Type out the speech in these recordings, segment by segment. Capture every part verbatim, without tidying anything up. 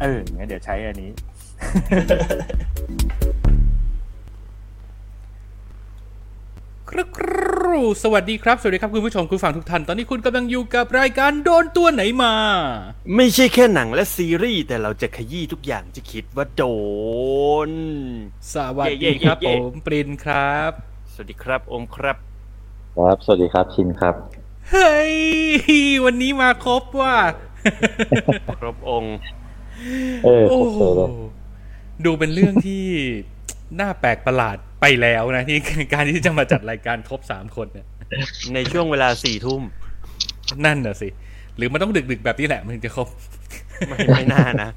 เอองั้นเดี๋ยวใช้อันนี้ ครึกสวัสดีครับสวัสดีครับคุณผู้ชมคุณฝั่งทุกท่านตอนนี้คุณกำลังอยู่กับรายการโดนตัวไหนมาไม่ใช่แค่หนังและซีรีส์แต่เราจะขยี้ทุกอย่างจะคิดว่าโดนสวัสดีครับผมปรินครับสวัสดีครับอมครับครับสวัสดีครับชินครับเฮ้ยวันนี้มาครบว่ะครบองค์เออโอ้โหดูเป็นเรื่องที่น่าแปลกประหลาดไปแล้วนะที่การที่จะมาจัดรายการครบสามคนเนี่ยในช่วงเวลา สี่ ทุ่มนั่นน่ะสิหรือมันต้องดึกๆแบบนี้แหละมันจะครบไม่ไม่น่านะ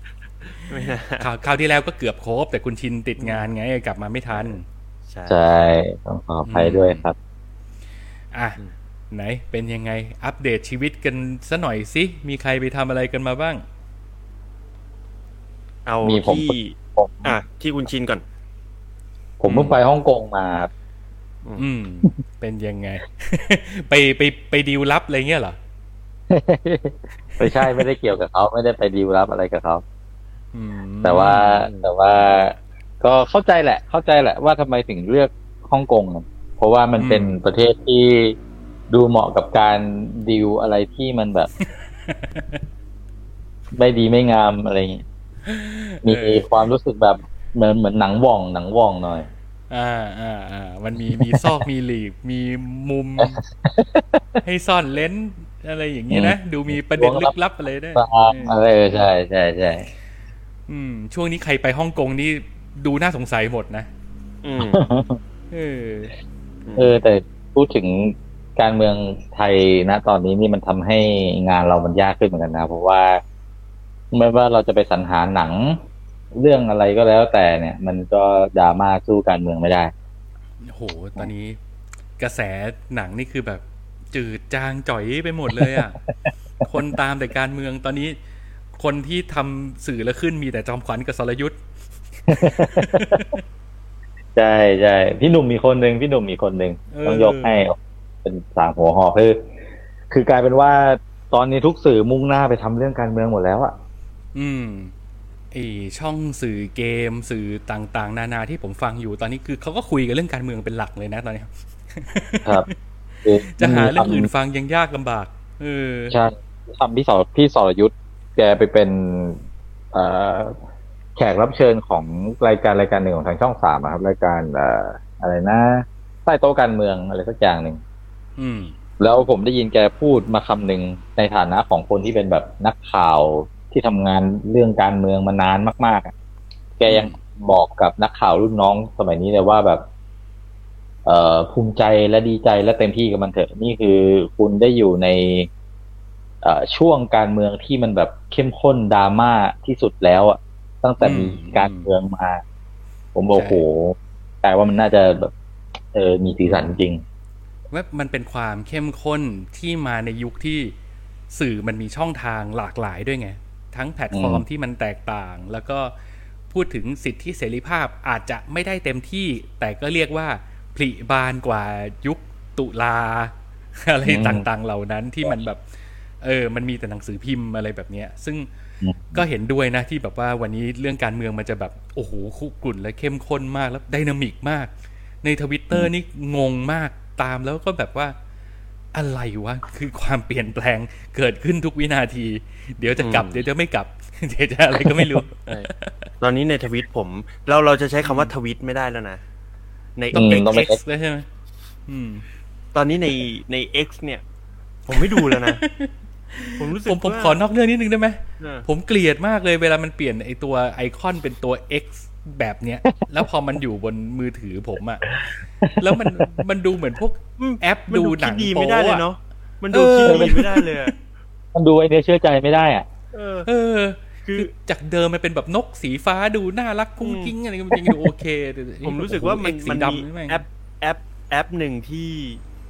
ไม่น่าคราวที่แล้วก็เกือบครบแต่คุณชินติดงานไงกลับมาไม่ทันใช่ต้องขออภัยด้วยครับอ่ะไหนเป็นยังไงอัปเดตชีวิตกันซะหน่อยสิมีใครไปทำอะไรกันมาบ้างเอาที่อ่ะที่คุณชินก่อนผมเพิ่งไปฮ่องกงมาอืมเป็นยังไงไปไปไปดีลลับอะไรเงี้ยเหรอไม่ใช่ไม่ได้เกี่ยวกับเขาไม่ได้ไปดีลลับอะไรกับเขาแต่ว่าแต่ว่าก็เข้าใจแหละเข้าใจแหละว่าทำไมถึงเลือกฮ่องกงเพราะว่ามันเป็นประเทศที่ดูเหมาะกับการดีลอะไรที่มันแบบไม่ดีไม่งามอะไรอย่างนี้มีความรู้สึกแบบเหมือนเหมือนหนังว่องหนังว่องหน่อยอ่าอ่าอ่ามันมีมีซอกมีหลีบมีมุมให้ซ่อนเลนส์อะไรอย่างนี้นะดูมีประเด็นลึกลับอะไรได้อะไรใช่ใช่ใช่อืมช่วงนี้ใครไปฮ่องกงนี่ดูน่าสงสัยหมดนะอืมเออเออแต่พูดถึงการเมืองไทยนะตอนนี้นี่มันทำให้งานเรามันยากขึ้นเหมือนกันนะเพราะว่าไม่ว่าเราจะไปสรรหาหนังเรื่องอะไรก็แล้วแต่เนี่ยมันก็ดราม่าสู้การเมืองไม่ได้โอ้โหตอนนี้กระแสหนังนี่คือแบบจืดจางจ่อยไปหมดเลยอ่ะ คนตามแต่การเมืองตอนนี้คนที่ทำสื่อแล้วขึ้นมีแต่จอมขวัญกับสรยุทธ ใช่ใช่พี่หนุ่มมีคนหนึ่งพี่หนุ่มมีคนหนึ่งต้องยกให้เป็นสามหัวหอกคือคือกลายเป็นว่าตอนนี้ทุกสื่อมุ่งหน้าไปทำเรื่องการเมืองหมดแล้วอ่ะอืมไอ้ช่องสื่อเกมสื่อต่างๆนานาที่ผมฟังอยู่ตอนนี้คือเขาก็คุยกันเรื่องการเมืองเป็นหลักเลยนะตอนนี้ครับจะหาเรื่องอื่นฟังยังยากลำบากเออใช่ทำพี่สอพี่สรยุทธแกไปเป็นแขกรับเชิญของรายการรายการหนึ่งของทางช่องสามครับรายการเอ่ออะไรนะใต้โต๊ะการเมืองอะไรสักอย่างนึงอืมแล้วผมได้ยินแกพูดมาคำหนึ่งในฐานะของคนที่เป็นแบบนักข่าวที่ทำงานเรื่องการเมืองมานานมากๆแกยังบอกกับนักข่าวรุ่นน้องสมัยนี้เลยว่าแบบเอ่อภูมิใจและดีใจและเต็มที่กับมันเถอะนี่คือคุณได้อยู่ในเอ่อช่วงการเมืองที่มันแบบเข้มข้นดราม่าที่สุดแล้วอ่ะตั้งแต่มีการเมืองมาผมบอกโอ้โหแต่ว่ามันน่าจะแบบเออมีสีสันจริงว่ามันเป็นความเข้มข้นที่มาในยุคที่สื่อมันมีช่องทางหลากหลายด้วยไงทั้งแพลตฟอร์มที่มันแตกต่างแล้วก็พูดถึงสิทธิเสรีภาพอาจจะไม่ได้เต็มที่แต่ก็เรียกว่าผลิบานกว่ายุคตุลาอะไรต่างๆเหล่านั้นที่มันแบบเออมันมีแต่หนังสือพิมพ์อะไรแบบเนี้ยซึ่งก็เห็นด้วยนะที่แบบว่าวันนี้เรื่องการเมืองมันจะแบบโอ้โหคุกรุ่นและเข้มข้นมากแล้วไดนามิกมากใน Twitter นี่งงมากตามแล้วก็แบบว่าอะไรวะคือความเปลี่ยนแปลงเกิดขึ้นทุกวินาทีเดี๋ยวจะกลับเดี๋ยวจะไม่กลับเดี๋ยวจะอะไรก็ไม่รู้ ตอนนี้ในทวิตผมเราเราจะใช้คำว่าทวิตไม่ได้แล้วนะใน X ใช่ไหมตอนนี้ในใน X เนี่ยผมไม่ดูแล้วนะ ผมรู้สึกผมผมขอนอกเรื่องนิดนึงได้ไหม ผมเกลียดมากเลยเวลามันเปลี่ยนไอตัวไอคอนเป็นตัว X แบบเนี้ย แล้วพอมันอยู่บนมือถือผมอะ แล้วมันมันดูเหมือนพวกแอปดูหนังโป๊ะมันดูคิดดีไม่ได้เลยเนาะมันดูคิดดีไม่ได้เลย มันดูไอเดียเชื่อใจไม่ได้อ่ะเออเออคือจากเดิมมันเป็นแบบนกสีฟ้าดูน่ารักกุ้งกิ้งอะไรก็จริงดูโอเคผมรู้สึกว่ามันมันมีแอปแอปแอปหนึ่งที่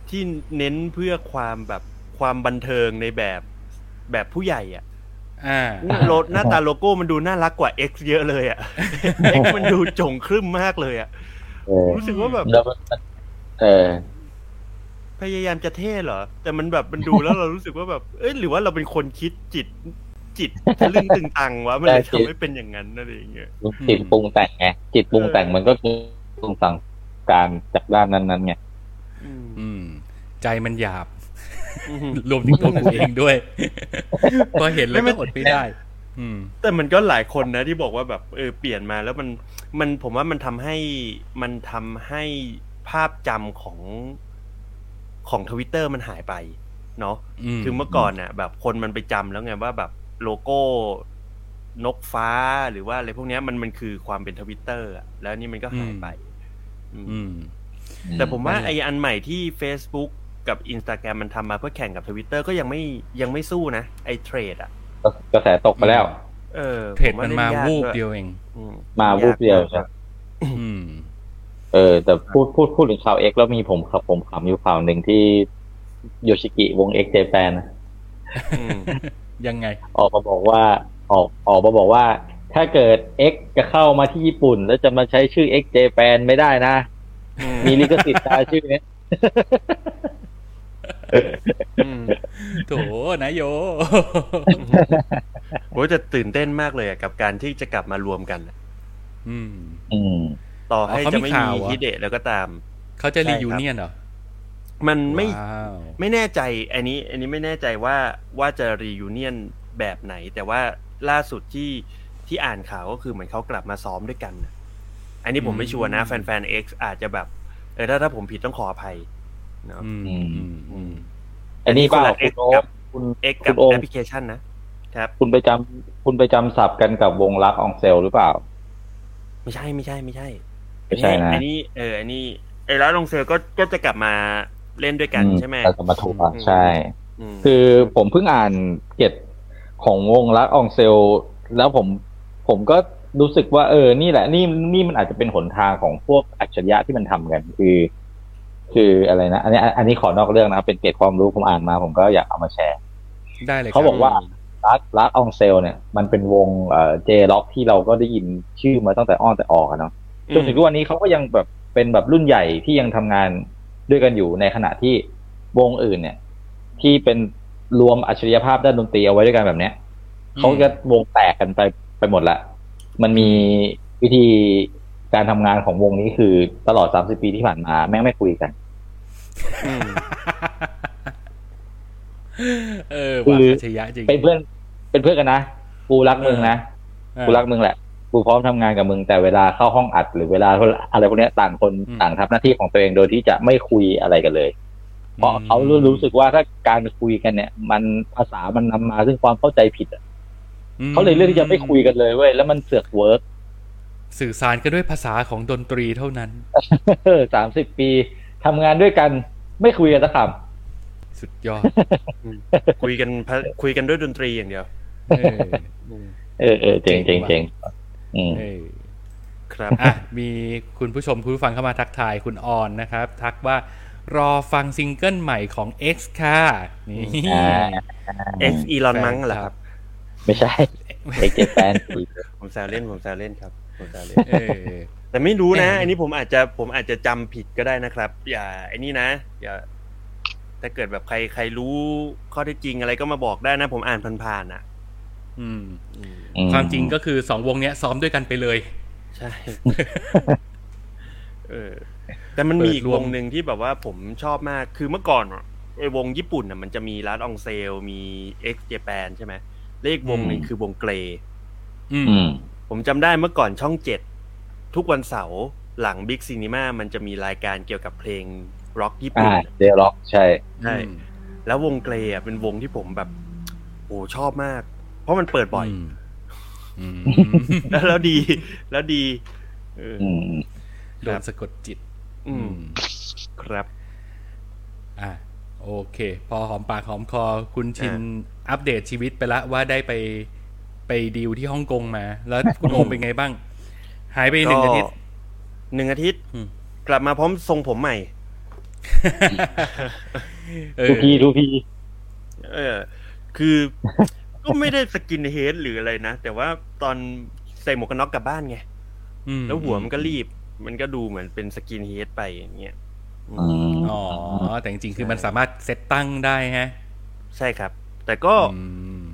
ที่เน้นเพื่อความแบบความบันเทิงในแบบแบบผู้ใหญ่อ่ะอ่าโลหน้าตาโลโก้มันดูน่ารักกว่า X เยอะเลยอ่ะ X มันดูจงครึ่มมากเลยอ่ะรู้สึกว่าแบบเออพยายามจะเท่เหรอแต่มันแบบมันดูแล้วเรารู้สึกว่าแบบเอ้ยหรือว่าเราเป็นคนคิดจิตจิตทะลึ่งตึงตังวะมันเลยทำให้เป็นอย่างนั้นอะไรอย่างเงี้ยจิตปรุงแต่งไงจิตปรุงแต่งมันก็ปรุงแต่งการจากด้านนั้นๆไงอืมใจมันหยาบรวมถึงตัวกูเองด้วยพอเห็นแล้วก็อดไม่ได้แต่มันก็หลายคนนะที่บอกว่าแบบเออเปลี่ยนมาแล้วมันมันผมว่ามันทำให้มันทำให้ภาพจำของของ Twitter มันหายไปเนาะคือเมื่อก่อนน่ะแบบคนมันไปจำแล้วไงว่าแบบโลโก้นกฟ้าหรือว่าอะไรพวกเนี้ยมันมันคือความเป็น Twitter อ่ะแล้วนี่มันก็หายไปอืมแต่ผมว่าไอ้อันใหม่ที่ Facebook กับ Instagram มันทำมาเพื่อแข่งกับ Twitter ก็ยังไม่ยังไม่สู้นะไอ้เทรดอ่ะกระแสตกไปแล้วเออเทรดมันมาวูบเดียวเองมาวูบเดียวครับอืมเออแต่พูดพูดพูดถึงข่าว X แล้วมีผมครับผมขำอยู่ข่าวหนึ่งที่โยชิกิวง X Japan นะยังไงออกมาบอกว่าออกออกมาบอกว่าถ้าเกิด X จะเข้ามาที่ญี่ปุ่นแล้วจะมาใช้ชื่อ X Japan ไม่ได้นะมีลิขสิทธิ์ตาชื่อนี้โถนะโยโหจะตื่นเต้นมากเลยกับการที่จะกลับมารวมกันอืมอืมต่อให้จะไม่มีฮิเดะแล้วก็ตามเขาจะรียูเนียนเหรอมันไม่ไม่แน่ใจอันนี้อันนี้ไม่แน่ใจว่าว่าจะรียูเนียนแบบไหนแต่ว่าล่าสุดที่ที่อ่านข่าวก็คือเหมือนเขากลับมาซ้อมด้วยกันอันนี้ผมไม่ชัวร์นะแฟนๆ X อาจจะแบบเออถ้าถ้าผมผิดต้องขออภัยเนาะอันนี้ก็คุณโอ๊คคุณ X กับแอปพลิเคชันนะครับคุณไปจำคุณไปจำศัพท์กันกับวงรักอองเซลหรือเปล่าไม่ใช่ไม่ใช่ไม่ใช่ไม่ใช่นะอันนี้เอออันนี้ไอ้ร้านลงเซลก็ก็จะกลับมาเล่นด้วยกันใช่ไหมกลับมาถูกใช่คือผมเพิ่งอ่านเก็ตของวงรักอองเซลแล้วผมผมก็รู้สึกว่าเออนี่แหละนี่นี่มันอาจจะเป็นหนทางของพวกอัจฉริยะที่มันทำกันคือคืออะไรนะอันนี้อันนี้ขอนอกเรื่องนะเป็นเก็ตความรู้ผมอ่านมาผมก็อยากเอามาแชร์ได้เลยเขาบอกว่ารักรักอองเซลเนี่ยมันเป็นวงเอ่อเจร็อกที่เราก็ได้ยินชื่อมาตั้งแต่อ้อนแต่ออกอ่ะเนาะจนถึงทุกวันนี้เขาก็ยังแบบเป็นแบบรุ่นใหญ่ที่ยังทำงานด้วยกันอยู่ในขณะที่วงอื่นเนี่ยที่เป็นรวมอัจฉริยภาพด้านดนตรีเอาไว้ด้วยกันแบบเนี้ยเขาจะวงแตกกันไปไปหมดละมันมีวิธีการทำงานของวงนี้คือตลอดสามสิบปีที่ผ่านมาแม่งไม่คุยกันเออว่าอัจฉริยะจริงเป็นเพื่อนเป็นเพื่อนกันนะกูรักมึงนะกูรักมึงแหละกูพร้อมทำงานกับมึงแต่เวลาเข้าห้องอัดหรือเวลาอะไรพวกนี้ต่างคนต่างทำหน้าที่ของตัวเองโดยที่จะไม่คุยอะไรกันเลยเพราะเขารู้สึกว่าถ้าการคุยกันเนี่ยมันภาษามันนำมาซึ่งความเข้าใจผิดเขาเลยเลือกที่จะไม่คุยกันเลยเว้ยแล้วมันเสือกเวิร์กสื่อสารกันด้วยภาษาของดนตรีเท่านั้นสามสิบปีทำงานด้วยกันไม่คุยกันสักคำสุดยอดคุยกันคุยกันด้วยดนตรีอย่างเดียวเออเออเจ๋งเจ๋งเจ๋งครับอ่ะมีคุณผู้ชมคุณผู้ฟังเข้ามาทักทายคุณออนนะครับทักว่ารอฟังซิงเกิลใหม่ของ X ค่ะนี่ X อีลอนมังเหรอครับไม่ใช่ X Japan ผมแซวเล่นผมแซวเล่นครับผมแซวเล่นเออแต่ไม่รู้นะอันนี้ผมอาจจะผมอาจจะจำผิดก็ได้นะครับอย่าไอ้นี่นะอย่าถ้าเกิดแบบใครใครรู้ข้อเท็จจริงอะไรก็มาบอกได้นะผมอ่านผ่านๆอ่ะอืมความจริงก็คือสองวงเนี้ยซ้อมด้วยกันไปเลยใช่เออแต่มันมีอีกวงนึงที่แบบว่าผมชอบมากคือเมื่อก่อนไอ้วงญี่ปุ่นน่ะมันจะมีร้านอองเซลมี X Japan ใช่ไหมเลขวงนึงคือวงเกรอืมผมจำได้เมื่อก่อนช่องเจ็ดทุกวันเสาร์หลัง Big Cinema มันจะมีรายการเกี่ยวกับเพลงร็อกญี่ปุ่นอ่าเดร็อกใช่ใช่แล้ววงเกรอ่ะเป็นวงที่ผมแบบโอ้ชอบมากเพราะมันเปิดบ่อยแล้วดีแล้วดีโดนสะกดจิตครับอ่ะโ โอเคพอหอมปากหอมคอคุณชินอัปเดตชีวิตไปละว่าได้ไปไปดีลที่ฮ่องกงมาแล้วคุณโอมเป็นไงบ้างหายไปหนึ่งอาทิตย์หนึ่งอาทิตย์กลับมาพร้อมทรงผมใหม่ดูพี่ดูพี่เออคือก็ไม่ได้สกินเฮดหรืออะไรนะแต่ว่าตอนใส่หมวกกันน็อกกลับบ้านไงแล้วหัวมันก็รีบมันก็ดูเหมือนเป็นสกินเฮดไปอย่างเงี้ยอ๋อแต่จริงๆคือมันสามารถเซตตั้งได้ฮะใช่ครับแต่ก็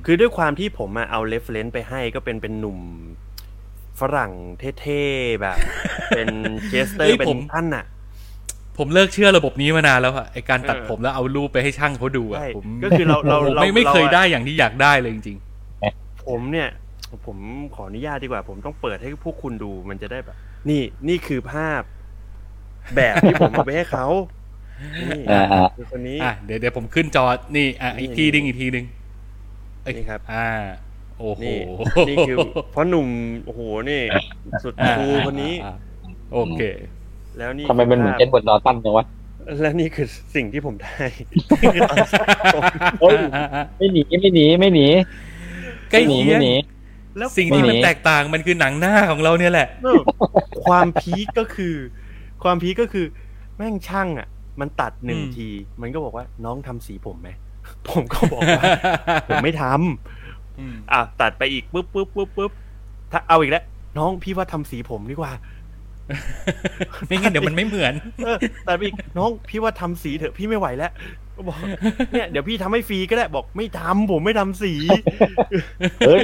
คือด้วยความที่ผมอ่ะเอาเรฟเฟรนซ์ไปให้ก็เป็นเป็นหนุ่มฝรั่งเท่ๆแบบเป็นเจสเตอร์เป็นท่านน่ะผมเลิกเชื่อระบบนี้มานานแล้วอ่ะไอ้การตัดผมแล้วเอารูปไปให้ช่างเขาดูอ่ะผมก็คือเราเราไม่ไม่เคยได้อย่างที่อยากได้เลยจริงๆผมเนี่ยผมขออนุญาตดีกว่าผมต้องเปิดให้พวกคุณดูมันจะได้แบบนี่นี่คือภาพแบบที่ผมเอาไปให้เขานี่คือคนนี้อ่ะเดี๋ยวเดี๋ยวผมขึ้นจอนี่อ่ะอีกทีนึงอีกทีนึงนี่ครับอ่าโอ้โหนี่คือเพราะหนุ่มโอ้โหนี่สุดคูลคนนี้โอเคแล้วนี่ทำไมมันเหมือนเจนบทนอตันจังวะแล้วนี่คือสิ่งที่ผมได้ไม่หนีไม่หนีไม่หนีใกล้หนีไม่หนีแล้วสิ่งที่มันแตกต่างมันคือหนังหน้าของเราเนี่ยแหละความพีคก็คือความพีคก็คือแม่งช่างอ่ะมันตัดหนึ่งทีมันก็บอกว่าน้องทำสีผมไหมผมก็บอกว่าผมไม่ทำอ่ะตัดไปอีกปุ๊บปุ๊บปุ๊บปุ๊บถ้าเอาอีกแล้วน้องพี่ว่าทำสีผมดีกว่าไม่งั้นเดี๋ยวมันไม่เหมือนตัดไปอีกน้องพี่ว่าทำสีเถอะพี่ไม่ไหวแล้วก็บอกเนี่ยเดี๋ยวพี่ทำให้ฟรีก็ได้บอกไม่ทำผมไม่ทำสีเฮ้ย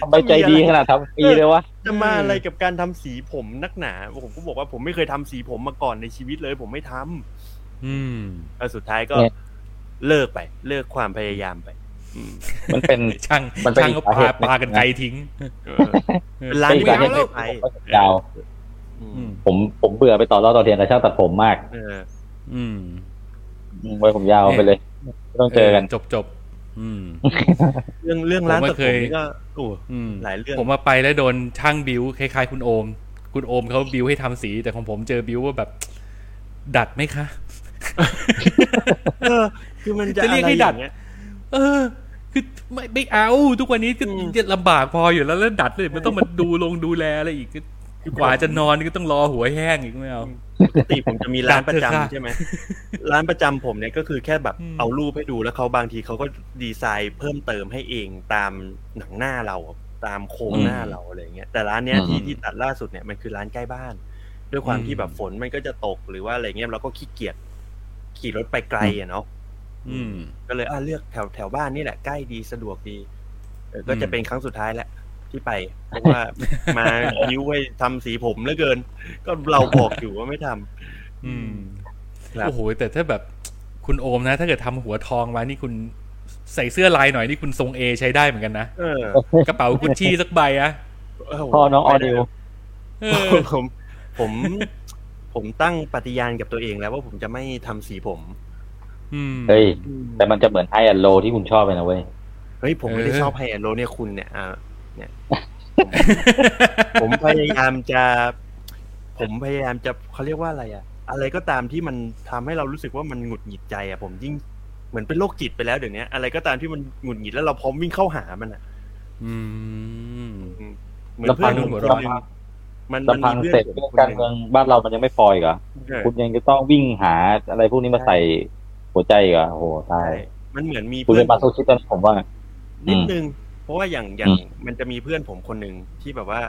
ทำไมใจดีขนาดทำฟรีเลยวะจะมาอะไรกับการทำสีผมนักหนาผมก็บอกว่าผมไม่เคยทำสีผมมาก่อนในชีวิตเลยผมไม่ทำอืมแล้วสุดท้ายก็เลิกไปเลิกความพยายามไปมันเป็นช่างมันเป็นปลาปลากันไกลทิ้งร้านไม่เอาแล้วดาวผมผมเบื่อไปต่อรอต่อเทียนกับช่างตัดผมมากอืมไว้ผมยาวไปเลยต้องเจอกันจบๆอืมเรื่องเรื่องร้านตัดผมนี่ก็โอ้หลายเรื่องผมมาไปแล้วโดนช่างบิ้วคล้ายๆคุณโอมคุณโอมเขาบิ้วให้ทำสีแต่ของผมเจอบิ้วว่าแบบดัดไหมคะเออคือมันจะเรียกให้ดัดเออคือไม่ไม่เอาทุกวันนี้ก็ลำบากพออยู่แล้วแล้วดัดเลยมันต้องมาดูลงดูแลอะไรอีกกว่าจะนอนก็ต้องรอหัวแห้งอีกไม่เอาปกติผมจะมีร้านประจำใช่ไหมร้านประจำผมเนี่ยก็คือแค่แบบเอารูปให้ดูแล้วเขาบางทีเขาก็ดีไซน์เพิ่มเติมให้เองตามหนังหน้าเราตามโครงหน้าเราอะไรเงี้ยแต่ร้านเนี้ยที่ที่ตัดล่าสุดเนี่ยมันคือร้านใกล้บ้านด้วยความที่แบบฝนมันก็จะตกหรือว่าอะไรเงี้ยเราก็ขี้เกียจขี่รถไปไกลอ่ะเนาะก็เลยอ่ะเลือกแถวแถวบ้านนี่แหละใกล้ดีสะดวกดีก็จะเป็นครั้งสุดท้ายแล้วที่ไปเพราะว่ามายิ้วให้ทำสีผมเหลือเกินก็เราบอกอยู่ว่าไม่ทำอืมโอ้โหแต่ถ้าแบบคุณโอมนะถ้าเกิดทำหัวทองมานี่คุณใส่เสื้อลายหน่อยนี่คุณทรงเอใช้ได้เหมือนกันนะกระเป๋ากุชชี่สักใบอะพ่อน้องออดิวผมผมผมตั้งปฏิญาณกับตัวเองแล้วว่าผมจะไม่ทำสีผมเฮ้ยแต่มันจะเหมือนไฮแอนด์โลที่คุณชอบเลยนะเว้ยเฮ้ยผมไม่ได้ชอบไฮแอนด์โลเนี่ยคุณเนี่ยอ่ะเนี่ยผมพยายามจะผมพยายามจะเขาเรียกว่าอะไรอ่ะอะไรก็ตามที่มันทำให้เรารู้สึกว่ามันหงุดหงิดใจอ่ะผมยิ่งเหมือนเป็นโรคจิตไปแล้วเดี๋ยวนี้อะไรก็ตามที่มันหงุดหงิดแล้วเราพร้อมวิ่งเข้าหามันอ่ะอืมเหมือนเพื่อนหัวร้อนมันมันมีเสร็จเรื่องการเมืองบ้านเรามันยังไม่พออีกเหรอคุณยังจะต้องวิ่งหาอะไรพวกนี้มาใส่หัวใจอีกเหรอโอ้โหตายมันเหมือนมีเพื่อนมาโซเชียลตอนผมว่านิดนึงเพราะว่าอย่างอย่างมันจะมีเพื่อนผมคนนึงที่แบบว่า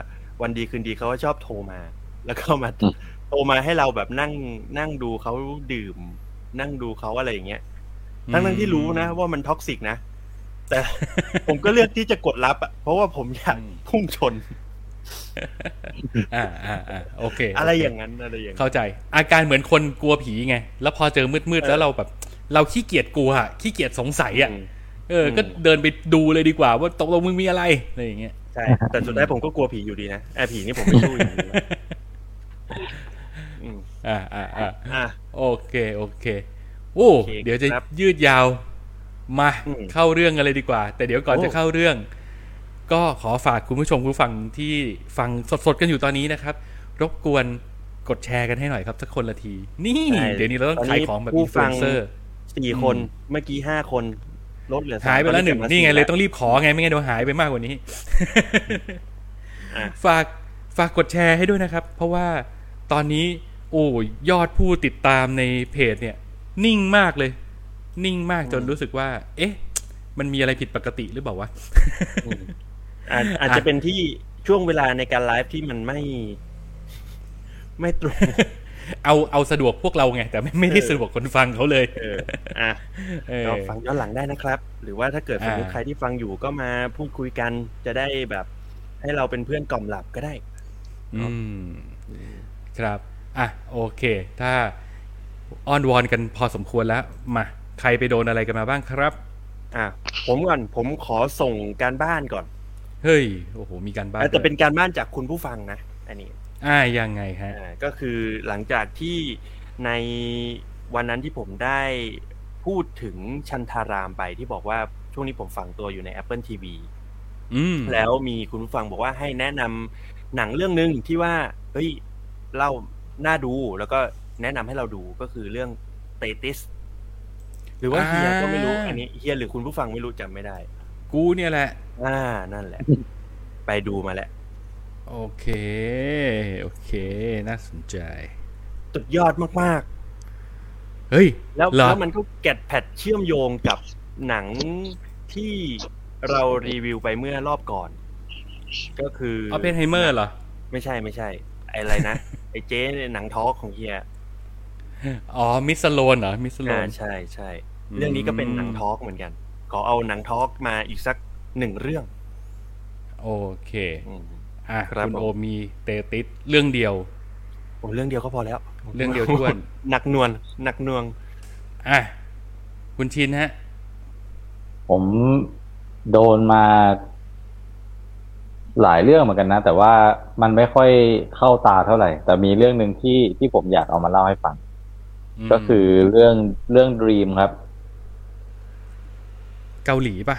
วันดีคืนดีเขาก็ชอบโทรมาแล้วก็มาโทรมาให้เราแบบนั่งนั่งดูเขาดื่มนั่งดูเขาอะไรอย่างเงี้ยทั้งทั้งที่รู้นะว่ามันท็อกซิกนะแต่ผมก็เลือกที่จะกดรับอ่ะเพราะว่าผมอยากพุ่งชนอ่าอ่าอ่าโอเคอะไรอย่างนั้นอะไรอย่างเข้าใจอาการเหมือนคนกลัวผีไงแล้วพอเจอมืดๆแล้วเราแบบเราขี้เกียจกลัวอ่ะขี้เกียจสงสัยอ่ะเออก็เดินไปดูเลยดีกว่าว่าตกลงมึงมีอะไรอะไรอย่างเงี้ยใช่แต่สุดท้ายผมก็กลัวผีอยู่ดีนะไอ้ผีนี่ผมไม่สู้อยู่ดีอ่าอ่าอ่าโอเคโอเคโอ้เดี๋ยวจะยืดยาวมาเข้าเรื่องกันเลยดีกว่าแต่เดี๋ยวก่อนจะเข้าเรื่องก็ขอฝากคุณผู้ชมผู้ฟังที่ฟังสดๆกันอยู่ตอนนี้นะครับรบกวนกดแชร์กันให้หน่อยครับสักคนละทีนี่เดี๋ยวนี้เราต้องขายของแบบอินฟลูเอนเซอร์ สี่คนเมื่อกี้ห้าคนลดเหลือหายไปแล้วหนึ่งนี่ไงเลยต้องรีบขอไงไม่งั้นเดี๋ยวหายไปมากกว่านี้ฝากฝากกดแชร์ให้ด้วยนะครับเพราะว่าตอนนี้โอ้ยอดผู้ติดตามในเพจเนี่ยนิ่งมากเลยนิ่งมากจนรู้สึกว่าเอ๊ะมันมีอะไรผิดปกติหรือเปล่าวะอาจจะเป็นที่ช่วงเวลาในการไลฟ์ที่มันไม่ไม่ตรงเอาเอาสะดวกพวกเราไงแต่ไม่ไม่ได้สะดวกคนฟังเขาเลยเอออ่ะก็ฟังย้อนหลังได้นะครับหรือว่าถ้าเกิดเป็นใครที่ฟังอยู่ก็มาพูดคุยกันจะได้แบบให้เราเป็นเพื่อนกล่อมหลับก็ได้อืมครับอ่ะโอเคถ้าอ้อนวอนกันพอสมควรแล้วมาใครไปโดนอะไรกันมาบ้างครับอ่ะผมก่อนผมขอส่งการบ้านก่อนเฮ้ยโอ้โหมีการบ้านแต่เป็นการบ้านจากคุณผู้ฟังนะอันนี้อ่ายังไงฮะก็คือหลังจากที่ในวันนั้นที่ผมได้พูดถึงชันทารามไปที่บอกว่าช่วงนี้ผมฟังตัวอยู่ใน Apple ที วี อืมแล้วมีคุณผู้ฟังบอกว่าให้แนะนำหนังเรื่องนึงที่ว่าเฮ้ยเล่าน่าดูแล้วก็แนะนำให้เราดูก็คือเรื่อง Tetris หรือว่าเฮียก็ไม่รู้อันนี้เฮียหรือคุณผู้ฟังไม่รู้จำไม่ได้กูเนี่ยแหละอ่านั่นแหละไปดูมาแล้วโอเคโอเคน่าสนใจสุดยอดมากๆเฮ้ยแล้วแล้วมันก็แกะแพทเชื่อมโยงกับหนังที่เรารีวิวไปเมื่อรอบก่อนก็คือออปเพนไฮเมอร์เหรอไม่ใช่ไม่ใช่อะไรนะไอ้เจ๊หนังทอล์คของเฮียอ๋อมิสโลนเหรอมิสโลนใช่ใช่เรื่องนี้ก็เป็นหนังทอล์คเหมือนกันขอเอาหนังทอล์คมาอีกสักหนึ่งเรื่องโอเคอ่ะคุณโอมีเตติสเรื่องเดียวโอ้เรื่องเดียวก็พอแล้วเรื่องเดียวท้วนหนักนวลหนักนวงอ่ะคุณชินฮะผมโดนมาหลายเรื่องเหมือนกันนะแต่ว่ามันไม่ค่อยเข้าตาเท่าไหร่แต่มีเรื่องนึงที่ที่ผมอยากเอามาเล่าให้ฟังก็คือเรื่องเรื่อง Dream ครับเกาหลีป่ะ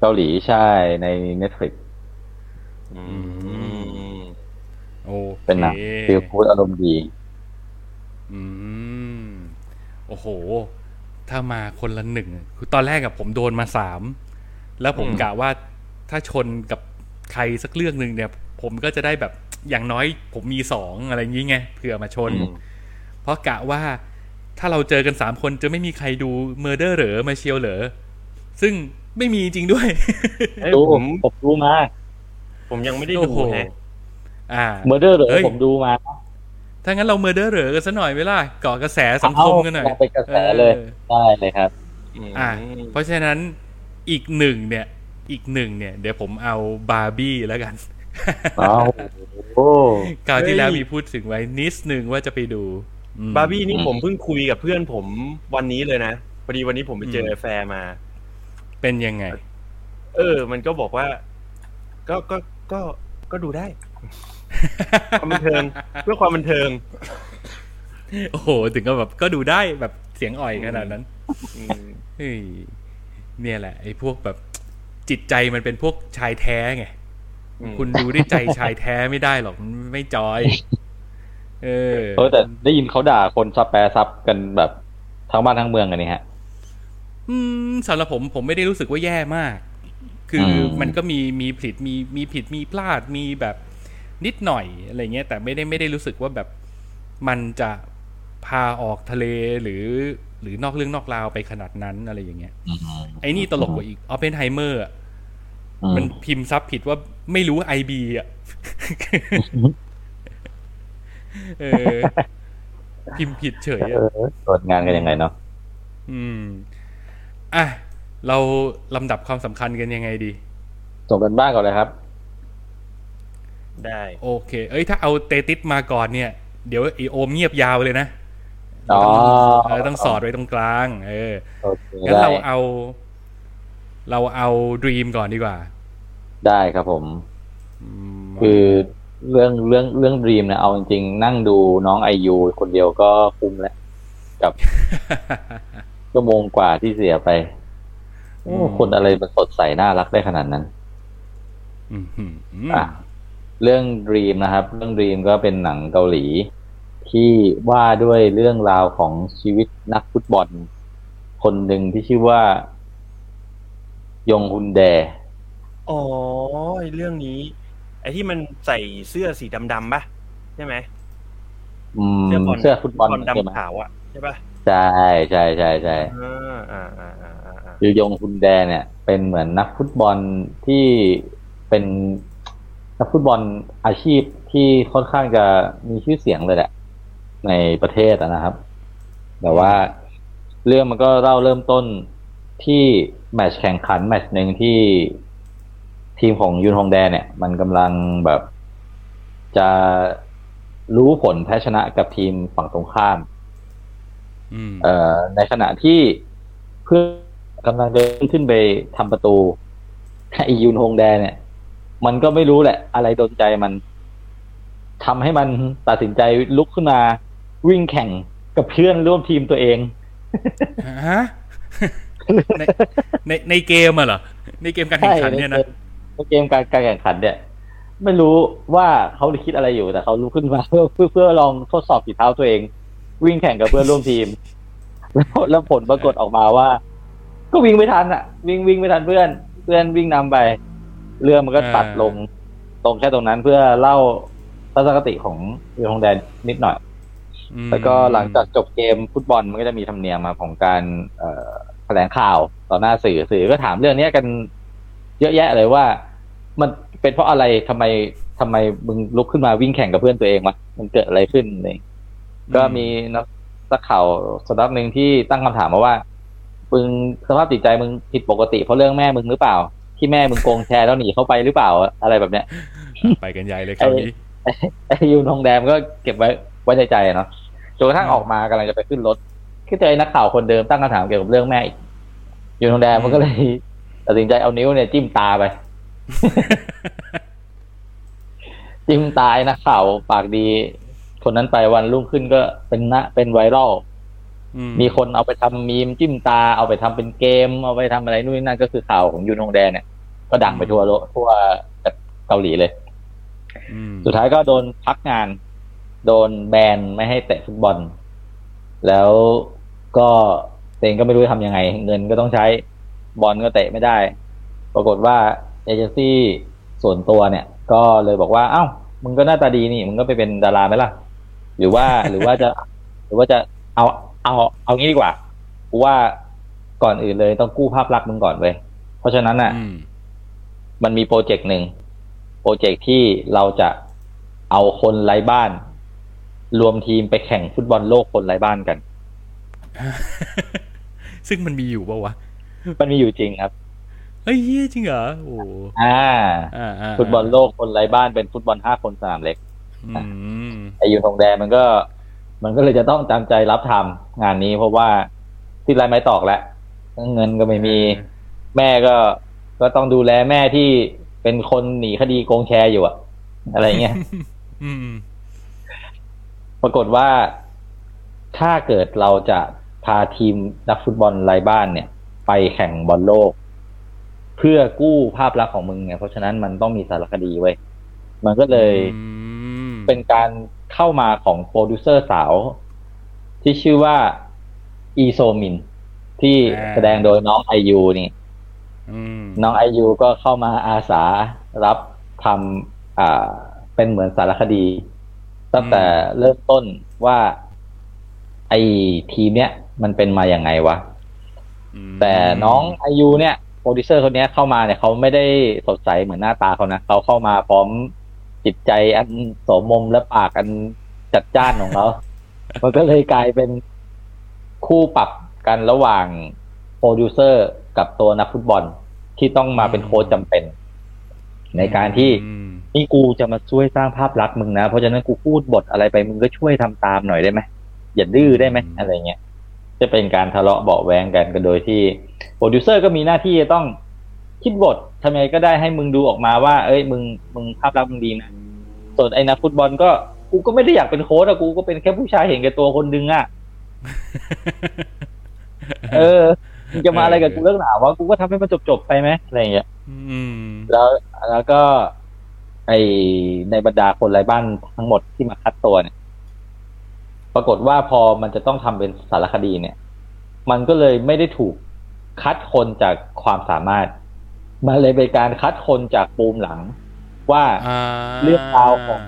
เกาหลีใช่ใน Netflixอืมโอเคเป็นหนังฟิลกู๊ดอารมณ์ดีอืมโอ้โหถ้ามาคนละหนึ่งคือตอนแรกกับผมโดนมาสามแล้วผมกะว่าถ้าชนกับใครสักเรื่องนึงเนี่ยผมก็จะได้แบบอย่างน้อยผมมีสองอะไรอย่างงี้ไงเผื่อมาชนเพราะกะว่าถ้าเราเจอกันสามคนจะไม่มีใครดูเมอร์เดอร์เหรอมาเชียวเหรอซึ่งไม่มีจริงด้วยดูผมผมดูมาผมยังไม่ได้ดูเลยอ่าเมอร์เดอร์เหรอผมดูมาถ้างั้นเราเมอร์เดอร์เหรอกันซะหน่อยไหมล่ะก่อกระแสสังคมกันหน่อยไปกระแสเลยได้เลยครับอ่าเพราะฉะนั้นอีกหนึ่งเนี่ยอีกหนึ่งเนี่ยเดี๋ยวผมเอาบาร์บี้แล้วกันคราวที่แล้วมีพูดถึงไว้นิดนึงว่าจะไปดูบาร์บี้นี่ผมเพิ่งคุยกับเพื่อนผมวันนี้เลยนะพอดีวันนี้ผมไปเจอแฟร์มาเป็นยังไงเออมันก็บอกว่าก็ก็ก็ก็ดูได้ความบันเทิงเพื่อความบันเทิงโอ้โหถึงก็แบบก็ดูได้แบบเสียงอ่อยขนาดนั้นเฮ้ยเนี่ยแหละไอ้พวกแบบจิตใจมันเป็นพวกชายแท้ไงคุณดูด้วยใจชายแท้ไม่ได้หรอกไม่จอยเออเออแต่ได้ยินเขาด่าคนซับแปรซับกันแบบทั้งบ้านทั้งเมืองกันนี่ฮะอืมสำหรับผมผมไม่ได้รู้สึกว่าแย่มากคือมันก็มีมีผิดมีมีผิดมีพลาดมีแบบนิดหน่อยอะไรเงี้ยแต่ไม่ได้ไม่ได้รู้สึกว่าแบบมันจะพาออกทะเลหรือหรือนอกเรื่องนอกราวไปขนาดนั้นอะไรอย่างเงี้ยไอ้นี่ตลกกว่าอีกออปเพนไฮเมอร์อ่ะมันพิมพ์ซับผิดว่าไม่รู้ ไอ บี อ่ะเออพิมพ์ผิดเฉยอ่ะตรวจงานกันยังไงเนาะอืมอ่ะเราลำดับความสำคัญกันยังไงดีส่งกันบ้างก่อนเลยครับได้โอเคเอ้ยถ้าเอาเตติสมาก่อนเนี่ยเดี๋ยวไอโอมเงียบยาวเลยนะอ๋อเราต้องสอดไว้ตรงกลางเอองั้นเราเอาเราเอาดรีมก่อนดีกว่าได้ครับผมคือเรื่องเรื่องเรื่องดรีมนะเอาจริงๆนั่งดูน้องไอยูคนเดียวก็คุ้มแล้วกับชั่วโมงกว่าที่เสียไปคนอะไรมันสดใสน่ารักได้ขนาดนั้นอ่ะเรื่อง Dream นะครับเรื่อง Dream ก็เป็นหนังเกาหลีที่ว่าด้วยเรื่องราวของชีวิตนักฟุตบอล คนหนึ่งที่ชื่อว่ายงฮุนแดอ๋อเรื่องนี้ไอ้ที่มันใส่เสื้อสีดำๆป่ะใช่ไหมอืมเสื้อบอลเสื้อฟุตบอลดำขาวอ่ะใช่ป่ะใช่ใช่ใช่ใช่คือยงฮุนแดเนี่ยเป็นเหมือนนักฟุตบอลที่เป็นนักฟุตบอลอาชีพที่ค่อนข้างจะมีชื่อเสียงเลยแหละในประเทศนะครับแต่ว่าเรื่องมันก็เล่าเริ่มต้นที่แมตช์แข่งขันแมตช์หนึ่งที่ทีมของยุนฮงแดเนี่ยมันกำลังแบบจะรู้ผลแพ้ชนะกับทีมฝั่งตรงข้ามในขณะที่เพื่อนกำลังเดินขึ้นไปทำประตูไอ้ยุนฮงแดเนี่ยมันก็ไม่รู้แหละอะไรโดนใจมันทำให้มันตัดสินใจลุกขึ้นมาวิ่งแข่งกับเพื่อนร่วมทีมตัวเองฮะในในในเกมอ่ะเหรอในเกมการแข่งขันเนี่ยนะในเกมการการแข่งขันเนี่ยไม่รู้ว่าเขาคิดอะไรอยู่แต่เขาลุกขึ้นมาเพื่อเพื่อเพื่อลองทดสอบฝีเท้าตัวเองวิ่งแข่งกับเพื่อนร่วมทีมแล้วแล้วผลปรากฏออกมาว่าก็วิ่งไม่ทันอ่ะวิ่งวิ่งไม่ทันเพื่อนเพื่อนวิ่งนำไปเรื่องมันก็ตัดลงตรงแค่ตรงนั้นเพื่อเล่าทัศนคติของยุนฮงแดนิดหน่อยแล้วก็หลังจากจบเกมฟุตบอลมันก็จะมีธรรมเนียมมาของการแถลงข่าวต่อหน้าสื่อสื่อก็ถามเรื่องนี้กันเยอะแยะเลยว่ามันเป็นเพราะอะไรทำไมทำไมมึงลุกขึ้นมาวิ่งแข่งกับเพื่อนตัวเองวะมันเกิดอะไรขึ้นนี่ก็มีนักข่าวสำนักหนึ่งที่ตั้งคำถามมาว่ามึงสภาพจิตใจมึงผิดปกติเพราะเรื่องแม่มึงหรือเปล่าที่แม่มึงโกงแชร์แล้วหนีเข้าไปหรือเปล่าอะไรแบบเนี้ยไปกันใหญ่เลยคราวนี้ไอ้ยูนทองแดงก็เก็บไว้ไว้ใจใจเนาะจนกระทั่งออกมากำลังจะไปขึ้นรถก็เจอนักข่าวคนเดิมตั้งคำถามเกี่ยวกับเรื่องแม่อีกยูนทองแดงมันก็เลยตัดสินใจเอานิ้วเนี่ยจิ้มตาไปจิ้มตายนักข่าวปากดีคนนั้นไปวันรุ่งขึ้นก็เป็นนะเป็นไวรัลมีคนเอาไปทำมีมจิ้มตาเอาไปทำเป็นเกมเอาไปทำอะไรนู่นนั่นก็คือข่าวของยูนทองแดงเนี่ยก็ดังไปทั่วโลกทั่วเกาหลีเลยสุดท้ายก็โดนพักงานโดนแบนไม่ให้เตะฟุตบอลแล้วก็เองก็ไม่รู้จะทำยังไงเงินก็ต้องใช้บอลก็เตะไม่ได้ปรากฏว่าเอเจนซี่ส่วนตัวเนี่ยก็เลยบอกว่าเอ้ามึงก็หน้าตาดีนี่มึงก็ไปเป็นดาราไหมล่ะหรือว่าหรือว่าจะหรือว่าจะเอาเอาเอางี้ดีกว่ากูว่าก่อนอื่นเลยต้องกู้ภาพลักษณ์มึงก่อนเว้ยเพราะฉะนั้นน่ะมันมีโปรเจกต์หนึ่งโปรเจกต์ที่เราจะเอาคนไร้บ้านรวมทีมไปแข่งฟุตบอลโลกคนไร้บ้านกันซึ่งมันมีอยู่ป่าววะมันมีอยู่จริงครับเฮ้ยจริงเหรอโอ้อ่าฟุตบอลโลกคนไร้บ้านเป็นฟุตบอลห้าคนสนามเล็กไอ้ยูนทองแดงมันก็มันก็เลยจะต้องจำใจรับทำงานนี้เพราะว่าที่ไร้ไม้ตอกแล้วเงินก็ไม่มีแม่ก็ก็ต้องดูแลแม่ที่เป็นคนหนีคดีโกงแชร์อยู่อะอะไรเงี้ยปรากฏว่าถ้าเกิดเราจะพาทีมนักฟุตบอลไร้บ้านเนี่ยไปแข่งบอลโลกเพื่อกู้ภาพลักษณ์ของมึงเนี่ยเพราะฉะนั้นมันต้องมีสารคดีไว้มันก็เลยเป็นการเข้ามาของโปรดิวเซอร์สาวที่ชื่อว่าอีโซมินที่แสดงโดยน้องไอยูนี่น้องไอยูก็เข้ามาอาสารับทำอ่าเป็นเหมือนสารคดีตั้งแต่เริ่มต้นว่าไอทีมเนี้ยมันเป็นมาอย่างไงวะแต่น้องไอยูเนี่ยโปรดิวเซอร์คนนี้เข้ามาเนี่ยเขาไม่ได้สดใสเหมือนหน้าตาเขานะเขาเข้ามาพร้อมจิตใจอันโสมมและปากอันจัดจ้านของเขา มันก็เลยกลายเป็นคู่ปรับกันระหว่างโปรดิวเซอร์กับตัวนักฟุตบอลที่ต้องมาเป็นโค้ชจำเป็นในการที่นี่กูจะมาช่วยสร้างภาพลักษณ์มึงนะเพราะฉะนั้นกูพูดบทอะไรไปมึงก็ช่วยทำตามหน่อยได้ไหมอย่าดื้อได้ไหมอะไรเงี้ยจะเป็นการทะเลาะเบาะแว้งกันกันโดยที่โปรดิวเซอร์ก็มีหน้าที่จะต้องคิดบททำไงก็ได้ให้มึงดูออกมาว่าเอ้ยมึงมึงภาพลักษณ์มึงดีนะส่วนไอ้นักฟุตบอลก็กูก็ไม่ได้อยากเป็นโค้ชอะกูก็เป็นแค่ผู้ชายเห็นแก่ตัวคนนึงอะ เออจะมาอะไรกับกูเรื่องหนาวะกูก็ทำให้มันจบๆไปไหมอะไรอย่างเงี้ยแล้วแล้วก็ไอในบรรดาคนไร้บ้านทั้งหมดที่มาคัดตัวเนี่ยปรากฏว่าพอมันจะต้องทำเป็นสารคดีเนี่ย มันก็เลยไม่ได้ถูกคัดคนจากความสามารถมันเลยเป็นการคัดคนจากปูมหลังว่าเรื่องราวของ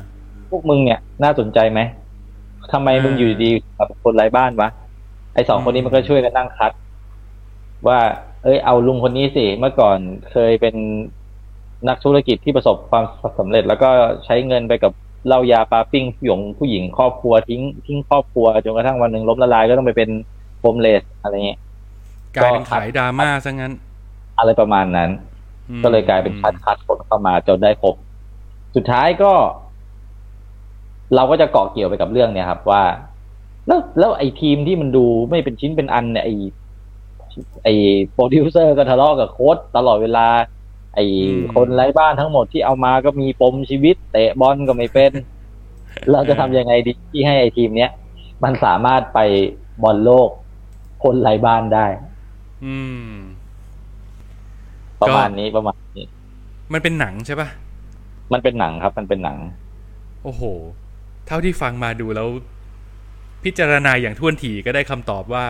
พวกมึงเนี่ยน่าสนใจไหมทำไมมึงอยู่ดีกับคนไร้บ้านวะไอ้สองคนนี้มันก็ช่วยกันนั่งคัดว่าเอ้ยเอาลุงคนนี้สิเมื่อก่อนเคยเป็นนักธุรกิจที่ประสบความสำเร็จแล้วก็ใช้เงินไปกับเหล้ายาปาปิ้งหยงผู้หญิงครอบครัวทิ้งทิ้งครอบครัวจนกระทั่งวันหนึ่งล้มละลายก็ต้องไปเป็นโฮมเลสอะไรเงี้ยกลายเป็นขายดราม่าซะงั้นอะไรประมาณนั้นก็เลยกลายเป็นคัดคัดคนเข้ามาจนได้ครบสุดท้ายก็เราก็จะเกาะเกี่ยวไปกับเรื่องเนี่ยครับว่าแล้วแล้วไอ้ทีมที่มันดูไม่เป็นชิ้นเป็นอันเนี่ยไอ้ไอ้โปรดิวเซอร์ก็ทะเลาะกับโค้ชตลอดเวลาไอ้คนไร้บ้านทั้งหมดที่เอามาก็มีปมชีวิตเตะบอลก็ไม่เป็นเราจะทำยังไงดีที่ให้ไอ้ทีมเนี้ยมันสามารถไปบอลโลกคนไร้บ้านได้อืมประมาณนี้ประมาณนี้มันเป็นหนังใช่ป่ะมันเป็นหนังครับมันเป็นหนังโอ้โหเท่าที่ฟังมาดูแล้วพิจารณาอย่างท่วนถี่ก็ได้คำตอบว่า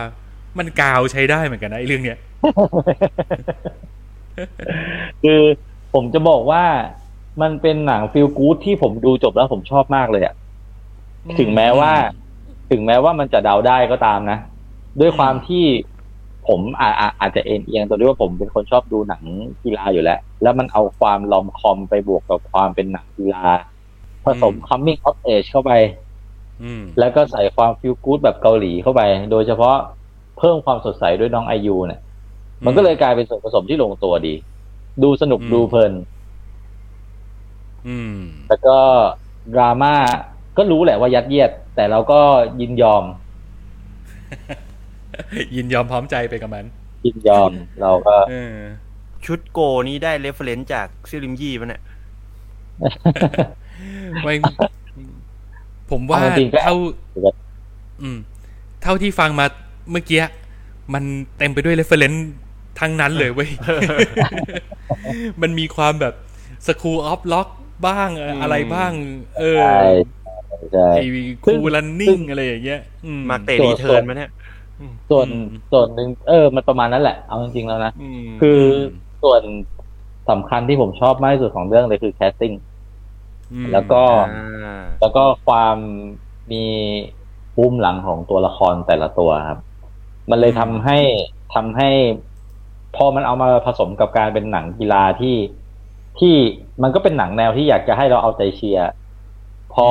มันกาวใช้ได้เหมือนกันนะไอ้เรื่องเนี้ย คือผมจะบอกว่ามันเป็นหนังฟีลกู๊ดที่ผมดูจบแล้วผมชอบมากเลยอ่ะ ถึงแม้ว่าถึงแม้ว่ามันจะเดาได้ก็ตามนะด้วยความที่ผมอาจอาจจะเอ็นเอียงตัวด้วยว่าผมเป็นคนชอบดูหนังกีฬาอยู่แล้วแล้วมันเอาความลอมคอมไปบวกกับความเป็นหนังกีฬาผสม coming of age เข้าไปแล้วก็ใส่ความฟีลกู๊ดแบบเกาหลีเข้าไปโดยเฉพาะเพิ่มความสดใสด้วยน้องไอยูเนี่ยมันก็เลยกลายเป็นส่วนผสมที่ลงตัวดีดูสนุกดูเพลินแล้วก็ดราม่าก็รู้แหละว่ายัดเยียดแต่เราก็ยินยอม ยินยอมพร้อมใจไปกับมันยินยอม เราก็ชุดโกนี้ได้เรฟเฟอเรนซ์จากซิลิมยี่ป่ะเนี่ย ไม่ผมว่าเท่าเท่าที่ฟังมาเมื่อกี้มันเต็มไปด้วย reference ทั้งนั้นเลยเว้ย มันมีความแบบ School of Rock บ้างอะไรบ้างเออใช่ๆคูลันนิ่งอะไรอย่างเงี้ยมาเตะรีเทิร์นมั้ยเนี่ยส่วนส่วนนึงเออมันประมาณนั้นแหละเอาจริงๆแล้วนะคือส่วนสำคัญที่ผมชอบมากที่สุดของเรื่องเลยคือ casting แล้วก็แล้วก็ความมีภูมิหลังของตัวละครแต่ละตัวครับมันเลยทำให้ทำให้พอมันเอามาผสมกับการเป็นหนังกีฬาที่ที่มันก็เป็นหนังแนวที่อยากจะให้เราเอาใจเชียร์พอ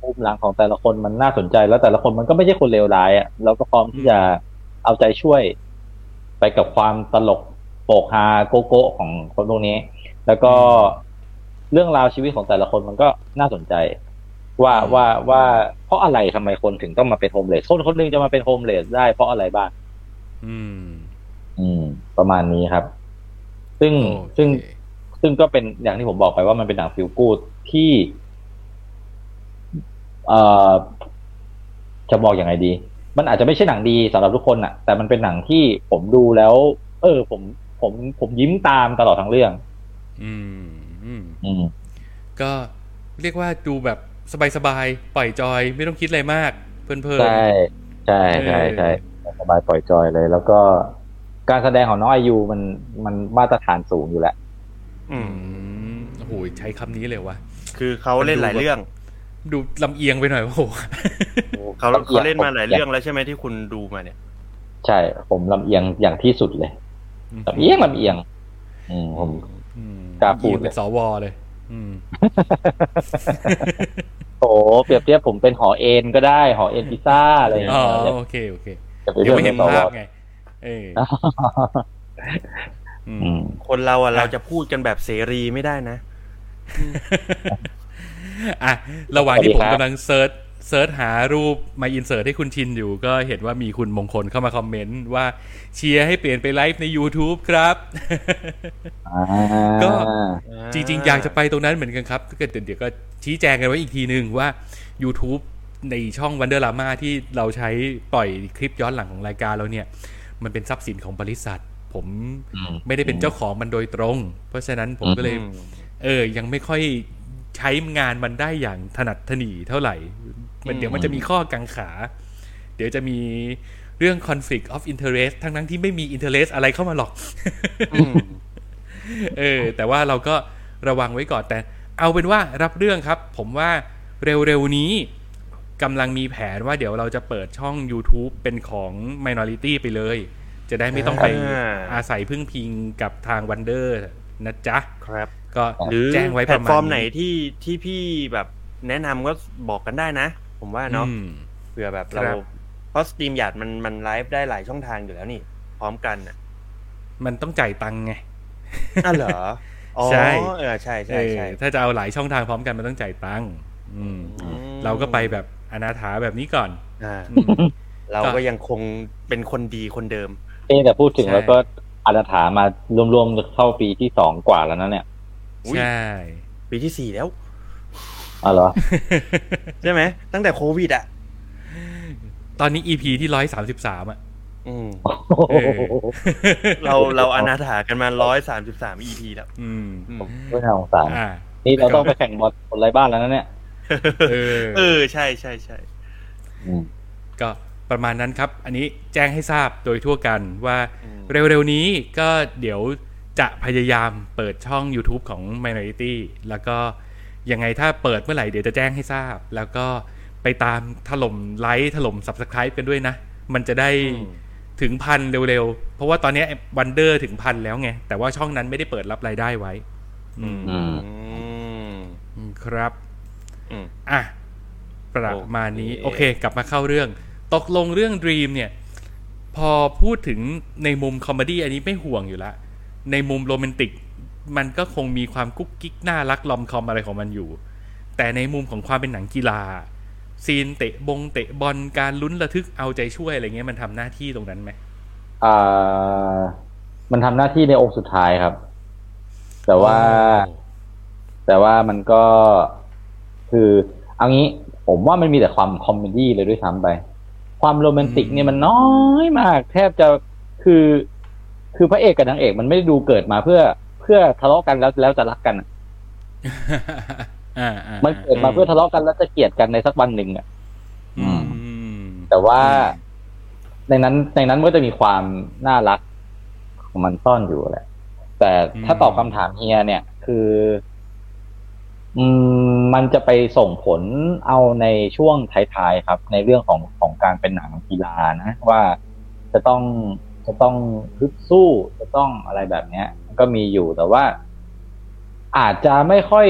ภูมิหลังของแต่ละคนมันน่าสนใจแล้วแต่ละคนมันก็ไม่ใช่คนเลวร้ายอ่ะเราก็พร้อมที่จะเอาใจช่วยไปกับความตลกโปกฮาโกโก้ของคนพวกนี้แล้วก็เรื่องราวชีวิตของแต่ละคนมันก็น่าสนใจว่าว่าว่าเพราะอะไรทำไมคนถึงต้องมาเป็นโฮมเลสคนคนนึงจะมาเป็นโฮมเลสได้เพราะอะไรบ้างอืมอืมประมาณนี้ครับซึ่ง okay. ซึ่งซึ่งก็เป็นอย่างที่ผมบอกไปว่ามันเป็นหนังฟีลกู๊ดที่เอ่อจะบอกอย่างไรดีมันอาจจะไม่ใช่หนังดีสำหรับทุกคนน่ะแต่มันเป็นหนังที่ผมดูแล้วเออผมผมผมยิ้มตามตลอดทั้งเรื่องอืมอืมอืมก็เรียกว่าดูแบบสบายๆปล่อยจอยไม่ต้องคิดอะไรมากเพลินๆใช่ใช่ใช่ใช่สบายปล่อยจอยเลยแล้วก็การแสดงของน้องอายุมันมันมาตรฐานสูงอยู่แล้วอืมโอ้โหใช้คำนี้เลยว่ะคือเขาเล่นหลายเรื่องดูลำเอียงไปหน่อยโอ้โหเขาเขาเล่นมาหลายเรื่องแล้วใช่ไหมที่คุณดูมาเนี่ยใช่ผมลำเอียงอย่างที่สุดเลยลำเอียงลำเอียงอืมผมกล้าพูดเลยสวเลยโอ้เปรียบเทียบผมเป็นหอเอ็นก็ได้หอเอ็นพิซซ่าอะไรอย่างเงี้ยอ๋อโอเคโอเคยังไม่เห็นภาพไงเออคนเราอ่ะเราจะพูดกันแบบเสรีไม่ได้นะอ่ะระหว่างที่ผมกำลังเซิร์ชเซิร์ชหารูปมาอินเสิร์ตให้คุณชินอยู่ก็เห็นว่ามีคุณมงคลเข้ามาคอมเมนต์ว่าเชียร์ให้เปลี่ยนไปไลฟ์ใน YouTube ครับก็จริงๆอยากจะไปตรงนั้นเหมือนกันครับเดี๋ยวก็ชี้แจงกันไว้อีกทีนึงว่า YouTube ในช่อง Wonder Lama ที่เราใช้ปล่อยคลิปย้อนหลังของรายการเราเนี่ยมันเป็นทรัพย์สินของบริษัทผมไม่ได้เป็นเจ้าของมันโดยตรงเพราะฉะนั้นผมก็เลยเออยังไม่ค่อยใช้งานมันได้อย่างถนัดถนีเท่าไหร่มันเดี๋ยวมันจะมีข้อกังขา ดี๋ยวจะมีเรื่อง conflict of interest ทั้งๆที่ไม่มี interest อะไรเข้ามาหรอก เออแต่ว่าเราก็ระวังไว้ก่อนแต่เอาเป็นว่ารับเรื่องครับผมว่าเร็วๆนี้กำลังมีแผนว่าเดี๋ยวเราจะเปิดช่อง YouTube เป็นของ Minority ไปเลยจะได้ไม่ต้องไปอาศัยพึ่งพิงกับทาง Wonder นะจ๊ะครับก็แจ้งไว้ประมาณนี้แพลตฟอร์มไหนที่ที่พี่แบบแนะนำก็บอกกันได้นะผมว่าเนาะเผื่อแบบเราเพราะสตรีมยาร์ดมันมันไลฟ์ได้หลายช่องทางอยู่แล้วนี่พร้อมกันน่ะมันต้องจ่ายตังค์ไงอ้าวเหรออ๋อใช่เออใช่ๆๆถ้าจะเอาหลายช่องทางพร้อมกันมันต้องจ่ายตังค์อืมเราก็ไปแบบอนาถาแบบนี้ก่อนอ่าเราก็ยังคงเป็นคนดีคนเดิมเอ๊ะแต่พูดถึงแล้วก็อนาถามารวมๆเข้าปีที่สองกว่าแล้วนะเนี่ยใช่ปีที่สี่แล้วอ๋อเหรอใช่มั้ยตั้งแต่โควิดอ่ะตอนนี้ อี พี ที่หนึ่งร้อยสามสิบสามอ่ะอืมเออเราเราอนาถากันมาหนึ่งร้อยสามสิบสาม อี พี แล้วอืมก็น่าสงสารอ่านี่เราต้องไปแข่งบอลคนไร้บ้านแล้วนะเนี่ยเออเออใช่ๆๆอืมก็ประมาณนั้นครับอันนี้แจ้งให้ทราบโดยทั่วกันว่าเร็วๆนี้ก็เดี๋ยวจะพยายามเปิดช่อง YouTube ของ Minority แล้วก็ยังไงถ้าเปิดเมื่อไหร่เดี๋ยวจะแจ้งให้ทราบแล้วก็ไปตามถล่มไลค์ถล่ม Subscribe กันด้วยนะมันจะได้ถึงพันเร็วๆเพราะว่าตอนนี้ Wonder ถึงพันแล้วไงแต่ว่าช่องนั้นไม่ได้เปิดรับรายได้ไว้อืมอืมครับอืมอ่ะประมาณนี้โอเคกลับมาเข้าเรื่องตกลงเรื่อง Dream เนี่ยพอพูดถึงในมุมคอมเมดี้อันนี้ไม่ห่วงอยู่ละในมุมโรแมนติกมันก็คงมีความกุ๊กกิ๊กน่ารักลอมคอมอะไรของมันอยู่แต่ในมุมของความเป็นหนังกีฬาซีนเตะบงเตะบอลการลุ้นระทึกเอาใจช่วยอะไรเงี้ยมันทำหน้าที่ตรงนั้นไหมอ่ามันทำหน้าที่ในองค์สุดท้ายครับแต่ว่า oh. แต่ว่ามันก็คือเอางี้ผมว่ามันมีแต่ความคอมเมดี้เลยด้วยซ้ำไปความโรแมนติกเนี่ยมันน้อยมากแทบจะคือคือพระเอกกับนางเอกมันไม่ได้ดูเกิดมาเพื่อเพื่อทะเลาะกันแล้วแล้วจะรักกันมันเกิดมาเพื่อทะเลาะกันแล้วจะเกลียดกันในสักวันหนึ่งอ่ะแต่ว่าในนั้นในนั้นก็จะมีความน่ารักของมันซ่อนอยู่แหละแต่ถ้าตอบคำถามเฮียเนี่ยคือมันจะไปส่งผลเอาในช่วงท้ายๆครับในเรื่องของของการเป็นหนังกีฬานะว่าจะต้องจะต้องฮึดสู้จะต้องอะไรแบบเนี้ยก็มีอยู่แต่ว่าอาจจะไม่ค่อย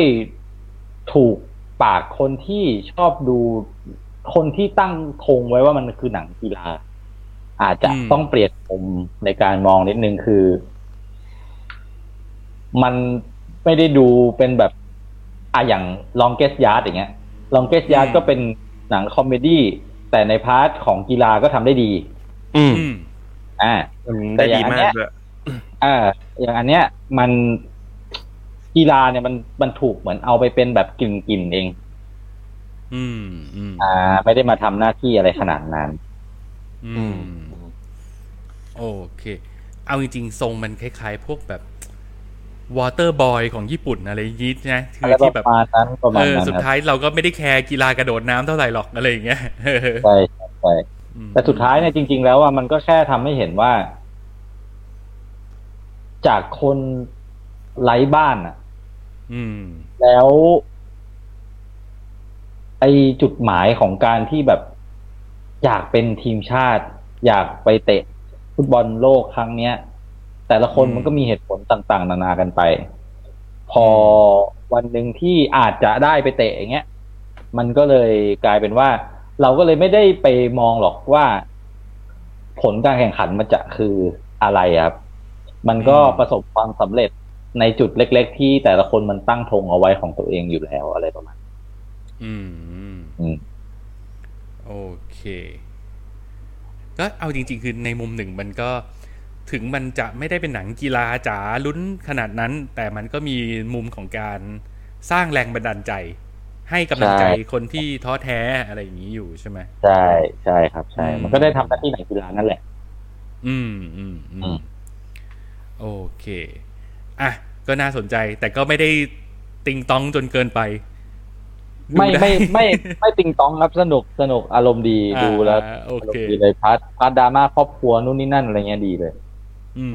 ถูกปากคนที่ชอบดูคนที่ตั้งธงไว้ว่ามันคือหนังกีฬาอาจจะต้องเปลี่ยนมุมในการมองนิดนึงคือมันไม่ได้ดูเป็นแบบอ่ะอย่าง Longest Yard อย่างเงี้ย Longest Yard ก็เป็นหนังคอมเมดี้แต่ในพาร์ทของกีฬาก็ทำได้ดีอืมอ่าแต่อย่างอันเนี้ยอ่าอย่างอันเนี้ยมันกีฬาเนี่ยมันมันถูกเหมือนเอาไปเป็นแบบกลิ่นๆเองอืมอ่าไม่ได้มาทำหน้าที่อะไรขนาดนั้นอืมโอเคเอาจริงๆทรงมันคล้ายๆพวกแบบวอเตอร์บอยของญี่ปุ่นอะไรยิดนะคือที่แบบเออสุดท้ายเราก็ไม่ได้แคร์กีฬากระโดดน้ำเท่าไหร่หรอกอะไรอย่างเงี้ยใช่ใช่แต่สุดท้ายเนี่ยจริงๆแล้วว่ามันก็แค่ทำให้เห็นว่าจากคนไร้บ้านอ่ะแล้วไอจุดหมายของการที่แบบอยากเป็นทีมชาติอยากไปเตะฟุตบอลโลกครั้งเนี้ยแต่ละคนมันก็มีเหตุผลต่างๆนานากันไปพอวันหนึ่งที่อาจจะได้ไปเตะอย่างเงี้ยมันก็เลยกลายเป็นว่าเราก็เลยไม่ได้ไปมองหรอกว่าผลการแข่งขันมันจะคืออะไรครับมันก็ประสบความสำเร็จในจุดเล็กๆที่แต่ละคนมันตั้งธงเอาไว้ของตัวเองอยู่แล้วอะไรประมาณอืมอืมโอเคก็เอาจริงๆคือในมุมหนึ่งมันก็ถึงมันจะไม่ได้เป็นหนังกีฬาจ๋าลุ้นขนาดนั้นแต่มันก็มีมุมของการสร้างแรงบันดาลใจให้กำลังใจคนที่ท้อแท้อะไรอย่างนี้อยู่ใช่ไหมใช่ใช่ครับใช่มันก็ได้ทำหน้าที่หนังกีฬานั่นแหละอืมอืมอืมโอเคอ่ะก็น่าสนใจแต่ก็ไม่ได้ติงตองจนเกินไป ไม่ไม่ไม่ไม่ติงต้องครับสนุกสนุกอารมณ์ดีดูแล้วอารมณ์ดีเลยพาร์ทพาร์ทดราม่าครอบครัวนู่นนี่นั่นอะไรเงี้ยดีเลยอืม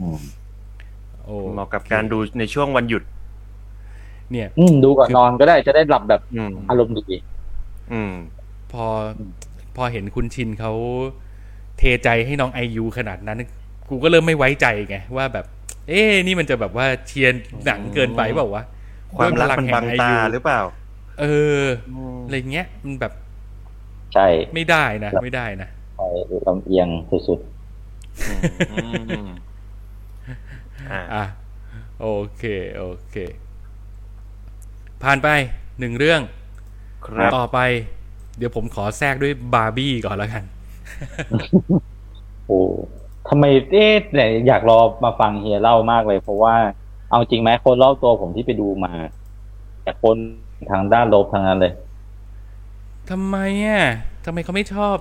อืมโอ้เหมาะกับการดูในช่วงวันหยุดเนี่ยดูก่อนนอนก็ได้จะได้หลับแบบอารมณ์ดีอืมพอพอเห็นคุณชินเขาเทใจให้น้อง ไอ ยู ขนาดนั้นกูก็เริ่มไม่ไว้ใจไงว่าแบบเอ๊ะนี่มันจะแบบว่าเชียร์หนังเกินไปเปล่าวะความรักมันบังตาหรือเปล่าเอออะไรเงี้ยมันแบบใช่ไม่ได้นะไม่ได้นะไปลำเอียงสุดๆอ่ะโอเคโอเคผ่านไปหนึ่งเรื่องต่อไปเดี๋ยวผมขอแทรกด้วยบาร์บี้ก่อนแล้วกันโอ้ทำไมเอ๊ะเนี่ยอยากรอมาฟังเฮียเล่ามากเลยเพราะว่าเอาจริงไหมคนรอบตัวผมที่ไปดูมาแต่คนทางด้านลบทางนั้นเลยทำไมอ่ะทำไมเขาไม่ชอบ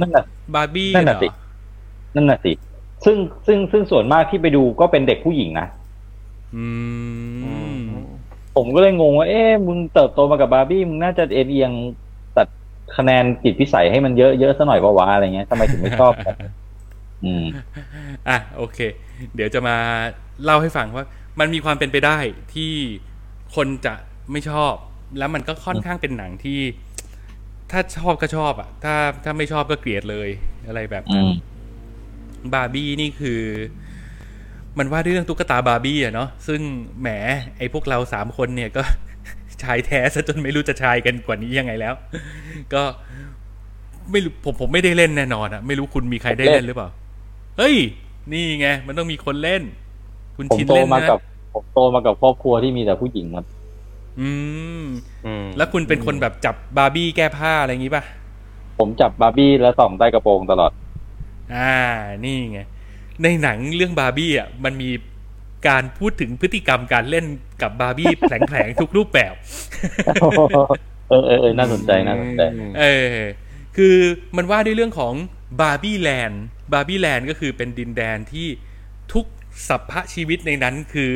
บาร์บี้นั่นน่ะสินั่นน่ะสิซึ่งซึ่งซึ่งส่วนมากที่ไปดูก็เป็นเด็กผู้หญิงนะอืมผมก็เลยงงว่าเอ๊ะมึงเติบโตมากับบาร์บี้มึงน่าจะเอียงตัดคะแนนจิตวิสัยให้มันเยอะเยอะซะหน่อยว่าอะไรเงี้ยทำไมถึงไม่ชอบอืมอ่ะโอเคเดี๋ยวจะมาเล่าให้ฟังว่ามันมีความเป็นไปได้ที่คนจะไม่ชอบแล้วมันก็ค่อนข้างเป็นหนังที่ถ้าชอบก็ชอบอ่ะถ้าถ้าไม่ชอบก็เกลียดเลยอะไรแบบนั้นบาร์บี้นี่คือมันว่าเรื่องตุ๊กตาบาร์บี้อ่ะเนาะซึ่งแหมไอ้พวกเราสามคนเนี่ยก็ชายแท้ซะจนไม่รู้จะชายกันกว่านี้ยังไงแล้วก็ไม่รู้ผมผมไม่ได้เล่นแน่นอนอ่ะไม่รู้คุณมีใครได้เล่นหรือเปล่าเฮ้ยนี่ไงมันต้องมีคนเล่นคุณชินเล่นนะผมโตมากับครอบครัวที่มีแต่ผู้หญิงครับอืมแล้วคุณเป็นคนแบบจับบาร์บี้แก้ผ้าอะไรอย่างงี้ป่ะผมจับบาร์บี้แล้วส่องใต้กระโปรงตลอดอ่านี่ไงในหนังเรื่องบาร์บี้อ่ะมันมีการพูดถึงพฤติกรรมการเล่นกับบาร์บี้แผลงๆทุกรูปแบบเออๆน่าสนใจน่าสนใจเออคือมันว่าด้วยเรื่องของบาร์บี้แลนด์บาร์บี้แลนด์ก็คือเป็นดินแดนที่ทุกสัพพะชีวิตในนั้นคือ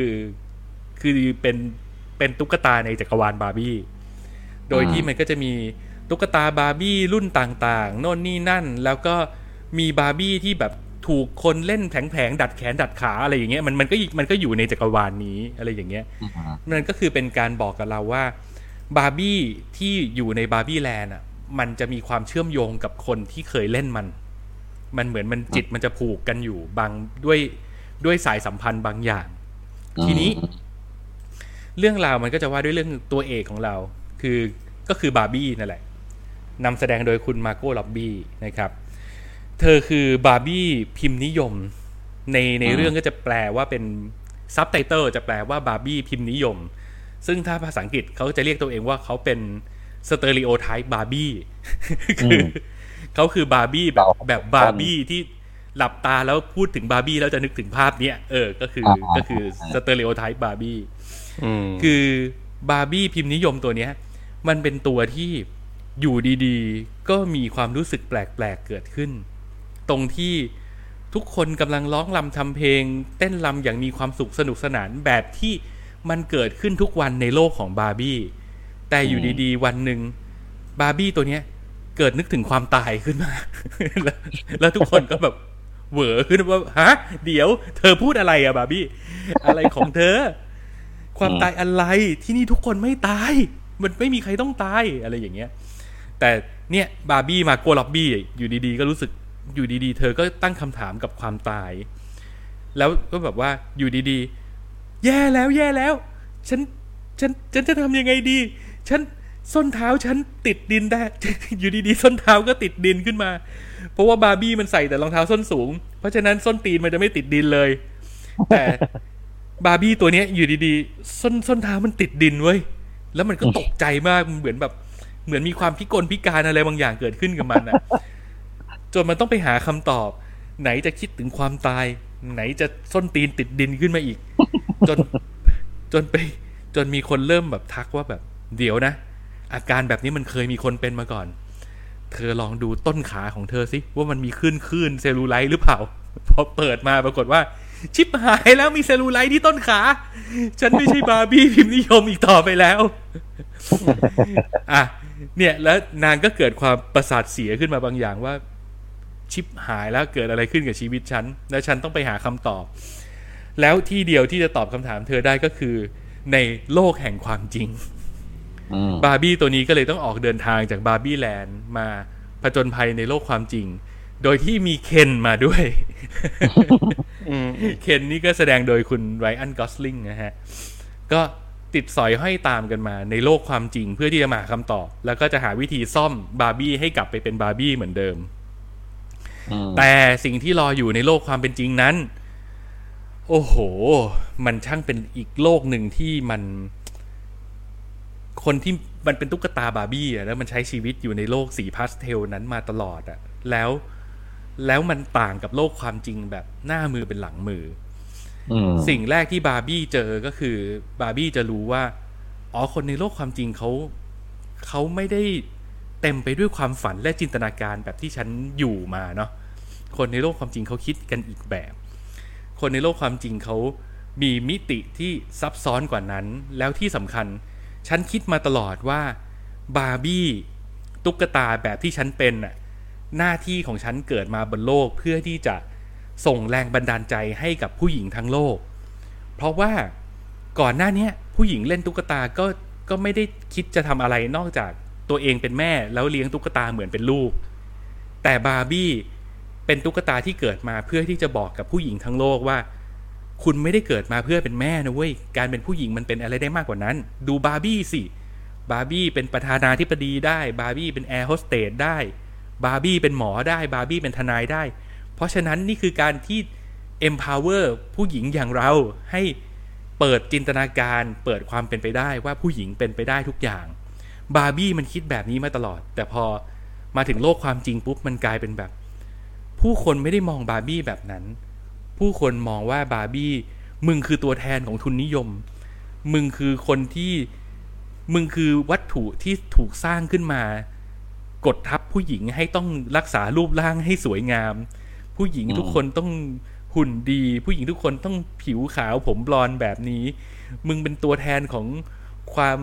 คือเป็นเป็นตุ๊กตาในจักรวาลบาร์บี้โดยที่มันก็จะมีตุ๊กตาบาร์บี้รุ่นต่างๆโน่นนี่นั่นแล้วก็มีบาร์บี้ที่แบบถูกคนเล่นแผลงๆดัดแขนดัดขาอะไรอย่างเงี้ยมันมันก็มันก็อยู่ในจักรวาลนี้อะไรอย่างเงี้ยนั่นก็คือเป็นการบอกกับเราว่าบาร์บี้ที่อยู่ในบาร์บี้แลนด์อ่ะมันจะมีความเชื่อมโยงกับคนที่เคยเล่นมันมันเหมือนมันจิตมันจะผูกกันอยู่บางด้วยด้วยสายสัมพันธ์บางอย่างทีนี้เรื่องราวมันก็จะว่าด้วยเรื่องตัวเอกของเราคือก็คือบาร์บี้นั่นแหละนำแสดงโดยคุณมาโก้ล็อบบี้นะครับเธอคือบาร์บี้พิมพ์นิยมในในเรื่องก็จะแปลว่าเป็นซับไตเติลจะแปลว่าบาร์บี้พิมพ์นิยมซึ่งถ้าภาษาอังกฤษเขาจะเรียกตัวเองว่าเขาเป็นสเตอริโอไทป์บาร์บี้คือเขาคือบาร์บี้แบบแบบบาร์บี้ที่หลับตาแล้วพูดถึงบาร์บี้แล้วจะนึกถึงภาพเนี้ยเออก็คือก็คือสเตอริโอไทป์บาร์บี้คือบาร์บี้พิมพ์นิยมตัวเนี้ยมันเป็นตัวที่อยู่ดีๆก็มีความรู้สึกแปลกๆเกิดขึ้นตรงที่ทุกคนกำลังร้องรำทำเพลงเต้นรำอย่างมีความสุขสนุกสนานแบบที่มันเกิดขึ้นทุกวันในโลกของบาร์บี้แต่อยู่ดีๆวันหนึ่งบาร์บี้ตัวเนี้ยเกิดนึกถึงความตายขึ้นมาแล้วทุกคนก็แบบเหวอขึ้นว่าฮะเดี๋ยวเธอพูดอะไรอะบาร์บี้อะไรของเธอความตายอะไรที่นี่ทุกคนไม่ตายมันไม่มีใครต้องตายอะไรอย่างเงี้ยแต่เนี่ยบาร์บี้มาโกล็อบบี้อยู่ดีๆก็รู้สึกอยู่ดีๆเธอก็ตั้งคำถามกับความตายแล้วก็แบบว่าอยู่ดีๆแย่แล้วแย่แล้วฉันฉันฉันจะทำยังไงดีฉันส้นเท้าฉันติดดินได้อยู่ดีๆส้นเท้าก็ติดดินขึ้นมาเพราะว่าบาร์บี้มันใส่แต่รองเท้าส้นสูงเพราะฉะนั้นส้นตีนมันจะไม่ติดดินเลยแต่บาร์บี้ตัวนี้อยู่ดีๆส้นส้นเท้ามันติดดินเว้ยแล้วมันก็ตกใจมากเหมือนแบบเหมือนมีความพิกลพิการอะไรบางอย่างเกิดขึ้นกับมันอ่ะจนมันต้องไปหาคำตอบไหนจะคิดถึงความตายไหนจะส้นตีนติดดินขึ้นมาอีกจนจนไปจนมีคนเริ่มแบบทักว่าแบบเดี๋ยวนะอาการแบบนี้มันเคยมีคนเป็นมาก่อนเธอลองดูต้นขาของเธอสิว่ามันมีคลื่นคลื่นเซลลูไลท์หรือเปล่าพอเปิดมาปรากฏว่าชิบหายแล้วมีเซลลูไลท์ที่ต้นขาฉันไม่ใช่บาร์บี้พิมพ์นิยมอีกต่อไปแล้ว อ่ะเนี่ยแล้วนางก็เกิดความประสาทเสียขึ้นมาบางอย่างว่าชิปหายแล้วเกิดอะไรขึ้นกับชีวิตฉันแล้วฉันต้องไปหาคำตอบแล้วที่เดียวที่จะตอบคำถามเธอได้ก็คือในโลกแห่งความจริงบาร์บี้ตัวนี้ก็เลยต้องออกเดินทางจากบาร์บี้แลนด์มาผจญภัยในโลกความจริงโดยที่มีเคนมาด้วย เคนนี่ก็แสดงโดยคุณไรอัน กอสลิงนะฮะก็ติดสอยห้อยตามกันมาในโลกความจริงเพื่อที่จะหาคำตอบแล้วก็จะหาวิธีซ่อมบาร์บี้ให้กลับไปเป็นบาร์บี้เหมือนเดิมแต่สิ่งที่รออยู่ในโลกความเป็นจริงนั้นโอ้โหมันช่างเป็นอีกโลกหนึ่งที่มันคนที่มันเป็นตุ๊กตาบาร์บี้แล้วมันใช้ชีวิตอยู่ในโลกสีพาสเทลนั้นมาตลอดอ่ะแล้วแล้วมันต่างกับโลกความจริงแบบหน้ามือเป็นหลังมือสิ่งแรกที่บาร์บี้เจอก็คือบาร์บี้จะรู้ว่าอ๋อคนในโลกความจริงเขาเขาไม่ได้เต็มไปด้วยความฝันและจินตนาการแบบที่ฉันอยู่มาเนาะคนในโลกความจริงเขาคิดกันอีกแบบคนในโลกความจริงเขามีมิติที่ซับซ้อนกว่านั้นแล้วที่สำคัญฉันคิดมาตลอดว่าบาร์บี้ตุ๊กตาแบบที่ฉันเป็นน่ะหน้าที่ของฉันเกิดมาบนโลกเพื่อที่จะส่งแรงบันดาลใจให้กับผู้หญิงทั้งโลกเพราะว่าก่อนหน้านี้ผู้หญิงเล่นตุ๊กตาก็ก็ไม่ได้คิดจะทำอะไรนอกจากตัวเองเป็นแม่แล้วเลี้ยงตุ๊กตาเหมือนเป็นลูกแต่บาร์บี้เป็นตุ๊กตาที่เกิดมาเพื่อที่จะบอกกับผู้หญิงทั้งโลกว่าคุณไม่ได้เกิดมาเพื่อเป็นแม่นะเว้ยการเป็นผู้หญิงมันเป็นอะไรได้มากกว่านั้นดูบาร์บี้สิบาร์บี้เป็นประธานาธิบดีได้บาร์บี้เป็นแอร์โฮสเตสได้บาร์บี้เป็นหมอได้บาร์บี้เป็นทนายได้เพราะฉะนั้นนี่คือการที่ empower ผู้หญิงอย่างเราให้เปิดจินตนาการเปิดความเป็นไปได้ว่าผู้หญิงเป็นไปได้ทุกอย่างบาร์บี้มันคิดแบบนี้มาตลอดแต่พอมาถึงโลกความจริงปุ๊บมันกลายเป็นแบบผู้คนไม่ได้มองบาร์บี้แบบนั้นผู้คนมองว่าบาร์บี้มึงคือตัวแทนของทุนนิยมมึงคือคนที่มึงคือวัตถุที่ถูกสร้างขึ้นมากดทับผู้หญิงให้ต้องรักษารูปร่างให้สวยงามผู้หญิงทุกคนต้องหุ่นดีผู้หญิงทุกคนต้องผิวขาวผมบลอนด์แบบนี้มึงเป็นตัวแทนของความ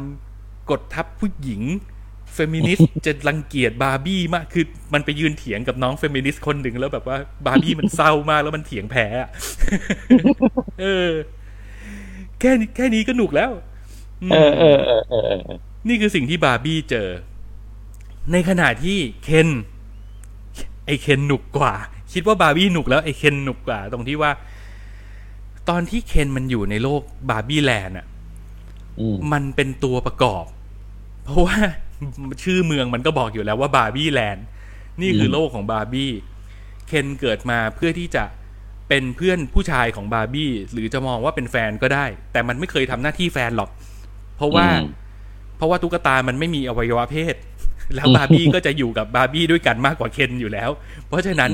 กดทับผู้หญิงเฟมินิสต์จะรังเกียจบาร์บี้มากคือมันไปยืนเถียงกับน้องเฟมินิสต์คนหนึ่งแล้วแบบว่าบาร์บี้มันเศร้ามากแล้วมันเถียงแพ้เออแค่แค่นี้ก็หนุกแล้วเออเออเออเออนี่คือสิ่งที่บาร์บี้เจอในขณะที่เคนไอเคนหนุกกว่าคิดว่าบาร์บี้หนุกแล้วไอเคนหนุกกว่าตรงที่ว่าตอนที่เคนมันอยู่ในโลกบาร์บี้แลนด์อ่ะมันเป็นตัวประกอบเพราะว่าชื่อเมืองมันก็บอกอยู่แล้วว่าบาร์บี้แลนด์นี่คือโลกของบาร์บี้เคนเกิดมาเพื่อที่จะเป็นเพื่อนผู้ชายของบาร์บี้หรือจะมองว่าเป็นแฟนก็ได้แต่มันไม่เคยทำหน้าที่แฟนหรอกเพราะว่าเพราะว่าตุ๊กตามันไม่มีอวัยวะเพศแล้วบาร์บี้ก็จะอยู่กับบาร์บี้ด้วยกันมากกว่าเคนอยู่แล้วเพราะฉะนั้น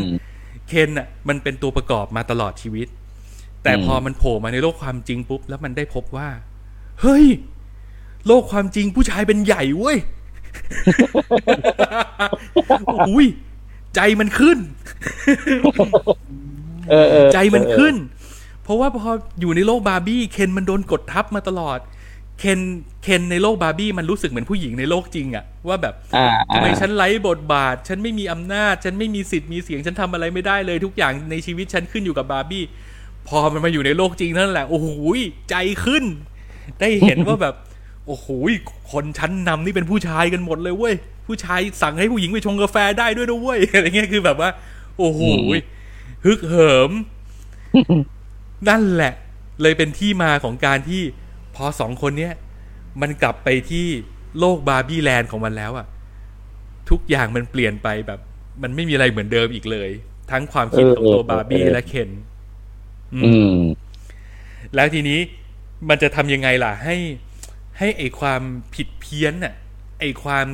เคนน่ะมันเป็นตัวประกอบมาตลอดชีวิตแต่พอมันโผล่มาในโลกความจริงปุ๊บแล้วมันได้พบว่าเฮ้ยโลกความจริงผู้ชายเป็นใหญ่เว้ยอุ้ยใจมันขึ้นเออๆใจมันขึ้นเพราะว่าพออยู่ในโลกบาร์บี้เคนมันโดนกดทับมาตลอดเคนเคนในโลกบาร์บี้มันรู้สึกเหมือนผู้หญิงในโลกจริงอะว่าแบบทำไมฉันไร้บทบาทฉันไม่มีอำนาจฉันไม่มีสิทธิ์มีเสียงฉันทำอะไรไม่ได้เลยทุกอย่างในชีวิตฉันขึ้นอยู่กับบาร์บี้พอมันมาอยู่ในโลกจริงนั่นแหละโอ้โหใจขึ้นได้เห็นว่าแบบโอ้โหคนชั้นนำนี่เป็นผู้ชายกันหมดเลยเว้ยผู้ชายสั่งให้ผู้หญิงไปชงกาแฟได้ด้วยนะเว้ยอะไรเงี้ยคือแบบว่าโอ้โหฮึกเหิมนั่นแหละเลยเป็นที่มาของการที่พอสองคนเนี้ยมันกลับไปที่โลกบาร์บี้แลนด์ของมันแล้วอะทุกอย่างมันเปลี่ยนไปแบบมันไม่มีอะไรเหมือนเดิมอีกเลยทั้งความคิดของตัวบาร์บี้และเคนอืมแล้วทีนี้มันจะทำยังไงล่ะให้ให้ไอ้ความผิดเพี้ยนน่ะไอ้ความ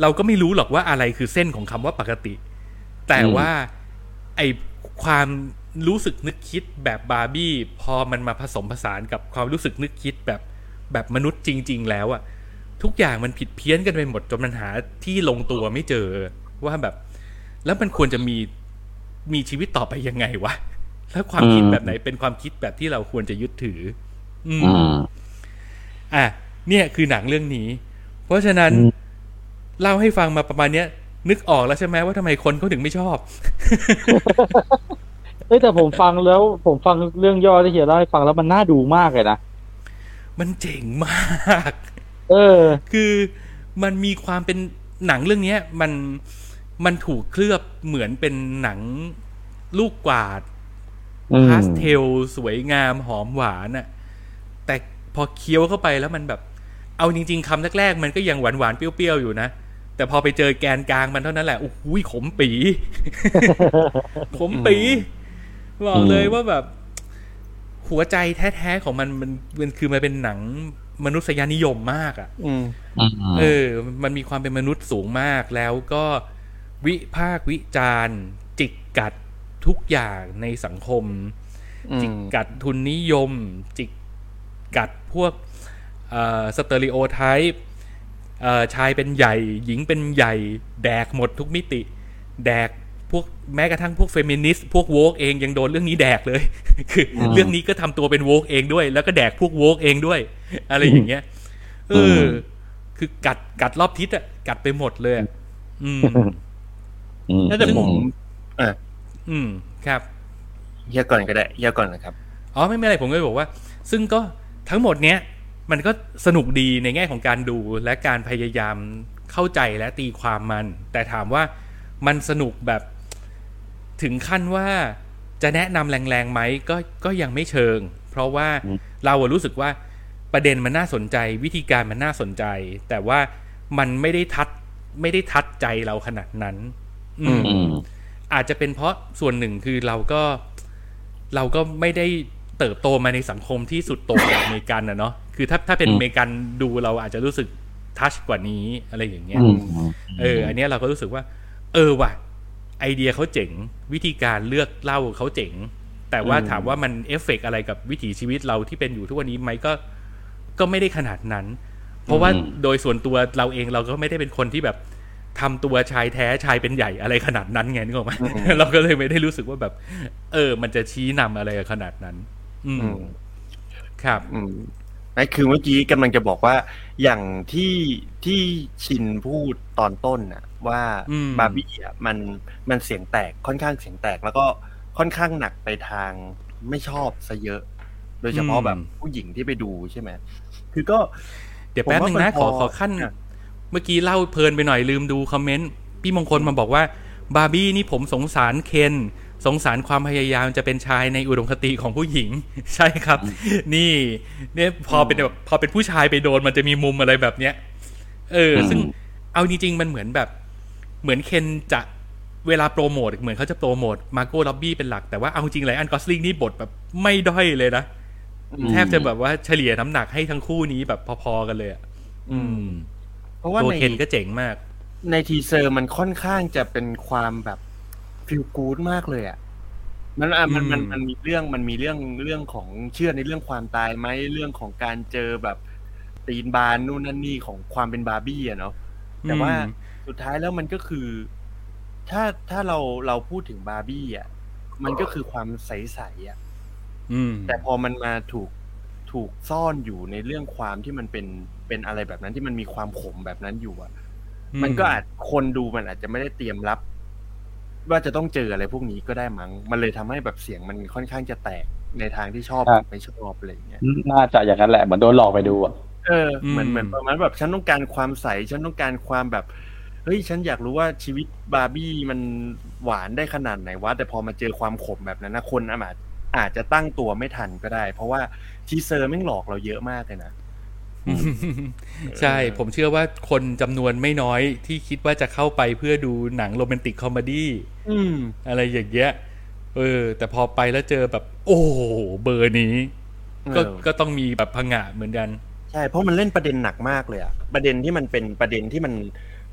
เราก็ไม่รู้หรอกว่าอะไรคือเส้นของคำว่าปกติแต่ว่าไอ้ความรู้สึกนึกคิดแบบบาร์บี้พอมันมาผสมผสานกับความรู้สึกนึกคิดแบบแบบมนุษย์จริงๆแล้วอ่ะทุกอย่างมันผิดเพี้ยนกันไปหมดจนมันหาที่ลงตัวไม่เจอว่าแบบแล้วมันควรจะมีมีชีวิตต่อไปยังไงวะแล้วความคิดแบบไหนเป็นความคิดแบบที่เราควรจะยึดถืออืมอ่ะเนี่ยคือหนังเรื่องนี้ เพราะฉะนั้นเล่าให้ฟังมาประมาณเนี้ยนึกออกแล้วใช่ไหมว่าทำไมคนเขาถึงไม่ชอบเอ้ยแต่ผมฟังแล้วผมฟังเรื่องย่อที่เฮียเล่าให้ฟังแล้วมันน่าดูมากเลยนะมันเจ๋งมากเออคือมันมีความเป็นหนังเรื่องนี้มันมันถูกเคลือบเหมือนเป็นหนังลูกกวาดพาสเทลสวยงามหอมหวานน่ะแต่พอเคี้ยวเข้าไปแล้วมันแบบเอาจริงๆคำแรกๆมันก็ยังหวานๆเปรี้ยวๆอยู่นะแต่พอไปเจอแกนกลางมันเท่านั้นแหละโอ้โหขมปี๋ ขมปี๋บอกเลยว่าแบบหัวใจแท้ๆของมันมันคือมันเป็นหนังมนุษยนิยมมากอ่ะเออมันมีความเป็นมนุษย์สูงมากแล้วก็วิพากษ์วิจารณ์จิกกัดทุกอย่างในสังคมจิกกัดทุนนิยมจิกกัดพวกเอ่อสเตอริโอไทป์เอ่อชายเป็นใหญ่หญิงเป็นใหญ่แดกหมดทุกมิติแดกพวกแม้กระทั่งพวกเฟมินิสต์พวกโวกเองยังโดนเรื่องนี้แดกเลยคือเรื่องนี้ก็ทำตัวเป็นโวกเองด้วยแล้วก็แดกพวกโวกเองด้วยอะไรอย่างเงี้ยเออคือกัดกัดรอบทิศอ่ะกัดไปหมดเลยอืมน่าจะผมอ่ะอืมครับเฮียก่อนก็ได้เฮียก่อนนะครับอ๋อไม่ไม่อะไรผมก็บอกว่าซึ่งก็ทั้งหมดเนี้ยมันก็สนุกดีในแง่ของการดูและการพยายามเข้าใจและตีความมันแต่ถามว่ามันสนุกแบบถึงขั้นว่าจะแนะนำแรงๆไหมก็ก็ยังไม่เชิงเพราะว่าเรารู้สึกว่าประเด็นมันน่าสนใจวิธีการมันน่าสนใจแต่ว่ามันไม่ได้ทัดไม่ได้ทัดใจเราขนาดนั้นอืมอาจจะเป็นเพราะส่วนหนึ่งคือเราก็เราก็ไม่ได้เติบโตมาในสังคมที่สุดโต่งแบบอเมริกันนะเนาะคือถ้าถ้าเป็นอเมริกันดูเราอาจจะรู้สึกทัชกว่านี้อะไรอย่างเงี้ยเอออันนี้เราก็รู้สึกว่าเออว่ะไอเดียเขาเจ๋งวิธีการเลือกเล่าเขาเจ๋งแต่ว่าถามว่ามันเอฟเฟกต์อะไรกับวิถีชีวิตเราที่เป็นอยู่ทุกวันนี้ไหมก็ก็ไม่ได้ขนาดนั้นเพราะว่าโดยส่วนตัวเราเองเราก็ไม่ได้เป็นคนที่แบบทำตัวชายแท้ชายเป็นใหญ่อะไรขนาดนั้นไงนึกออกไหม เราก็เลยไม่ได้รู้สึกว่าแบบเออมันจะชี้นำอะไรขนาดนั้นอืมครับอืมนั่นคือเมื่อกี้กำลังจะบอกว่าอย่างที่ที่ชินพูดตอนต้นน่ะว่าบาร์บี้อ่ะมันมันเสียงแตกค่อนข้างเสียงแตกแล้วก็ค่อนข้างหนักไปทางไม่ชอบซะเยอะโดยเฉพาะแบบผู้หญิงที่ไปดูใช่ไหมคือก็เดี๋ยวแป๊บนึงนะขอขอขั้นเมื่อกี้เล่าเพลินไปหน่อยลืมดูคอมเมนต์พี่มงคลมาบอกว่าบาร์บี้นี่ผมสงสารเคนสงสารความพยายามจะเป็นชายในอุดมคติของผู้หญิงใช่ครับนี่เนี่ยพอเป็นแบบพอเป็นผู้ชายไปโดนมันจะมีมุมอะไรแบบเนี้ยเออซึ่งเอาจริงๆมันเหมือนแบบเหมือนเคนจะเวลาโปรโมทเหมือนเขาจะโปรโมทมาโก้ล็อบบี้เป็นหลักแต่ว่าเอาจริงไรอันกอสลิงนี่บทแบบไม่ด้อยเลยนะแทบจะแบบว่าเฉลี่ยน้ำหนักให้ทั้งคู่นี้แบบพอๆกันเลยอ่ะอืมเพราะว่าในเคนก็เจ๋งมากในทีเซอร์มันค่อนข้างจะเป็นความแบบฟีลกู๊ดมากเลยอ่ะมันมันมันมันมีเรื่องมันมีเรื่องเรื่องของเชื่อในเรื่องความตายไหมเรื่องของการเจอแบบตีนบานนู่นนั่นนี่ของความเป็นบาร์บี้อ่ะเนาะแต่ว่าสุดท้ายแล้วมันก็คือถ้าถ้าเราเราพูดถึงบาร์บี้อ่ะมันก็คือความใสๆอ่ะแต่พอมันมาถูกถูกซ่อนอยู่ในเรื่องความที่มันเป็นเป็นอะไรแบบนั้นที่มันมีความขมแบบนั้นอยู่อ่ะมันก็อาจคนดูมันอาจจะไม่ได้เตรียมรับว่าจะต้องเจออะไรพวกนี้ก็ได้มั้งมันเลยทำให้แบบเสียงมันค่อนข้างจะแตกในทางที่ชอบไม่ชอบอะไรอย่างเงี้ยน่าจะอย่างนั้นแหละเหมือนโดนหลอกไปดูอ่ะเออเหมือนเหมือนประมาณแบบฉันต้องการความใสฉันต้องการความแบบเฮ้ยฉันอยากรู้ว่าชีวิตบาร์บี้มันหวานได้ขนาดไหนวะแต่พอมาเจอความขมแบบนั้นนะคนอาจอาจจะตั้งตัวไม่ทันก็ได้เพราะว่าทีเซอร์แม่งหลอกเราเยอะมากเลยนะ ใช่ผมเชื่อว่าคนจำนวนไม่น้อยที่คิดว่าจะเข้าไปเพื่อดูหนังโรแมนติกคอมเมดี้อะไรอย่างเงี้ยเออแต่พอไปแล้วเจอแบบโอ้เบอร์นี้ก็ก็ต้องมีแบบผงะเหมือนกันใช่เพราะมันเล่นประเด็นหนักมากเลยอะประเด็นที่มันเป็นประเด็นที่มัน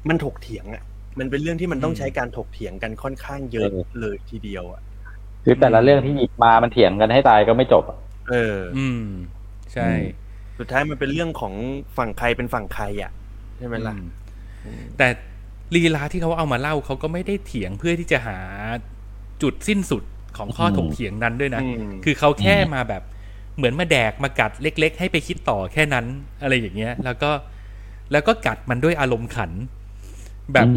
มันถกเถียงอะมันเป็นเรื่องที่มันต้องใช้การถกเถียงกันค่อนข้างเยอะเลยทีเดียวอะคือแต่ละเรื่องที่หยิบมามันเถียงกันให้ตายก็ไม่จบเอออืมใช่สุดท้ายมันเป็นเรื่องของฝั่งใครเป็นฝั่งใครอ่ะใช่ไหมล่ะแต่ลีลาที่เขาเอามาเล่าเขาก็ไม่ได้เถียงเพื่อที่จะหาจุดสิ้นสุดของข้อถกเถียงนั้นด้วยนะคือเขาแค่มาแบบเหมือนมาแดกมากัดเล็กๆให้ไปคิดต่อแค่นั้นอะไรอย่างเงี้ยแล้วก็ แล้วก็กัดมันด้วยอารมณ์ขันแบบ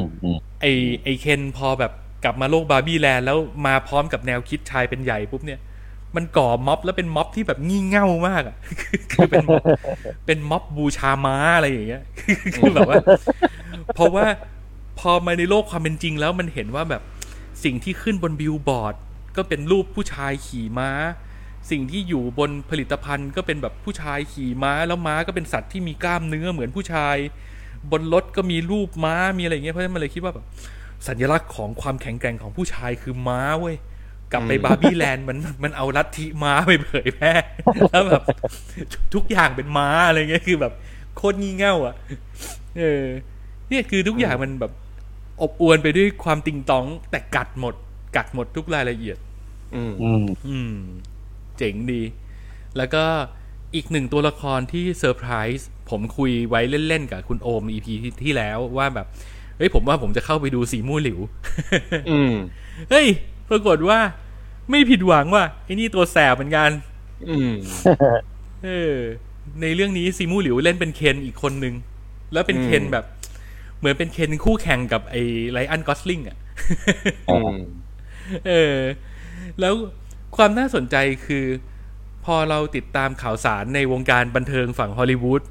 ไอ้ไอ้เคนพอแบบกลับมาโลกบาร์บี้แลนด์แล้วมาพร้อมกับแนวคิดชายเป็นใหญ่ปุ๊บเนี่ยมันก่อม็อบแล้วเป็นม็อบที่แบบงี่เง่ามากอ่ะคือเป็นม็อบเป็นม็อบบูชาม้าอะไรอย่างเงี้ยคือแบบว่าเพราะว่าพอมาในโลกความเป็นจริงแล้วมันเห็นว่าแบบสิ่งที่ขึ้นบนบิลบอร์ดก็เป็นรูปผู้ชายขี่ม้าสิ่งที่อยู่บนผลิตภัณฑ์ก็เป็นแบบผู้ชายขี่ม้าแล้วม้าก็เป็นสัตว์ที่มีกล้ามเนื้อเหมือนผู้ชายบนรถก็มีรูปม้ามีอะไรอย่างเงี้ยเพราะฉะนั้นมันเลยคิดว่าแบบสัญลักษณ์ของความแข็งแกร่งของผู้ชายคือม้าเว้ยกลับไปบาร์บี้แลนด์มันมันเอาลัทธิม้าไปเผยแพร่แล้วแบบทุกอย่างเป็นม้าอะไรเงี้ยคือแบบโคตรงี่เง่าอ่ะเออเนี่ยคือทุกอย่างมันแบบอบอวลไปด้วยความติงตองแต่กัดหมดกัดหมดทุกรายละเอียดอืมอืมเจ๋งดีแล้วก็อีกหนึ่งตัวละครที่เซอร์ไพรส์ผมคุยไว้เล่นๆกับคุณโอม อี พี ที่แล้วว่าแบบเฮ้ยผมว่าผมจะเข้าไปดูสีมู่หลิวอืมเฮ้ยปรากฏว่าไม่ผิดหวังว่าไอ้นี่ตัวแสบเหมือนกันอืมเออในเรื่องนี้ซีมู่หลิวเล่นเป็นเคนอีกคนนึงแล้วเป็นเคนแบบเหมือนเป็นเคนคู่แข่งกับไอ้ไลออนกอสลิงอ่ะอืมเออแล้วความน่าสนใจคือพอเราติดตามข่าวสารในวงการบันเทิงฝั่งฮอลลีวูด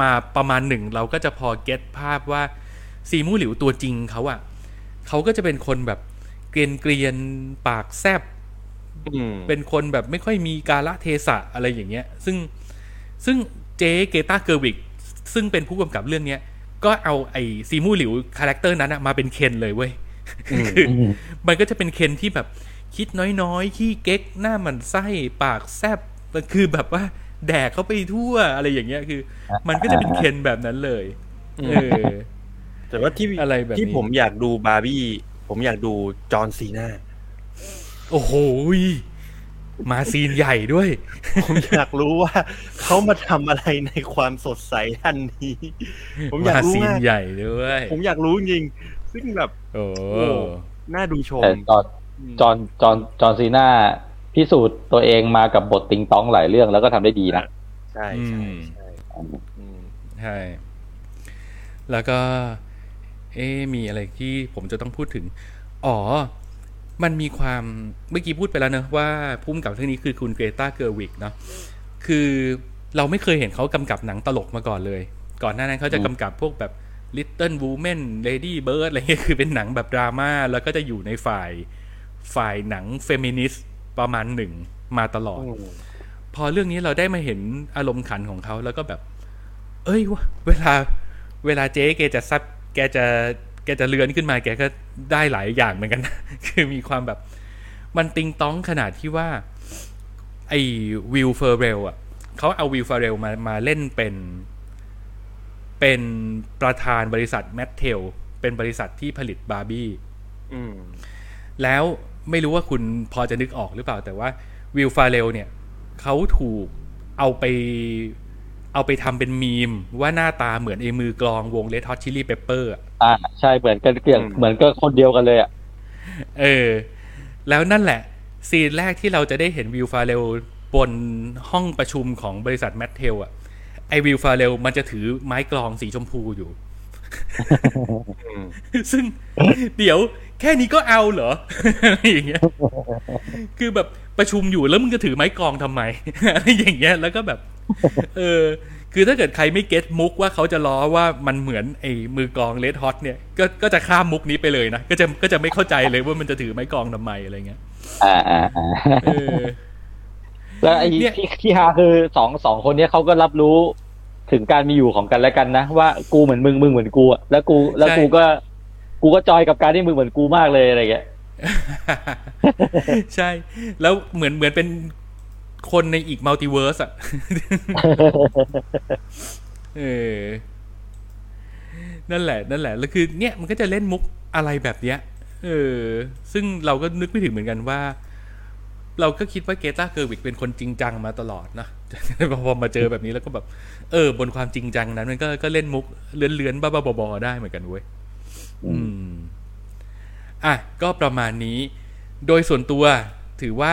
มาประมาณหนึ่งเราก็จะพอเก็ตภาพว่าซีมู่หลิวตัวจริงเขาอ่ะเขาก็จะเป็นคนแบบเกรียนๆปากแซบเป็นคนแบบไม่ค่อยมีกาลเทศะอะไรอย่างเงี้ยซึ่งซึ่งเจเกต้าเกอร์วิกซึ่งเป็นผู้กำกับเรื่องเนี้ยก็เอาไอ้ซีมู่หลิวคาแรคเตอร์นั้นมาเป็นเคนเลยเว้ย มันก็จะเป็นเคนที่แบบคิดน้อยๆขี้เก๊กหน้าหมันไส้ปากแซบคือแบบว่าแดกเข้าไปทั่วอะไรอย่างเงี้ยคือมันก็จะเป็นเคนแบบนั้นเลยเออแต่ว่าที่อะไรแบบที่ผมอยากดูบาร์บี้ผมอยากดูจอห์นซีน่าโอ้โหมาซีนใหญ่ด้วย ผมอยากรู้ว่าเขามาทำอะไรในความสดใสท่านนี้ ผมอยากรู้ซีนใหญ่ด้วยผมอยากรู้จริงซึ่งแบบโอ้น่าดูชมจอห์นจอห์นจอห์นซีน่าพิสูจน์ตัวเองมากับบทติงต้องหลายเรื่องแล้วก็ทำได้ดีนะใช่ใช่ใช่ใช่แล้วก็เอ๊มีอะไรที่ผมจะต้องพูดถึงอ๋อมันมีความเมื่อกี้พูดไปแล้วนะว่าผู้กำกับเรื่องนี้คือคุณเกรตาเกอร์วิกเนาะคือเราไม่เคยเห็นเขากำกับหนังตลกมาก่อนเลยก่อนหน้านั้นเขาจะกำกับพวกแบบ Little Women Lady Bird อะไรเงี้ยคือเป็นหนังแบบดราม่าแล้วก็จะอยู่ในฝ่ายฝ่ายหนังเฟมินิสต์ประมาณหนึ่งมาตลอดพอเรื่องนี้เราได้มาเห็นอารมณ์ขันของเขาแล้วก็แบบเอ้ยเวลาเวลาเจ๊เกจะซับแกจะแกจะเลือนขึ้นมาแกก็ได้หลายอย่างเหมือนกันนะ คือมีความแบบมันติงต้องขนาดที่ว่าไอ้วิลเฟอร์เรลอ่ะเขาเอาวิลเฟอร์เรลมามาเล่นเป็นเป็นประธานบริษัทแมทเทลเป็นบริษัทที่ผลิตบาร์บี้แล้วไม่รู้ว่าคุณพอจะนึกออกหรือเปล่าแต่ว่าวิลเฟอร์เรลเนี่ยเขาถูกเอาไปเอาไปทำเป็นมีมว่าหน้าตาเหมือนไอ้มือกลองวง Red Hot Chili Pepper อ่ะใช่เหมือนกันเกลี้ยงเหมือนก็คนเดียวกันเลยอ่ะเออแล้วนั่นแหละซีนแรกที่เราจะได้เห็นวิลฟาเรลบนห้องประชุมของบริษัทแมทเทลอ่ะไอ้วิลฟาเรลมันจะถือไม้กลองสีชมพูอยู่ ซึ่ง เดี๋ยวแค่นี้ก็เอาเหรอ อย่างเงี้ย คือแบบประชุมอยู่แล้วมึงจะถือไม้กลองทำไม อะไรอย่างเงี้ยแล้วก็แบบเออคือถ้าเกิดใครไม่เก็ตมุกว่าเขาจะล้อว่ามันเหมือนไอ้มือกลองเลดฮอตเนี่ยก็ก็จะข้ามมุกนี้ไปเลยนะก็จะก็จะไม่เข้าใจเลยว่ามันจะถือไม้กลองทำไมอะไรเงี้ยอ่าอ่าเออแล้วไอ้ที่ที่ฮาคือสองสองคนนี้เขาก็รับรู้ถึงการมีอยู่ของกันและกันนะว่ากูเหมือนมึงมึงเหมือนกูแล้วกูแล้วกูก็กูก็จอยกับการที่มึงเหมือนกูมากเลยอะไรเงี้ยใช่แล้วเหมือนเหมือนเป็นคนในอีกมัลติเวิร์สอ่ะ เออนั่นแหละนั่นแหละแล้วคือเนี่ยมันก็จะเล่นมุกอะไรแบบเนี้ยเออซึ่งเราก็นึกไม่ถึงเหมือนกันว่าเราก็คิดว่าเกต้าเกอร์วิกเป็นคนจริงจังมาตลอดนะ พอมาเจอแบบนี้แล้วก็แบบเออบนความจริงจังนั้นมันก็ก็เล่นมุกเลื้อนๆบ้าๆบอๆได้เหมือนกันเว้ยอืมอ่ะก็ประมาณนี้โดยส่วนตัวถือว่า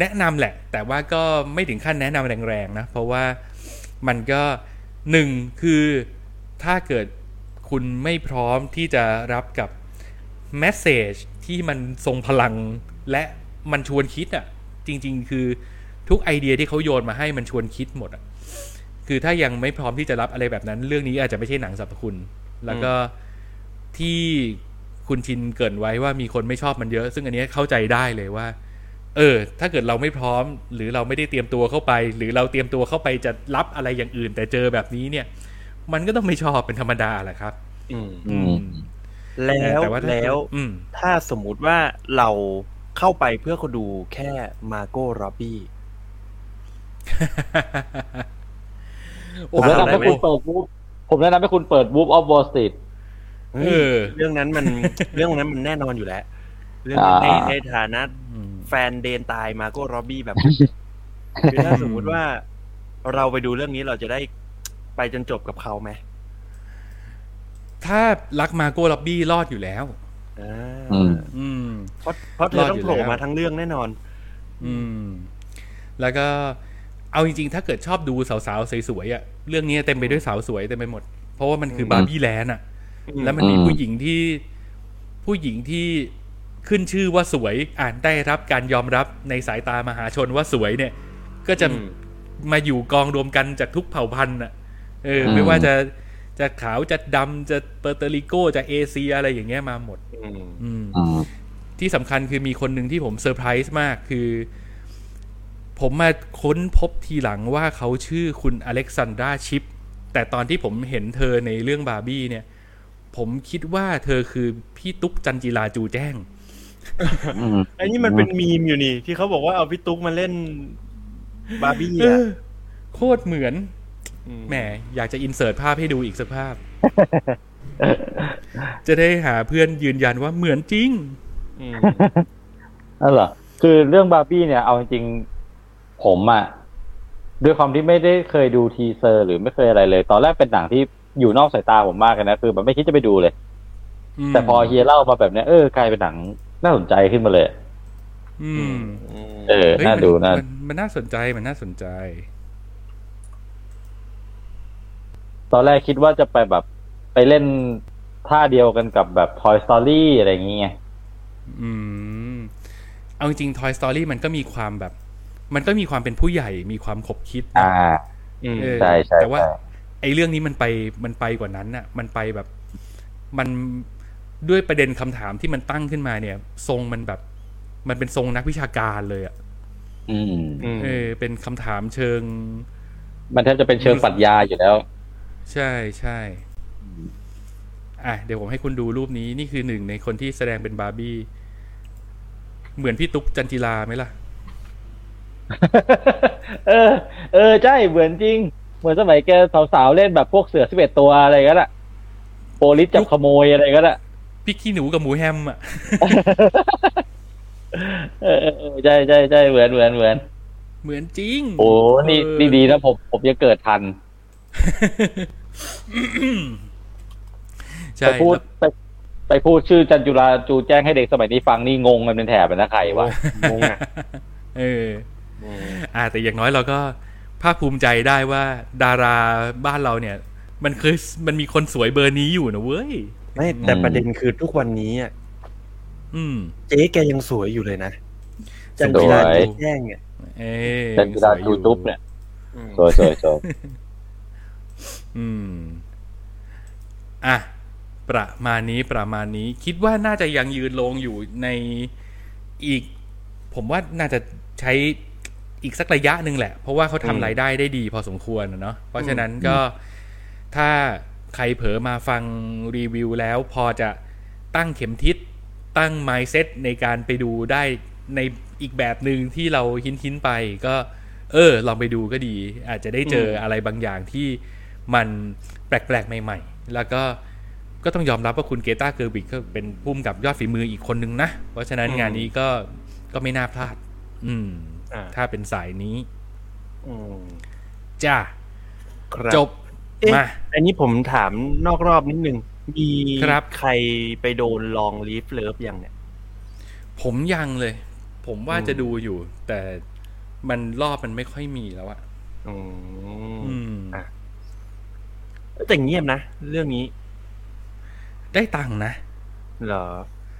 แนะนำแหละแต่ว่าก็ไม่ถึงขั้นแนะนำแรงๆนะเพราะว่ามันก็หนึ่งคือ ถ้าเกิดคุณไม่พร้อมที่จะรับกับเมสเสจที่มันทรงพลังและมันชวนคิดอ่ะจริงๆคือทุกไอเดียที่เขาโยนมาให้มันชวนคิดหมดอ่ะคือถ้ายังไม่พร้อมที่จะรับอะไรแบบนั้นเรื่องนี้อาจจะไม่ใช่หนังสรรพคุณแล้วก็ที่คุณชินเกริ่นไว้ว่ามีคนไม่ชอบมันเยอะซึ่งอันนี้เข้าใจได้เลยว่าเออถ้าเกิดเราไม่พร้อมหรือเราไม่ได้เตรียมตัวเข้าไปหรือเราเตรียมตัวเข้าไปจะรับอะไรอย่างอื่นแต่เจอแบบนี้เนี่ยมันก็ต้องไม่ชอบเป็นธรรมดาแหละครับอืมอืมแล้วแล้วถ้าสมมุติว่าเราเข้าไปเพื่อเขาดูแค่มาโก้โรบี้ผมแนะนำให้คุณเปิดวูฟผมแนะนำให้คุณเปิดวูฟออฟวอลสตรีทเรื่องนั้นมันเรื่องนั้นมันแน่นอนอยู่แล้วเรื่องในในฐานะแฟนเดนตายมาโก้โรบี้แบบคือถ้าสมมุติว่าเราไปดูเรื่องนี้เราจะได้ไปจนจบกับเขาไหมถ้ารักมาโก้โรบี้รอดอยู่แล้วเพราะเพราะเธอต้องโผล่มาทั้งเรื่องแน่นอนอืมแล้วก็เอาจริงๆถ้าเกิดชอบดูสาวๆสวยๆอ่ะเรื่องนี้เต็มไปด้วยสาวสวยเต็มไปหมดเพราะว่ามันคือบาร์บี้แลนด์อ่ะแล้วมันมีผู้หญิงที่ผู้หญิงที่ขึ้นชื่อว่าสวยอ่านได้รับการยอมรับในสายตามหาชนว่าสวยเนี่ยก็จะมาอยู่กองรวมกันจากทุกเผ่าพันธุ์อ่ะเออไม่ว่าจะจะขาวจะดำจะเปอร์เตริโกจะเอเชียอะไรอย่างเงี้ยมาหมดที่สำคัญคือมีคนหนึ่งที่ผมเซอร์ไพรส์มากคือผมมาค้นพบทีหลังว่าเขาชื่อคุณอเล็กซานดราชิปแต่ตอนที่ผมเห็นเธอในเรื่องบาร์บี้เนี่ยผมคิดว่าเธอคือพี่ตุ๊กจันจิราจูแจ้งไอ้นี่มันเป็นมีมอยู่นี่ที่เขาบอกว่าเอาพี่ตุ๊กมาเล่นบาร์บี้อ่ะโคตรเหมือนแหมอยากจะอินเสิร์ตภาพให้ดูอีกสักภาพจะได้หาเพื่อนยืนยันว่าเหมือนจริงนั่นเหรอคือเรื่องบาร์บี้เนี่ยเอาจริงผมอ่ะด้วยความที่ไม่ได้เคยดูทีเซอร์หรือไม่เคยอะไรเลยตอนแรกเป็นหนังที่อยู่นอกสายตาผมมากเลยนะคือแบบไม่คิดจะไปดูเลยแต่พอเฮียเล่ามาแบบนี้เออกลายเป็นหนังน่าสนใจขึ้นมาเลยอืมเออน่าดูนะมันน่าสนใจมันน่าสนใจตอนแรกคิดว่าจะไปแบบไปเล่นท่าเดียวกันกับแบบ Toy Story อะไรอย่างเงี้ยอืมเอาจริง Toy Story มันก็มีความแบบมันก็มีความเป็นผู้ใหญ่มีความขบคิดอ่าอืมใช่ๆแต่ว่าไอ้เรื่องนี้มันไปมันไปกว่านั้นน่ะมันไปแบบมันด้วยประเด็นคำถามที่มันตั้งขึ้นมาเนี่ยทรงมันแบบมันเป็นทรงนักวิชาการเลยอ่ะอืมเออเป็นคำถามเชิงมันแทบจะเป็นเชิงปรัชญาอยู่แล้วใช่ใช่อ่ะเดี๋ยวผมให้คุณดูรูปนี้นี่คือหนึ่งในคนที่แสดงเป็นบาร์บี้เหมือนพี่ตุ๊กจันจิราไหมล่ะ เออเออใช่เหมือนจริงเหมือนสมัยแกสาวๆเล่นแบบพวกเสือสิบเอ็ดตัวอะไรก็ล่ะโปลิสจับขโมยอะไรก็ล่ะพี่ขี้หนูกับหมูแฮมอ่ะ เออใช่ใช่ใช่เหมือนเหมือนเหมือนเหมือนจริงโอ้นี่ดีๆนะผมผมจะเกิดทันไปพูดไปไปพูดชื่อจันจุราจูแจ้งให้เด็กสมัยนี้ฟังนี่งงกันเป็นแถบเลยนะใครวะงงอ่ะเอออ่าแต่อย่างน้อยเราก็ภาคภูมิใจได้ว่าดาราบ้านเราเนี่ยมันคือมันมีคนสวยเบอร์นี้อยู่นะเว้ยไม่แต่ประเด็นคือทุกวันนี้อ่ะอืมเจ๊แกยังสวยอยู่เลยนะจันจุราจูแจ้งเนี่ยเออจันจุราจูตุ๊บเนี่ยสวยๆๆอืมอ่ะประมาณนี้ประมาณนี้คิดว่าน่าจะยังยืนลงอยู่ในอีกผมว่าน่าจะใช้อีกสักระยะนึงแหละเพราะว่าเขาทำรายได้ได้ดีพอสมควรเนาะเพราะฉะนั้นก็ถ้าใครเผลอมาฟังรีวิวแล้วพอจะตั้งเข็มทิศตั้ง mindset ในการไปดูได้ในอีกแบบนึงที่เราหินๆไปก็เออลองไปดูก็ดีอาจจะได้เจออะไรบางอย่างที่มันแปลกๆใหม่ๆแล้วก็ก็ต้องยอมรับว่าคุณเกต้าเกอร์บิกก็เป็นผู้กำกับยอดฝีมืออีกคนนึงนะเพราะฉะนั้นงานนี้ก็ก็ไม่น่าพลาดอืมถ้าเป็นสายนี้จ้าจบมาอันนี้ผมถามนอกรอบนิดนึงมีใครไปโดนลองลีฟเลิฟยังเนี่ยผมยังเลยผมว่าจะดูอยู่แต่มันรอบมันไม่ค่อยมีแล้วอะอืมอ่ะ แต่เงียบนะเรื่องนี้ได้ตังค์นะเหรอ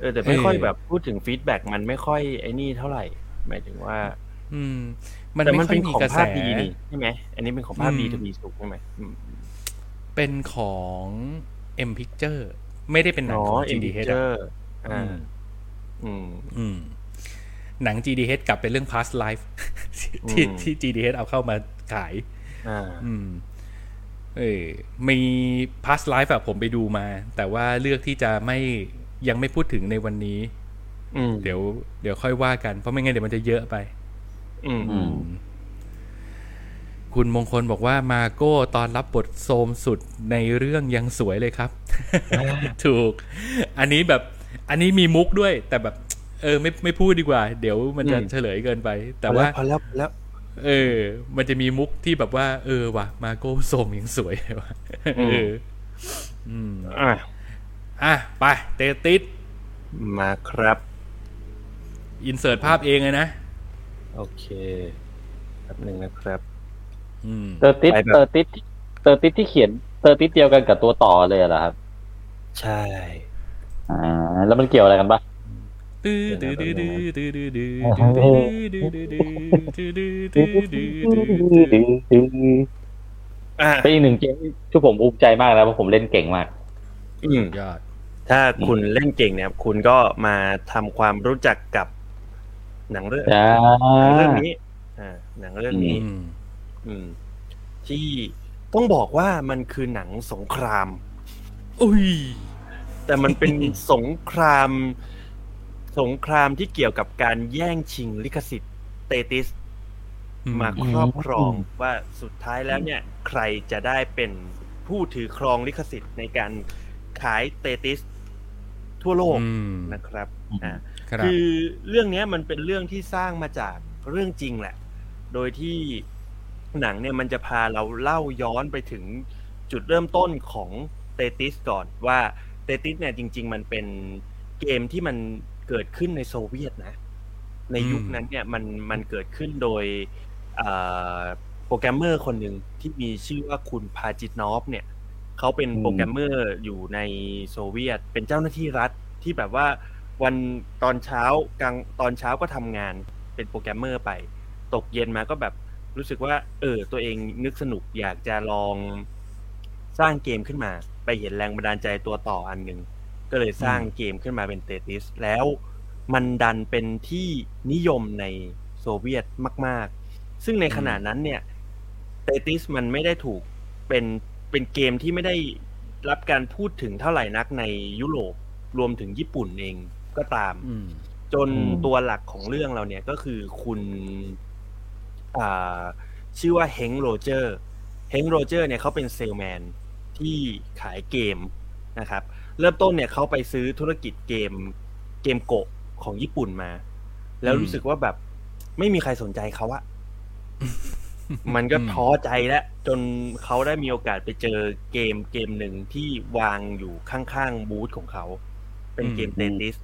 เออแต่ไม่ค่อยแบบพูดถึงฟีดแบ็กมันไม่ค่อยไอ้นี่เท่าไหร่หมายถึงว่าอืมมันไม่ค่อยมีกระแสใช่ไหมอันนี้เป็นของภาพดีทวีสุขใช่ไหมเป็นของ M Picture ไม่ได้เป็นหนังของ จี ดี เอช อ่าอืมอืมหนัง จี ดี เอช กลับเป็นเรื่อง Past Life ที่ที่ จี ดี เอช เอาเข้ามาขายอ่าอืมเออมี Past Life อ่ะผมไปดูมาแต่ว่าเลือกที่จะไม่ยังไม่พูดถึงในวันนี้เดี๋ยวเดี๋ยวค่อยว่ากันเพราะไม่งั้นเดี๋ยวมันจะเยอะไปคุณมงคลบอกว่ามาโก้ตอนรับบทโซมสุดในเรื่องยังสวยเลยครับ ถูกอันนี้แบบอันนี้มีมุกด้วยแต่แบบเออไม่ไม่พูดดีกว่าเดี๋ยวมันจะเฉลยเกินไปแต่ว่าพอแล้วพอแล้วเออมันจะมีมุกที่แบบว่าเออว่ะมาโก้โซมยังสวยเลยว่ะเอออืมอ่ะอ่ะไปเตติสมาครับอินเสิร์ตภาพเองเลยนะโอเคแป๊บนึงนะครับอืมเตอร์ติสเตอร์ติสเตอร์ติสที่เขียนเตอร์ติสเดียวกันกับตัวต่อเลยเหรอครับใช่อ่าแล้วมันเกี่ยวอะไรกันบ้างตื้อตื้อตื้อตื้อตื้อตื้อตื้อตื้ออ่าเป็นอีกหนึ่งเกมที่ผมภูมิใจมากนะเพราะผมเล่นเก่งมากอืมยอดถ้าคุณเล่นเก่งเนี่ยคุณก็มาทำความรู้จักกับหนังเรื่องเรื่องนี้อ่าหนังเรื่องนี้อืมที่ต้องบอกว่ามันคือหนังสงครามอุ้ยแต่มันเป็นสงครามสงครามที่เกี่ยวกับการแย่งชิงลิขสิทธิ์เตติสมาครอบครองว่าสุดท้ายแล้วเนี่ยใครจะได้เป็นผู้ถือครองลิขสิทธิ์ในการขายเตติสทั่วโลกนะครับอ่าคือเรื่องนี้มันเป็นเรื่องที่สร้างมาจากเรื่องจริงแหละโดยที่หนังเนี่ยมันจะพาเราเล่าย้อนไปถึงจุดเริ่มต้นของเตติสก่อนว่าเตติสเนี่ยจริงๆมันเป็นเกมที่มันเกิดขึ้นในโซเวียตนะในยุคนั้นเนี่ยมันมันเกิดขึ้นโดยโปรแกรมเมอร์คนหนึ่งที่มีชื่อว่าคุณพาจิตนอฟเนี่ยเขาเป็นโปรแกรมเมอร์อยู่ในโซเวียตเป็นเจ้าหน้าที่รัฐที่แบบว่าวันตอนเช้ากลางตอนเช้าก็ทำงานเป็นโปรแกรมเมอร์ไปตกเย็นมาก็แบบรู้สึกว่าเออตัวเองนึกสนุกอยากจะลองสร้างเกมขึ้นมาไปเห็นแรงบันดาลใจตัวต่ออันหนึ่งก็เลยสร้างเกมขึ้นมาเป็นเตติสแล้วมันดันเป็นที่นิยมในโซเวียตมากๆซึ่งในขณะนั้นเนี่ยเตติสมันไม่ได้ถูกเป็นเป็นเกมที่ไม่ได้รับการพูดถึงเท่าไหร่นักในยุโรปรวมถึงญี่ปุ่นเองก็ตามจนตัวหลักของเรื่องเราเนี่ยก็คือคุณอ่าชื่อว่าเฮงโรเจอร์เฮงโรเจอร์เนี่ยเขาเป็นเซลแมนที่ขายเกมนะครับเริ่มต้นเนี่ยเขาไปซื้อธุรกิจเกมเกมโกะของญี่ปุ่นมาแล้วรู้สึกว่าแบบไม่มีใครสนใจเขาอะ มันก็ท้อใจแล้วจนเขาได้มีโอกาสไปเจอเกมเกมหนึ่งที่วางอยู่ข้างๆบูธของเขาเป็นเกมเตติส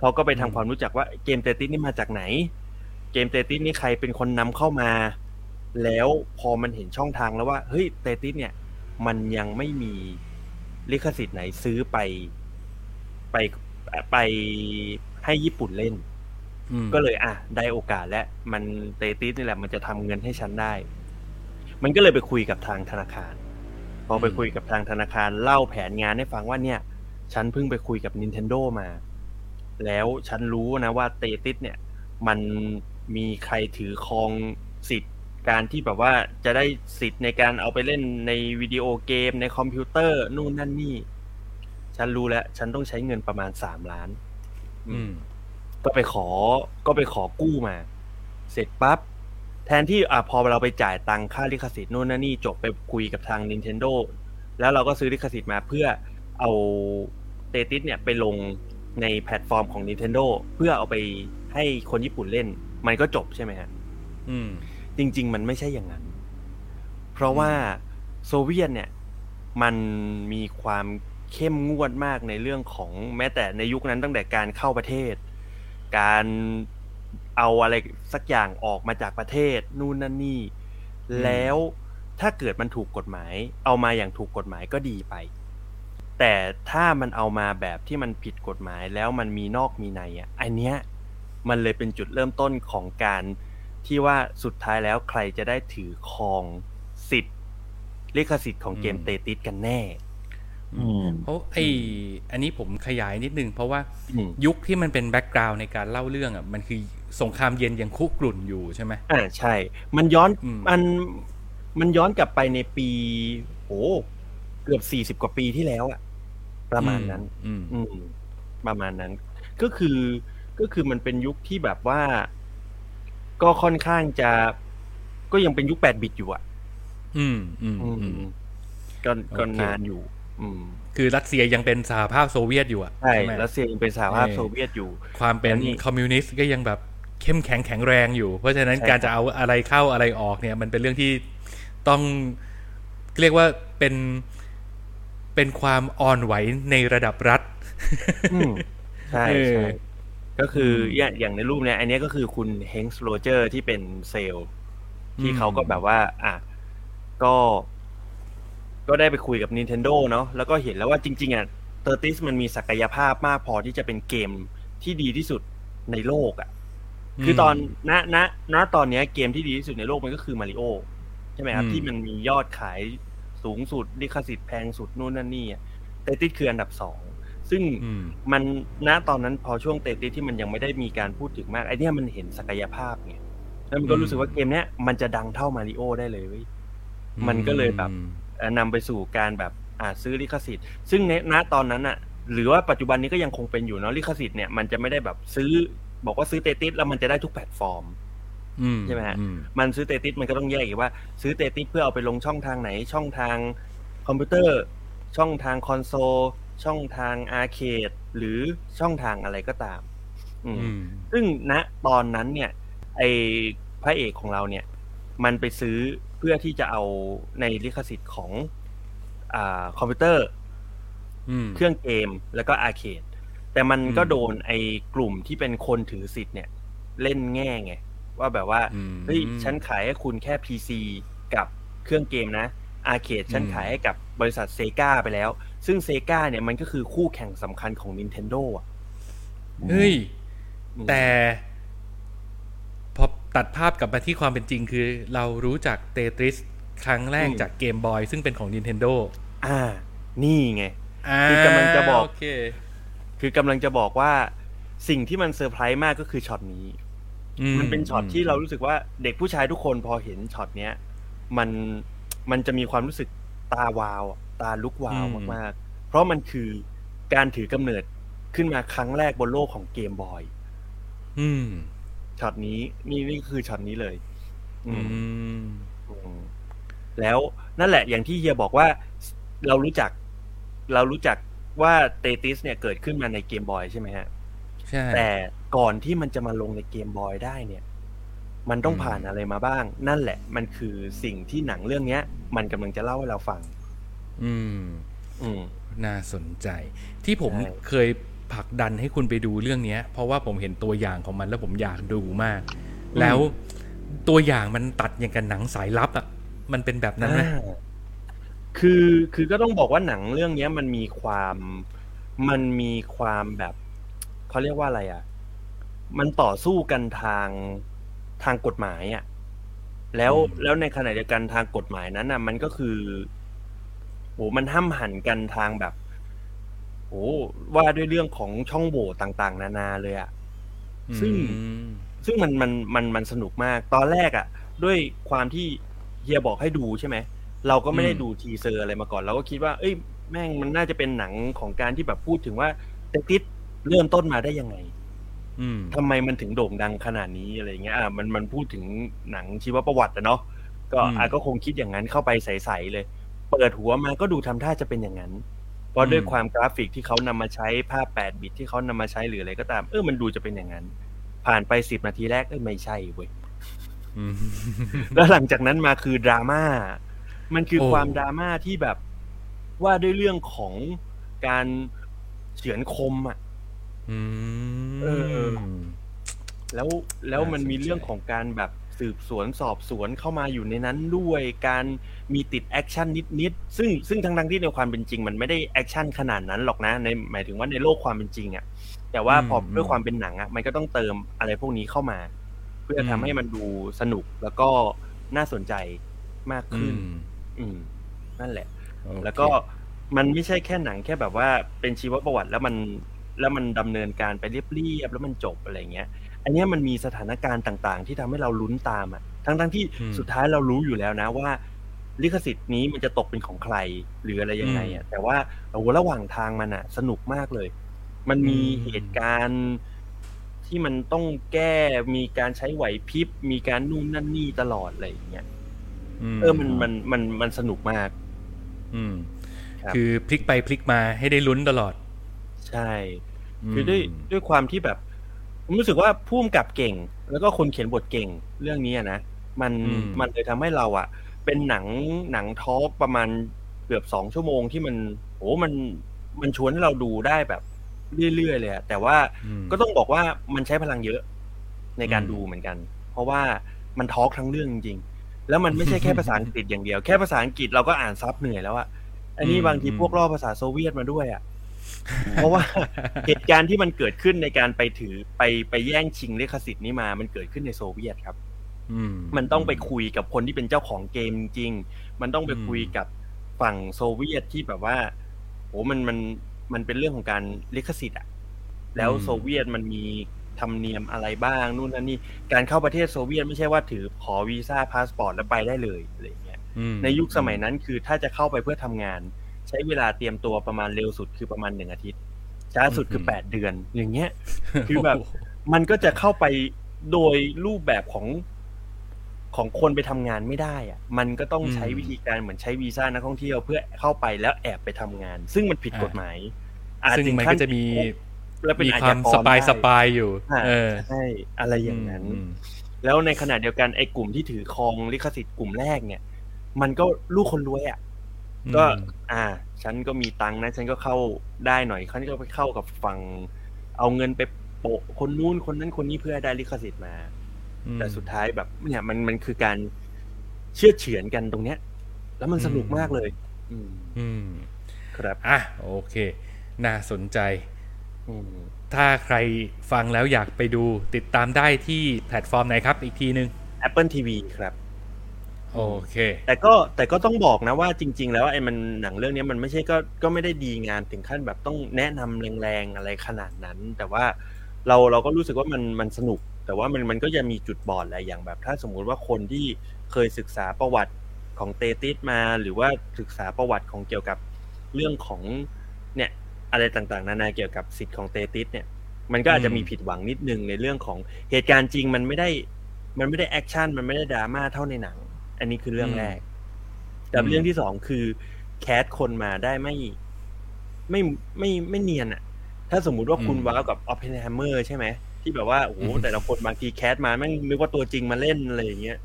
เขาก็ไปทำความรู้จักว่าเกมเตติสนี่มาจากไหนเกมเตติสนี่ใครเป็นคนนำเข้ามาแล้วพอมันเห็นช่องทางแล้วว่าเฮ้ยเตติสเนี่ยมันยังไม่มีลิขสิทธิ์ไหนซื้อไปไปไปให้ญี่ปุ่นเล่นก็เลยอ่ะได้โอกาสและมันเตติสนี่แหละมันจะทำเงินให้ฉันได้มันก็เลยไปคุยกับทางธนาคารพอไปคุยกับทางธนาคารเล่าแผนงานให้ฟังว่าเนี่ยฉันเพิ่งไปคุยกับ Nintendo มาแล้วฉันรู้นะว่าเตติสเนี่ยมันมีใครถือครองสิทธิ์การที่แบบว่าจะได้สิทธิ์ในการเอาไปเล่นในวิดีโอเกมในคอมพิวเตอร์นู่นนั่นนี่ฉันรู้แล้วฉันต้องใช้เงินประมาณสามล้านก็ไปขอก็ไปขอกู้มาเสร็จปั๊บแทนที่อ่ะพอเราไปจ่ายตังค่าลิขสิทธิ์นู่นนั่นนี่จบไปคุยกับทาง Nintendo แล้วเราก็ซื้อลิขสิทธิ์มาเพื่อเอาเตติสเนี่ยไปลงในแพลตฟอร์มของ Nintendo เพื่อเอาไปให้คนญี่ปุ่นเล่นมันก็จบใช่ไหมฮะอืมจริงๆมันไม่ใช่อย่างนั้นเพราะว่าโซเวียตเนี่ยมันมีความเข้มงวดมากในเรื่องของแม้แต่ในยุคนั้นตั้งแต่การเข้าประเทศการเอาอะไรสักอย่างออกมาจากประเทศนู่นนั่นนี่แล้ว ถ้าเกิดมันถูกกฎหมายเอามาอย่างถูกกฎหมายก็ดีไปแต่ถ้ามันเอามาแบบที่มันผิดกฎหมายแล้วมันมีนอกมีในอ่ะอันเนี้ยมันเลยเป็นจุดเริ่มต้นของการที่ว่าสุดท้ายแล้วใครจะได้ถือครองสิทธิ์ลิขสิทธิ์ของเกม Tetris กันแน่เพราะไออันนี้ผมขยายนิดนึงเพราะว่ายุคที่มันเป็นแบ็คกราวด์ในการเล่าเรื่องอ่ะมันคือสงครามเย็นยังคุกรุ่นอยู่ใช่ไหมอ่าใช่มันย้อนมันมันย้อนกลับไปในปีโอ้เกือบสี่สิบกว่าปีที่แล้วอ่ะประมาณนั้นประมาณนั้นก็คือก็คือมันเป็นยุคที่แบบว่าก็ค่อนข้างจะก็ยังเป็นยุคแปดบิตอยู่อ่ะอืมอืมอืมก็ก็นานอยู่อืมคือรัสเซียยังเป็นสหภาพโซเวียตอยู่อ่ะใช่รัสเซียยังเป็นสหภาพโซเวียตอยู่ความเป็นคอมมิวนิสต์ก็ยังแบบเข้มแข็งแข็งแรงอยู่เพราะฉะนั้นการจะเอาอะไรเข้าอะไรออกเนี่ยมันเป็นเรื่องที่ต้องเรียกว่าเป็นเป็นความอ่อนไหวในระดับรัฐใช่ใช่ก็คืออย่างในรูปเนี่ยอันนี้ก็คือคุณเฮงส์โรเจอร์ที่เป็นเซลล์ที่เขาก็แบบว่าอ่ะก็ก็ได้ไปคุยกับ Nintendo เนาะแล้วก็เห็นแล้วว่าจริงๆอ่ะ Tetris มันมีศักยภาพมากพอที่จะเป็นเกมที่ดีที่สุดในโลกอ่ะคือตอนณณณตอนเนี้ยเกมที่ดีที่สุดในโลกมันก็คือ Mario ใช่ไหมครับที่มันมียอดขายสูงสุดลิขสิทธิ์แพงสุดนู่นนั่นนี่อ่ะ Tetris คืออันดับสองซึ่งมันณตอนนั้นพอช่วงเตติที่มันยังไม่ได้มีการพูดถึงมากไอ้เนี่ยมันเห็นศักยภาพไงแล้วมันก็รู้สึกว่าเกมเนี้ยมันจะดังเท่ามาริโอได้เลยเว้ยมันก็เลยแบบนำไปสู่การแบบอ่าซื้อลิขสิทธิ์ซึ่งณตอนนั้นน่ะหรือว่าปัจจุบันนี้ก็ยังคงเป็นอยู่เนาะลิขสิทธิ์เนี่ยมันจะไม่ได้แบบซื้อบอกว่าซื้อเตติแล้วมันจะได้ทุกแพลตฟอร์มใช่ไหมฮะมันซื้อเตติมันก็ต้องแยกอีกว่าซื้อเตติเพื่อเอาไปลงช่องทางไหนช่องทางคอมพิวเตอร์ช่องทางคอนโซลช่องทางอาร์เคดหรือช่องทางอะไรก็ตามซึ่งณตอนนั้นเนี่ยไอพระเอกของเราเนี่ยมันไปซื้อเพื่อที่จะเอาในลิขสิทธิ์ของอ่าคอมพิวเตอร์เครื่องเกมแล้วก็อาร์เคดแต่มันก็โดนไอกลุ่มที่เป็นคนถือสิทธิ์เนี่ยเล่นแง่ไงว่าแบบว่าเฮ้ยฉันขายให้คุณแค่ พี ซี กับเครื่องเกมนะอาร์เคดฉันขายให้กับบริษัท Sega ไปแล้วซึ่ง Sega เนี่ยมันก็คือคู่แข่งสำคัญของ Nintendo อ่ะเฮ้ยแต่พอตัดภาพกลับมาที่ความเป็นจริงคือเรารู้จัก Tetris ครั้งแรกจาก Game Boy ซึ่งเป็นของ Nintendo อ่านี่ไงคือกำลังจะบอกคือกำลังจะบอกว่าสิ่งที่มันเซอร์ไพรส์มากก็คือช็อตนี้มันเป็นช็อตที่เรารู้สึกว่าเด็กผู้ชายทุกคนพอเห็นช็อตเนี้ยมันมันจะมีความรู้สึกตาวาวตาลุกวาวมากๆเพราะมันคือการถือกำเนิดขึ้นมาครั้งแรกบนโลกของเกมบอยช็อตนี้นี่นี่คือช็อตนี้เลยแล้วนั่นแหละอย่างที่เฮียบอกว่าเรารู้จักเรารู้จักว่าเตติสเนี่ยเกิดขึ้นมาในเกมบอยใช่ไหมฮะใช่แต่ก่อนที่มันจะมาลงในเกมบอยได้เนี่ยมันต้องผ่านอะไรมาบ้างนั่นแหละมันคือสิ่งที่หนังเรื่องนี้มันกำลังจะเล่าให้เราฟังอืมอืมน่าสนใจที่ผมเคยผลักดันให้คุณไปดูเรื่องนี้เพราะว่าผมเห็นตัวอย่างของมันแล้วผมอยากดูมากแล้วตัวอย่างมันตัดอย่างกับหนังสายลับอ่ะมันเป็นแบบนั้นไหมคือคือก็ต้องบอกว่าหนังเรื่องนี้มันมีความมันมีความแบบเขาเรียกว่าอะไรอ่ะมันต่อสู้กันทางทางกฎหมายอ่ะแล้วแล้วในขณะเดียวกันทางกฎหมายนั้นอ่ะมันก็คือโอ้มันห้ำหั่นกันทางแบบโอ้ว่าด้วยเรื่องของช่องโหว่ต่างๆนานาเลยอ่ะซึ่งซึ่งมันมันมันมันสนุกมากตอนแรกอ่ะด้วยความที่เฮียบอกให้ดูใช่ไหมเราก็ไม่ได้ดูทีเซอร์อะไรมาก่อนเราก็คิดว่าเอ้ยแม่งมันน่าจะเป็นหนังของการที่แบบพูดถึงว่าเต็กติสเริ่มต้นมาได้ยังไงทำไมมันถึงโด่งดังขนาดนี้อะไรเงี้ยอ่ะมันมันพูดถึงหนังชีวประวัติอะเนาะก็อ่ะก็คงคิดอย่างนั้นเข้าไปใสๆเลยเปิดหัวมาก็ดูทำท่าจะเป็นอย่างนั้นเพราะด้วยความกราฟิกที่เขานำมาใช้ภาพแปดบิตที่เขานำมาใช้หรืออะไรก็ตามเออมันดูจะเป็นอย่างนั้นผ่านไปสิบนาทีแรกเอ้ยไม่ใช่เว้ย แล้วหลังจากนั้นมาคือดราม่ามันคือความดราม่าที่แบบว่าด้วยเรื่องของการเฉือนคมอะอืมเออแล้วแล้วมันมีเรื่องของการแบบ สืบสวนสอบสวนเข้ามาอยู่ในนั้นด้วยการมีติดแอคชั่นนิดๆซึ่งซึ่งทั้งๆที่ในความเป็นจริงมันไม่ได้แอคชั่นขนาดนั้นหรอกนะในหมายถึงว่าในโลกความเป็นจริงอ่ะแต่ว่าพอด้วยความเป็นหนังอ่ะมันก็ต้องเติมอะไรพวกนี้เข้ามาเพื่อทำให้มันดูสนุกแล้วก็น่าสนใจมากขึ้นนั่นแหละแล้วก็มันไม่ใช่แค่หนังแค่แบบว่าเป็นชีวประวัติแล้วมันแล้วมันดำเนินการไปเรียบๆแล้วมันจบอะไรเงี้ยอันนี้มันมีสถานการณ์ต่างๆที่ทำให้เราลุ้นตามอ่ะทั้งๆที่สุดท้ายเรารู้อยู่แล้วนะว่าลิขสิทธิ์นี้มันจะตกเป็นของใครหรืออะไรยังไงอ่ะแต่ว่าโอ้ระหว่างทางมันอ่ะสนุกมากเลยมันมีเหตุการณ์ที่มันต้องแก้มีการใช้ไหวพริบมีการนู่นนั่นนี่ตลอดอะไรอย่างเงี้ยเออมันมันมันมันสนุกมากอืมคือพลิกไปพลิกมาให้ได้ลุ้นตลอดใช่คือด้วยด้วยความที่แบบผมรู้สึกว่าผู้กำกับเก่งแล้วก็คนเขียนบทเก่งเรื่องนี้นะมันมันเลยทำให้เราอ่ะเป็นหนังหนังทอล์กประมาณเกือบสองชั่วโมงที่มันโอ้มันมันชวนให้เราดูได้แบบเรื่อยๆเลยแต่ว่าก็ต้องบอกว่ามันใช้พลังเยอะในการดูเหมือนกันเพราะว่ามันทอล์กทั้งเรื่องจริงๆแล้วมันไม่ใช่แค่ภาษาอังกฤษอย่างเดียวแค่ภาษาอังกฤษเราก็อ่านซับเหนื่อยแล้วอ่ะอันนี้บางทีพวกล่อภาษาโซเวียตมาด้วยอ่ะเพราะว่าเหตุการณ์ที่มันเกิดขึ้นในการไปถือไปไปแย่งชิงลิขสิทธิ์นี้มามันเกิดขึ้นในโซเวียตครับมันต้องไปคุยกับคนที่เป็นเจ้าของเกมจริงมันต้องไปคุยกับฝั่งโซเวียตที่แบบว่าโหมันมันมันเป็นเรื่องของการลิขสิทธิ์อ่ะแล้วโซเวียตมันมีธรรมเนียมอะไรบ้างนู่นนั่นนี่การเข้าประเทศโซเวียตไม่ใช่ว่าถือขอวีซ่าพาสปอร์ตแล้วไปได้เลยอะไรอย่างเงี้ยในยุคสมัยนั้นคือถ้าจะเข้าไปเพื่อทำงานใช้เวลาเตรียมตัวประมาณเร็วสุดคือประมาณหนึ่งอาทิตย์ช้าสุดคือแปดเดือนอย่างเงี้ยคือแบบมันก็จะเข้าไปโดยรูปแบบของของคนไปทำงานไม่ได้อ่ะมันก็ต้องใช้วิธีการเหมือนใช้วีซ่านักท่องเที่ยวเพื่อเข้าไปแล้วแอบไปทำงานซึ่งมันผิดกฎหมายซึ่งมันก็จะมีมีความสปายสปายอยู่เออใช่อะไรอย่างนั้นแล้วในขณะเดียวกันไอ้กลุ่มที่ถือครองลิขสิทธิ์กลุ่มแรกเนี่ยมันก็ลูกคนรวยอ่ะก็อ่าฉันก็มีตังค์นะฉันก็เข้าได้หน่อยฉันก็ไปเข้ากับฝั่งเอาเงินไปโปะคนนู้นคนนั้นคนนี้เพื่อได้ลิขสิทธิ์มาแต่สุดท้ายแบบเนี่ยมันมันคือการเชื่อเฉือนกันตรงเนี้ยแล้วมันสนุกมากเลยอืมอืมครับอ่ะโอเคน่าสนใจถ้าใครฟังแล้วอยากไปดูติดตามได้ที่แพลตฟอร์มไหนครับอีกทีนึง Apple ที วี ครับโอเคแต่ก็แต่ก็ต้องบอกนะว่าจริงๆแล้วไอ้มันหนังเรื่องนี้มันไม่ใช่ก็ก็ไม่ได้ดีงานถึงขั้นแบบต้องแนะนำแรงๆอะไรขนาดนั้นแต่ว่าเราเราก็รู้สึกว่ามันมันสนุกแต่ว่ามันมันก็จะมีจุดบอดอะไรอย่างแบบถ้าสมมุติว่าคนที่เคยศึกษาประวัติของเตติสมาหรือว่าศึกษาประวัติของเกี่ยวกับเรื่องของเนี่ยอะไรต่างๆนานาเกี่ยวกับสิทธิ์ของเตติสเนี่ยมันก็อาจจะมีผิดหวังนิดนึงในเรื่องของเหตุการณ์จริงมันไม่ได้มันไม่ได้แอคชั่นมันไม่ได้ดราม่าเท่าในหนังอันนี้คือเรื่องแรกกับเรื่องที่สองคือแคสคนมาได้ไม่ไม่ไม่ไม่เนียนอ่ะถ้าสมมุติว่าคุณว้าวกับออปเพนไฮเมอร์ใช่ไหมที่แบบว่าโอ้โหแต่ละคนบางทีแคสมาแม่งนึกว่าตัวจริงมาเล่นอะไรอย่างเงี้ย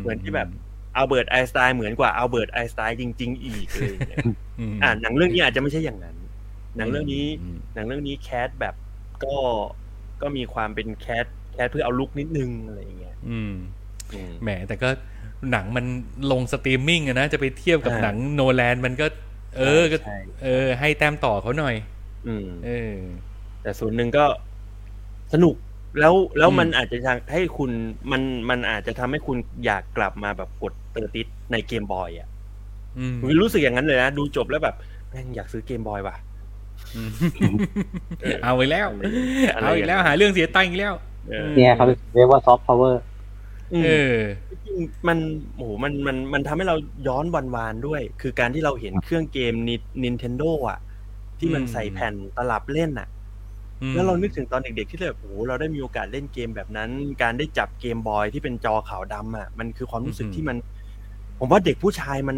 เหมือนที่แบบอัลเบิร์ตไอน์สไตน์เหมือนกว่าอัลเบิร์ตไอน์สไตน์จริงๆอีกเลยอ่าหนังเรื่องนี้อาจจะไม่ใช่อย่างนั้นหนังเรื่องนี้หนังเรื่องนี้แคสแบบก็ก็มีความเป็นแคสแคสเพื่อเอาลุคนิดนึงอะไรอย่างเงี้ยแหมแต่ก็หนังมันลงสตรีมมิ่งอะนะจะไปเทียบกับหนังโนแลนมันก็เออก็เออให้แต้มต่อเขาหน่อยอืมเออแต่ส่วนหนึ่งก็สนุกแล้วแล้วมันอาจจะทำให้คุณมันมันอาจจะทำให้คุณอยากกลับมาแบบกดเตอร์ติสในเกมบอยอ่ะผมรู้สึกอย่างนั้นเลยนะดูจบแล้วแบบแม่งอยากซื้อเกมบอยว่ะเอาอีกแล้วเอาอีกแล้วหาเรื่องเสียตังค์อีกแล้วเนี่ยเขาเรียกว่าซอฟต์พาวเวอร์เออมันโอ้โหมันมันมันทำให้เราย้อนวานๆด้วยคือการที่เราเห็นเครื่องเกม Nintendo อ่ะที่มันใส่แผ่นตลับเล่นน่ะแล้วเรานึกถึงตอนเด็กๆที่แบบโอ้โหเราได้มีโอกาสเล่นเกมแบบนั้นการได้จับเกมบอยที่เป็นจอขาวดำอ่ะมันคือความรู้สึกที่มันผมว่าเด็กผู้ชายมัน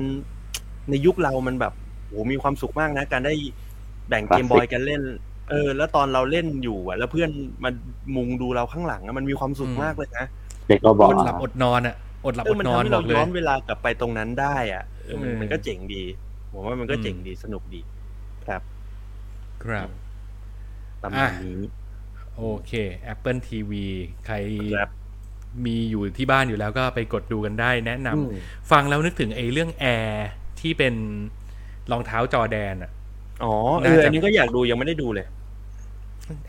ในยุคเรามันแบบโอ้โหมีความสุขมากนะการได้แบ่งเกมบอยกันเล่นเออแล้วตอนเราเล่นอยู่อ่ะแล้วเพื่อนมามุงดูเราข้างหลังมันมีความสุขมากเลยนะเด็กเราบอกอดหลับอดนอนอ่ะอดหลับอดนอนบอกเลยย้อนเวลากลับไปตรงนั้นได้อ่ะเออมันมันก็เจ๋งดีผมว่ามันก็เจ๋งดีสนุกดีครับครับประมาณนี้โอเค Apple ที วี ใคร มีอยู่ที่บ้านอยู่แล้วก็ไปกดดูกันได้แนะนำฟังแล้วนึกถึงไอ้เรื่องแอร์ที่เป็นรองเท้าจอแดนอ่ะอ๋อเอออันนี้ก็อยากดูยังไม่ได้ดูเลย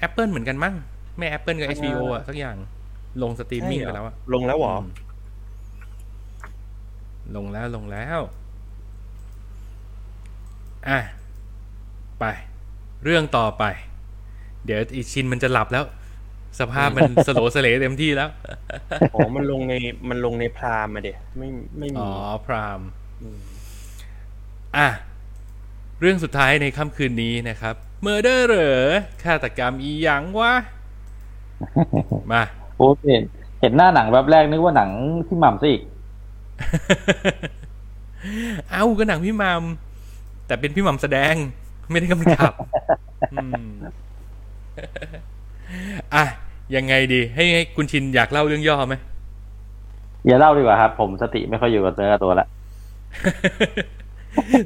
Apple เหมือนกันมั้งแม่ Apple กับ เอช บี โอ อ่ะสักอย่างลงสตรีมมิ่งกันแล้วอ่ะลงแล้วหรอลงแล้วลงแล้วอ่ะไปเรื่องต่อไปเดี๋ยวอีชินมันจะหลับแล้วสภาพมันสโลสเลเต็มที่แล้วอ๋อมันลงในมันลงในพรามอ่ะดิไม่ไม่มีอ๋อพรามอ่ะเรื่องสุดท้ายในค่ำคืนนี้นะครับเมอร์เดอร์เหรอฆาตกรรมอีหยังวะมาโอ้เห็นเห็นหน้าหนังแวบแรกนึกว่าหนังพี่หม่ำซะอีกเอ้าก็หนังพี่หม่ำแต่เป็นพี่หม่ำแสดงไม่ได้กำกับอ่ะยังไงดีให้คุณชินอยากเล่าเรื่องย่อไหมอย่าเล่าดีกว่าครับผมสติไม่ค่อยอยู่กับเนื้อตัวละ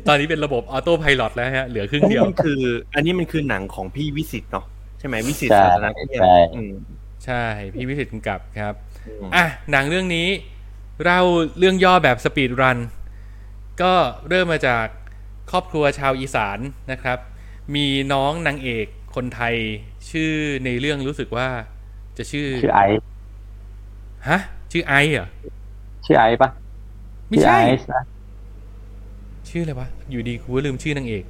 ตอนนี้เป็นระบบออโต้ไพลอตแล้วฮะเหลือครึ่งเดียวมันคืออันนี้มันคือหนังของพี่วิสิทธิ์เนาะใช่ไหมวิสิทธิ์สาธารณะใช่ใช่พี่วิสิทธิ์กำกับครับอ่ะหนังเรื่องนี้เล่าเรื่องย่อแบบสปีดรันก็เริ่มมาจากครอบครัวชาวอีสานนะครับมีน้องนางเอกคนไทยชื่อในเรื่องรู้สึกว่าจะชื่อชื่อไอฮะชื่อไอเหรอชื่อไอปะไม่ใช่ชื่ออะไรวะอยู่ดีกูก็ลืมชื่อนางเอก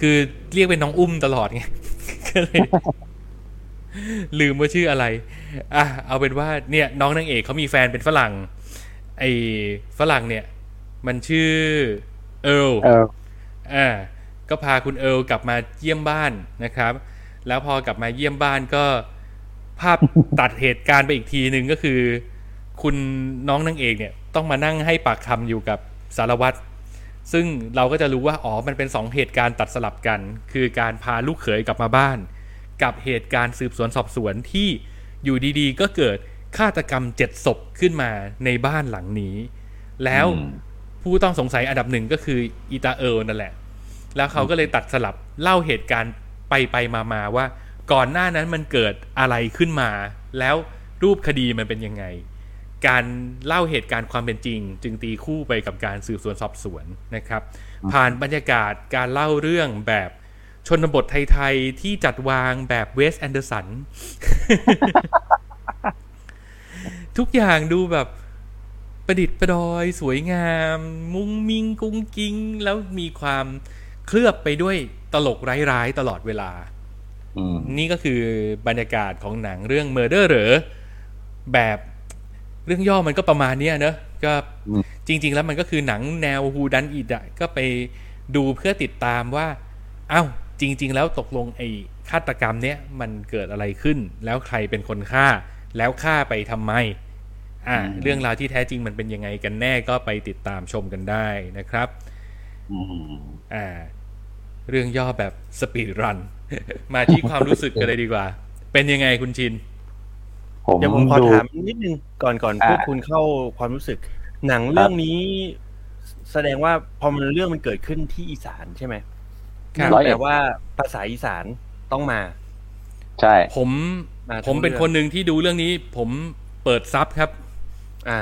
คือเรียกเป็นน้องอุ้มตลอดไงก็เลยลืมว่าชื่ออะไรอ่ะเอาเป็นว่าเนี่ยน้องนางเอกเขามีแฟนเป็นฝรั่งไอ้ฝรั่งเนี่ยมันชื่อเอิร์ลอ่าก็พาคุณเอิร์ลกลับมาเยี่ยมบ้านนะครับแล้วพอกลับมาเยี่ยมบ้านก็ภาพตัดเหตุการณ์ไปอีกทีนึงก็คือคุณน้องนางเอกเนี่ยต้องมานั่งให้ปากคำอยู่กับสารวัตรซึ่งเราก็จะรู้ว่าอ๋อมันเป็นสองเหตุการณ์ตัดสลับกันคือการพาลูกเขยกลับมาบ้านกับเหตุการณ์สืบสวนสอบสวนที่อยู่ดีๆก็เกิดฆาตกรรมเจ็ดศพขึ้นมาในบ้านหลังนี้แล้วผู้ต้องสงสัยอันดับหนึ่งก็คืออีตาเอิลนั่นแหละแล้วเขาก็เลยตัดสลับเล่าเหตุการณ์ไปไปมาๆว่าก่อนหน้านั้นมันเกิดอะไรขึ้นมาแล้วรูปคดีมันเป็นยังไงการเล่าเหตุการณ์ความเป็นจริงจึงตีคู่ไปกับการสืบสวนสอบสวนนะครับผ่านบรรยากาศการเล่าเรื่องแบบชนบทไทยๆที่จัดวางแบบเวสแอนเดอร์สัน ทุกอย่างดูแบบประดิษฐ์ประดอยสวยงามมุ้งมิงกุ้งกิ้งแล้วมีความเคลือบไปด้วยตลกร้ายๆตลอดเวลานี่ก็คือบรรยากาศของหนังเรื่อง Murder เหรอแบบเรื่องย่อมันก็ประมาณนี้เนอะก็จริงๆแล้วมันก็คือหนังแนว Who Done It อ่ะก็ไปดูเพื่อติดตามว่าอ้าวจริงๆแล้วตกลงไอ้ฆาตกรรมเนี้ยมันเกิดอะไรขึ้นแล้วใครเป็นคนฆ่าแล้วฆ่าไปทำไมอ่าเรื่องราวที่แท้จริงมันเป็นยังไงกันแน่ก็ไปติดตามชมกันได้นะครับอ่าเรื่องย่อแบบสปีดรัน มาที่ความรู้สึกกันเลยดีกว่าเป็นยังไงคุณชินเดี๋ยวผมขอถามนิดนึงก่อนก่อนพวกคุณเข้าความรู้สึกหนังเรื่องนี้แสดงว่าพอมันเรื่องมันเกิดขึ้นที่อีสานใช่ไหมแปลว่าภาษาอีสานต้องมาใช่ผมผมเป็นคนหนึ่งที่ดูเรื่องนี้ผมเปิดซับครับอ่า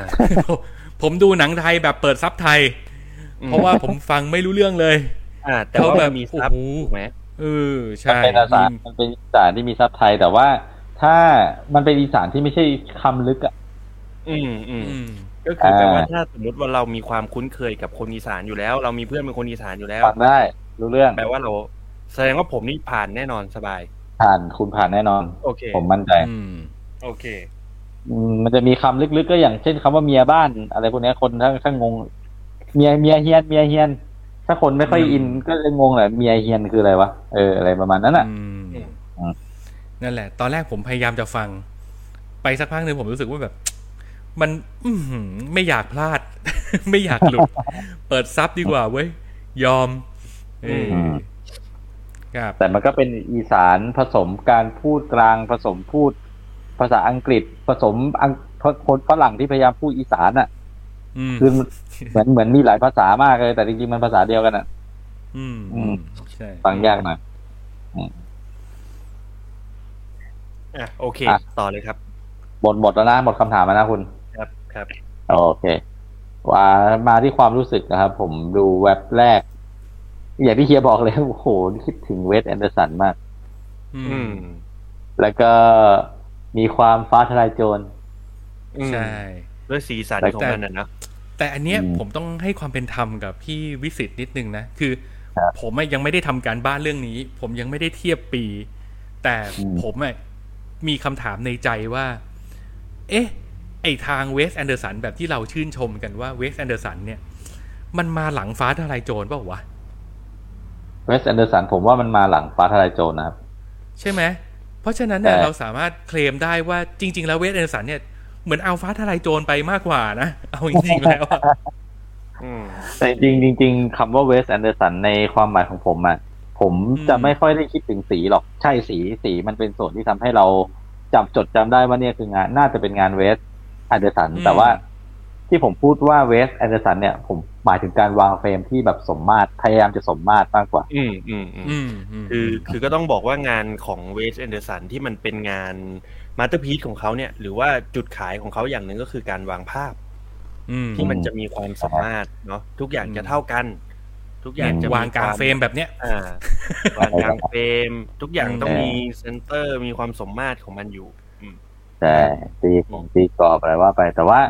ผมดูหนังไทยแบบเปิดซับไทยเพราะว่าผมฟังไม่รู้เรื่องเลยอ่าแต่ว่าแบบมีซับถูกไหมเออใช่เป็นภาษามันเป็นอีสานที่มีซับไทยแต่ว่าถ้ามันเป็นอีสานที่ไม่ใช่คำลึกอ่ะอืมอืมก็คือแปลว่าถ้าสมมติว่าเรามีความคุ้นเคยกับคนอีสานอยู่แล้วเรามีเพื่อนเป็นคนอีสานอยู่แล้วฟังได้รู้เรื่องแปลว่าเราแสดงว่าผมนี่ผ่านแน่นอนสบายผ่านคุณผ่านแน่นอนโอเคผมมั่นใจอืมโอเคมันจะมีคำลึกๆ ก็อย่างเช่นคำว่าเมียบ้านอะไรพวกนี้คนทั้งทั้งงงเมียเมียเฮียนเมียเฮียนถ้าคนไม่ค่อยอินก็จะงงแหละเมียเฮียนคืออะไรวะเอออะไรประมาณนั้นอ่ะนั่นแหละตอนแรกผมพยายามจะฟังไปสักพักนึงผมรู้สึกว่าแบบมันไม่อยากพลาด ไม่อยากหลุด เปิดซับดีกว่าเว้ยยอมครับแต่มันก็เป็นอีสานผสมการพูดกลางผสมพูดภาษาอังกฤษผสมคนฝรั่งที่พยายามพูดอีสานอ่ะคือเหมือนเหมือนมีหลายภาษามากเลยแต่จริงๆมันภาษาเดียวกันอ่ะฟังยากหน่อยอ่ะโอเคต่อเลยครับหมดหมดแล้วนะหมดคำถามแล้วนะคุณ ครับโอเคว่ามาที่ความรู้สึกนะครับผมดูเว็บแรกอย่างที่เฮียบอกเลยโอ้โหคิดถึงเวสแอนเดอร์สันมากอืมแล้วก็มีความฟ้าทลายโจรใช่ด้วยสีสันของมันน่ะนะแต่อันเนี้ยผมต้องให้ความเป็นธรรมกับพี่วิสิตนิดนึงนะคือผมยังไม่ได้ทำการบ้านเรื่องนี้ผมยังไม่ได้เทียบปีแต่ผมมีคำถามในใจว่าเอ๊ะไอ้ทางเวสแอนเดอร์สันแบบที่เราชื่นชมกันว่าเวสแอนเดอร์สันเนี่ยมันมาหลังฟ้าทลายโจรเปล่าวะเวสแอนเดอร์สันผมว่ามันมาหลังฟ้าทลายโจรนะครับใช่ไหมเพราะฉะนั้นเนี่ยเราสามารถเคลมได้ว่าจริงๆแล้วเวสแอนเดอร์สันเนี่ยเหมือนเอาฟ้าทลายโจรไปมากกว่านะเอาจริงๆแล้วอ่ะแต่จริงๆจริงๆคำว่าเวสแอนเดอร์สันในความหมายของผมอ่ะผมจะไม่ค่อยได้คิดถึงสีหรอกใช่สีสีมันเป็นส่วนที่ทำให้เราจำจดจำได้ว่าเนี่ยคืองานน่าจะเป็นงานเวสแอนเดอร์สันแต่ว่าที่ผมพูดว่าเวสแอนเดอร์สันเนี่ยผมหมายถึงการวางเฟรมที่แบบสมมาตรพยายามจะสมมาตรมากกว่าอืมอืมอืมคือคือก็ต้องบอกว่างานของเวสแอนเดอร์สันที่มันเป็นงานมาสเตอร์พีซของเขาเนี่ยหรือว่าจุดขายของเขาอย่างหนึ่งก็คือการวางภาพที่มันจะมีความสามารถเนาะทุกอย่างจะเท่ากันทุกอย่างจะวางกลางเฟรมแบบเนี้ยวางกลางเฟรมทุกอย่างต้องมีเซนเตอร์มีความสมมาตรของมันอยู่แต่ตีของตีกรอบอะไรว่าไปแต่ว่า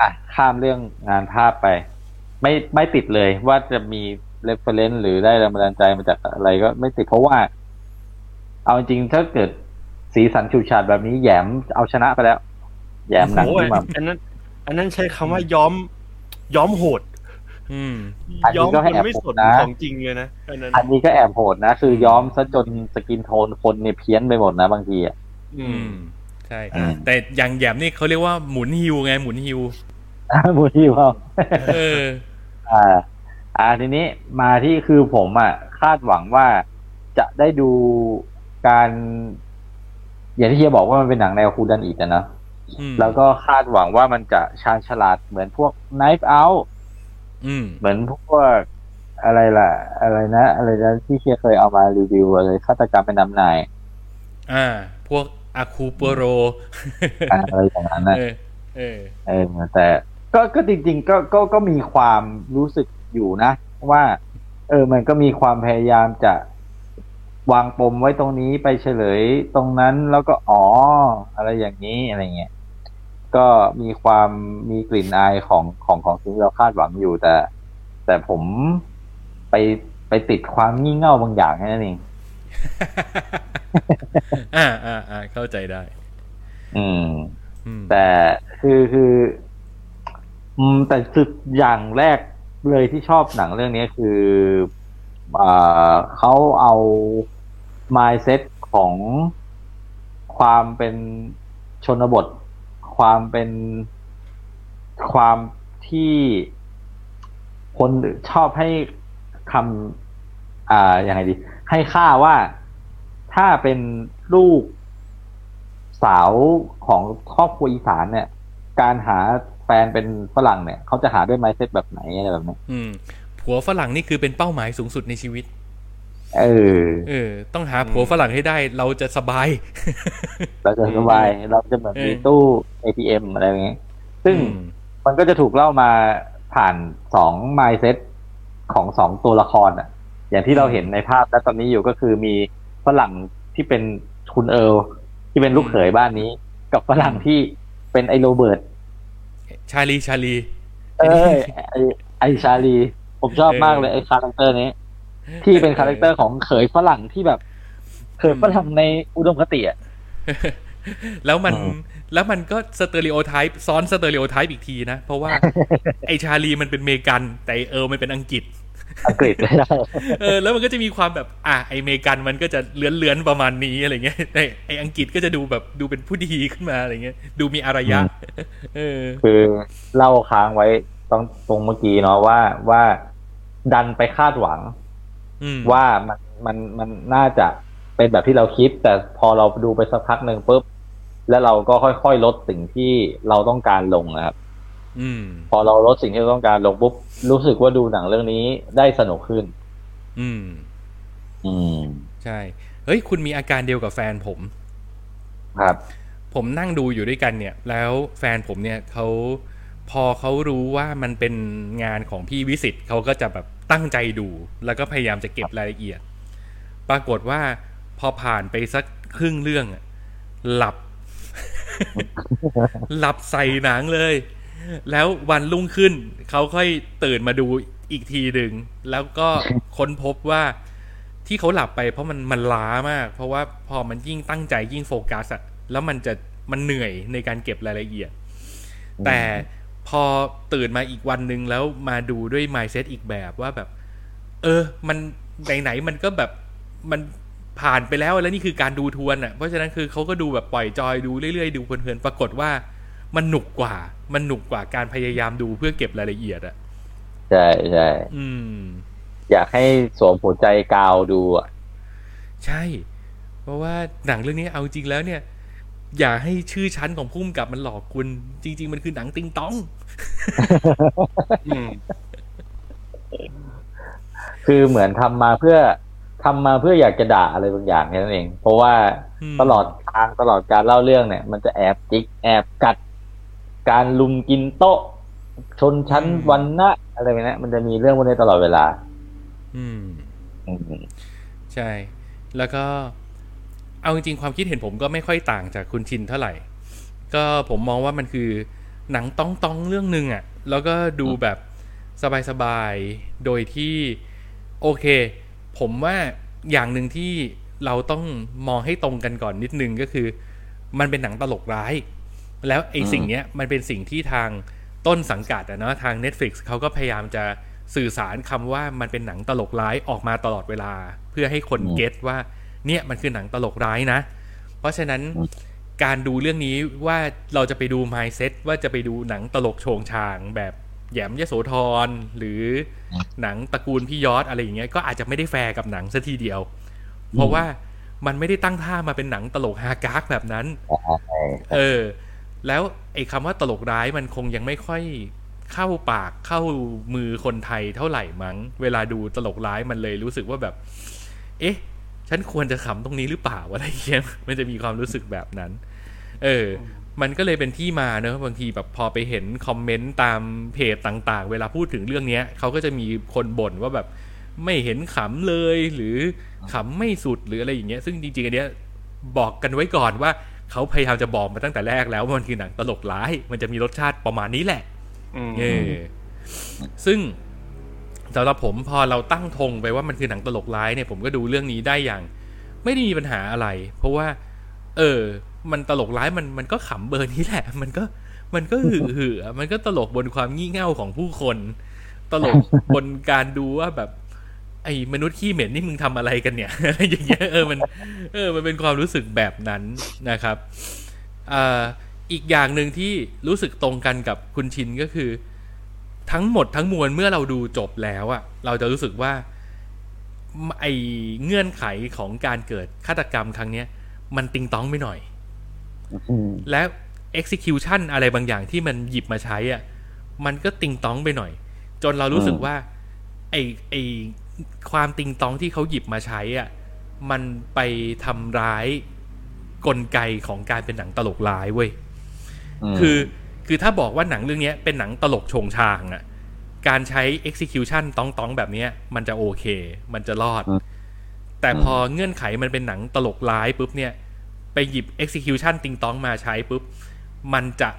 อ่ะข้ามเรื่องงานภาพไปไม่ไม่ติดเลยว่าจะมีเรฟเฟอเรนซ์หรือได้แรงบันดาลใจมาจากอะไรก็ไม่ติดเพราะว่าเอาจริงถ้าเกิดสีสันฉูดฉาดแบบนี้แหยมเอาชนะไปแล้วแหยมหนักขึ้นมาอันนั้นอันนั้นใช้คำว่าย้อมย้อมโหดย้อมมันไม่สดของจริงเลยนะอันนี้ก็แอบโหดนะคือย้อมซะจนสกินโทนคนเนี่ยเพี้ยนไปหมดนะบางทีอ่ะใช่แต่อย่างแหยมนี่เขาเรียกว่าหมุนฮิวไงหมุนฮิวหมุนฮิวเขาเอออ่าอ่าทีนี้มาที่คือผมอ่ะคาดหวังว่าจะได้ดูการอย่างที่เฮียบอกว่ามันเป็นหนังแนวคูดันอิอ่ะนะแล้วก็คาดหวังว่ามันจะชาญฉลาดเหมือนพวก Knife Out อืมเหมือนพวกอะไรล่ะอะไรนะอะไรนะที่เฮียเคยเอามารีวิวอะไรฆาตกรรมเป็นนำนายอ่าพวกอาคูโปโรอะไรอย่างนั้นนะเออเออเออแต่ก็ก็จริงๆก็ก็ก็มีความรู้สึกอยู่นะว่าเออมันก็มีความพยายามจะวางปมไว้ตรงนี้ไปเฉลยตรงนั้นแล้วก็อ๋ออะไรอย่างนี้อะไรเงี้ยก็มีความมีกลิ่นอายของของของสิ่งที่เราคาดหวังอยู่แต่แต่ผมไปไปติดความงี่เง่าบางอย่างแค่นั้นเองอ่าอ่าอ่าเข้าใจได้อืมแต่คือคืออืมแต่จุดอย่างแรกเลยที่ชอบหนังเรื่องนี้คืออ่าเขาเอา mindset ของความเป็นชนบทความเป็นความที่คนชอบให้คำอ่ายังไงดีให้ค่าว่าถ้าเป็นลูกสาวของครอบครัวอีสานเนี่ยการหาแฟนเป็นฝรั่งเนี่ยเขาจะหาด้วย mindset แบบไหนอะไรแบบนี้ผัวฝรั่งนี่คือเป็นเป้าหมายสูงสุดในชีวิตเออเออต้องหาผัวฝรั่งให้ได้เราจะสบายเราจะสบายเราจะเหมือนมีตู้ เอ ที เอ็ม อะไรอย่างเงี้ยซึ่งมันก็จะถูกเล่ามาผ่านสอง mindset ของสองตัวละครอ่ะอย่างที่เราเห็นในภาพและตอนนี้อยู่ก็คือมีฝรั่งที่เป็นคุณเอิร์ลที่เป็นลูกเขยบ้านนี้กับฝรั่งที่เป็นไอโรเบิร์ตชาลีชาลีเออไอไอชาลีผมชอบมากเลยไอ้คาแรคเตอร์นี้ที่เป็นคาแรคเตอร์ของเขยฝรั่งที่แบบเขยฝรั่งในอุดมคติอ่ะแล้วมันแล้วมันก็สเตอริโอไทป์ซ้อนสเตอริโอไทป์อีกทีนะเพราะว่าไอ้ชาลีมันเป็นเมกันแต่เออมันเป็นอังกฤษอังกฤษไม่ได้เออแล้วมันก็จะมีความแบบอ่ะไอ้เมกันมันก็จะเลื้อนๆประมาณนี้อะไรเงี้ยไอ้อังกฤษก็จะดูแบบดูเป็นผู้ดีขึ้นมาอะไรเงี้ยดูมีอารยะเออคือเล่าค้างไว้ตรงตรงเมื่อกี้เนาะว่าว่าดันไปคาดหวังว่ามันมันมันน่าจะเป็นแบบที่เราคิดแต่พอเราดูไปสักพักหนึ่งปุ๊บแล้วเราก็ค่อยๆลดสิ่งที่เราต้องการลงนะครับพอเราลดสิ่งที่เราต้องการลงปุ๊บรู้สึกว่าดูหนังเรื่องนี้ได้สนุกขึ้นอืมอืมใช่เฮ้ยคุณมีอาการเดียวกับแฟนผมครับ ผมนั่งดูอยู่ด้วยกันเนี่ยแล้วแฟนผมเนี่ยเขาพอเขารู้ว่ามันเป็นงานของพี่วิสิทธิ์เขาก็จะแบบตั้งใจดูแล้วก็พยายามจะเก็บรายละเอียดปรากฏว่าพอผ่านไปสักครึ่งเรื่องหลับ หลับใส่หนังเลยแล้ววันรุ่งขึ้นเขาค่อยตื่นมาดูอีกทีหนึ่งแล้วก็ค้นพบว่าที่เขาหลับไปเพราะมันมันล้ามากเพราะว่าพอมันยิ่งตั้งใจยิ่งโฟกัสอะแล้วมันจะมันเหนื่อยในการเก็บรายละเอียดแต่พอตื่นมาอีกวันนึงแล้วมาดูด้วย mindset อีกแบบว่าแบบเออมันไหนๆมันก็แบบมันผ่านไปแล้วแล้วนี่คือการดูทวนอ่ะเพราะฉะนั้นคือเขาก็ดูแบบปล่อยจอยดูเรื่อยๆดูเพลินๆปรากฏว่ามันหนุกกว่ามันหนุกกว่าการพยายามดูเพื่อเก็บรายละเอียดอ่ะใช่ใช่อืมอยากให้สวมหัวใจกาวดูอ่ะใช่เพราะว่าหนังเรื่องนี้เอาจริงแล้วเนี่ยอย่าให้ชื่อชั้นของพุ่มกับมันหลอกคุณจริงๆมันคือหนังติงต้อง คือเหมือนทำมาเพื่อทำมาเพื่ออยากจะด่าอะไรบางอย่างแค่นั้นเองเพราะว่าตลอดทางตลอดการเล่าเรื่องเนี่ยมันจะแอบจิกแอบกัดการลุมกินโต๊ะชนชั้นวรรณะอะไรแบบนี้มันจะมีเรื่องพวกนี้ตลอดเวลาอืมใช่แล้วก็เอาจริงๆความคิดเห็นผมก็ไม่ค่อยต่างจากคุณชินเท่าไหร่ก็ผมมองว่ามันคือหนังต้องต้องเรื่องนึงอ่ะแล้วก็ดูแบบสบายๆโดยที่โอเคผมว่าอย่างนึงที่เราต้องมองให้ตรงกันก่อนนิดนึงก็คือมันเป็นหนังตลกร้ายแล้วไอ้สิ่งเนี้ยมันเป็นสิ่งที่ทางต้นสังกัดอ่ะเนาะทาง Netflix เขาก็พยายามจะสื่อสารคำว่ามันเป็นหนังตลกร้ายออกมาตลอดเวลาเพื่อให้คนเก็ทว่าเนี่ยมันคือหนังตลกร้ายนะเพราะฉะนั้นการดูเรื่องนี้ว่าเราจะไปดู mindset ว่าจะไปดูหนังตลกโฉงฉางแบบแหยมยโสธรหรือหนังตระกูลพี่ยอดอะไรอย่างเงี้ยก็อาจจะไม่ได้แฟร์กับหนังซะทีเดียวเพราะว่ามันไม่ได้ตั้งท่ามาเป็นหนังตลกฮากากแบบนั้นเออแล้วไอ้คำว่าตลกร้ายมันคงยังไม่ค่อยเข้าปากเข้ามือคนไทยเท่าไหร่มั้งเวลาดูตลกร้ายมันเลยรู้สึกว่าแบบเอ๊ะฉันควรจะขำตรงนี้หรือเปล่าอะไรเงี้ยมันจะมีความรู้สึกแบบนั้นเออมันก็เลยเป็นที่มาเนอะบางทีแบบพอไปเห็นคอมเมนต์ตามเพจต่างๆเวลาพูดถึงเรื่องนี้เขาก็จะมีคนบ่นว่าแบบไม่เห็นขำเลยหรือขำไม่สุดหรืออะไรอย่างเงี้ยซึ่งจริงๆอันเนี้ยบอกกันไว้ก่อนว่าเขาพยายามจะบอกมาตั้งแต่แรกแล้วว่ามันคือหนังตลกร้ายมันจะมีรสชาติประมาณนี้แหละเออซึ่งสำหรับผมพอเราตั้งธงไปว่ามันคือหนังตลกร้ายเนี่ยผมก็ดูเรื่องนี้ได้อย่างไม่ได้มีปัญหาอะไรเพราะว่าเออมันตลกร้ายมันมันก็ขำเบอร์นี้แหละมันก็มันก็หือหือมันก็ตลกบนความงี่เง่าของผู้คนตลกบนการดูว่าแบบไอ้มนุษย์ขี้เหม็นนี่มึงทำอะไรกันเนี่ยอะไรอย่างเงี้ยเออมันเออมันเป็นความรู้สึกแบบนั้นนะครับอ่าอีกอย่างนึงที่รู้สึกตรงกันกับคุณชินก็คือทั้งหมดทั้งมวลเมื่อเราดูจบแล้วอะเราจะรู้สึกว่าไอ้เงื่อนไขของการเกิดฆาตกรรมครั้งเนี้ยมันติงต้องไปหน่อยและ execution อะไรบางอย่างที่มันหยิบมาใช้อ่ะมันก็ติงต้องไปหน่อยจนเรารู้สึกว่าไอ้ไอ้ความติงต้องที่เขาหยิบมาใช้อ่ะมันไปทำร้ายกลไกของการเป็นหนังตลกร้ายเว้ยคือคือถ้าบอกว่าหนังเรื่องนี้เป็นหนังตลกโฉงฉางอ่ะการใช้ execution ต้องต้องแบบนี้มันจะโอเคมันจะรอดแต่พอเงื่อนไขมันเป็นหนังตลกร้ายปุ๊บเนี่ยไปหยิบ execution ติงต้องมาใช้ปุ๊บมันจะ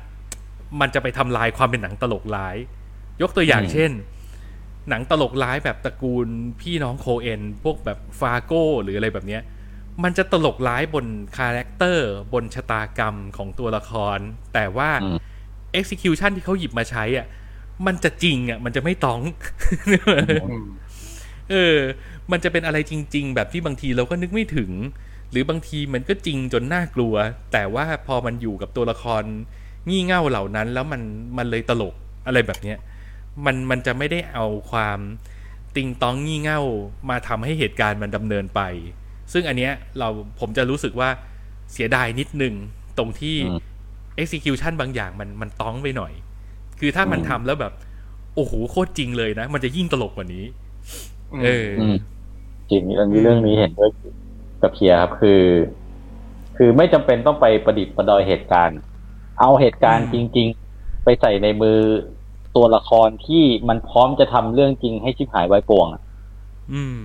มันจะไปทำลายความเป็นหนังตลกร้ายยกตัวอย่างเช่นหนังตลกร้ายแบบตระกูลพี่น้องโคเอนพวกแบบฟาโก้หรืออะไรแบบเนี้ยมันจะตลกร้ายบนคาแรคเตอร์บนชะตากรรมของตัวละครแต่ว่า execution ที่เขาหยิบมาใช้อ่ะมันจะจริงอ่ะมันจะไม่ต้อง เออมันจะเป็นอะไรจริงๆแบบที่บางทีเราก็นึกไม่ถึงหรือบางทีมันก็จริงจนน่ากลัวแต่ว่าพอมันอยู่กับตัวละครงี่เง่าเหล่านั้นแล้วมันมันเลยตลกอะไรแบบเนี้ยมันมันจะไม่ได้เอาความติงต้องงี่เง่ามาทำให้เหตุการณ์มันดำเนินไปซึ่งอันเนี้ยเราผมจะรู้สึกว่าเสียดายนิดนึงตรงที่ execution บางอย่างมันมันต้องไปหน่อยคือถ้ามันทำแล้วแบบโอ้โหโคตรจริงเลยนะมันจะยิ่งตลกกว่านี้เออจริงอันนี้เรื่องนี้เห็นด้วยกับเคียครับคือค คือไม่จำเป็นต้องไปประดิษฐ์ประดอยเหตุการณ์เอาเหตุการณ์จริงๆไปใส่ในมือตัวละครที่มันพร้อมจะทำเรื่องจริงให้ชิบหายวายป่วงอืม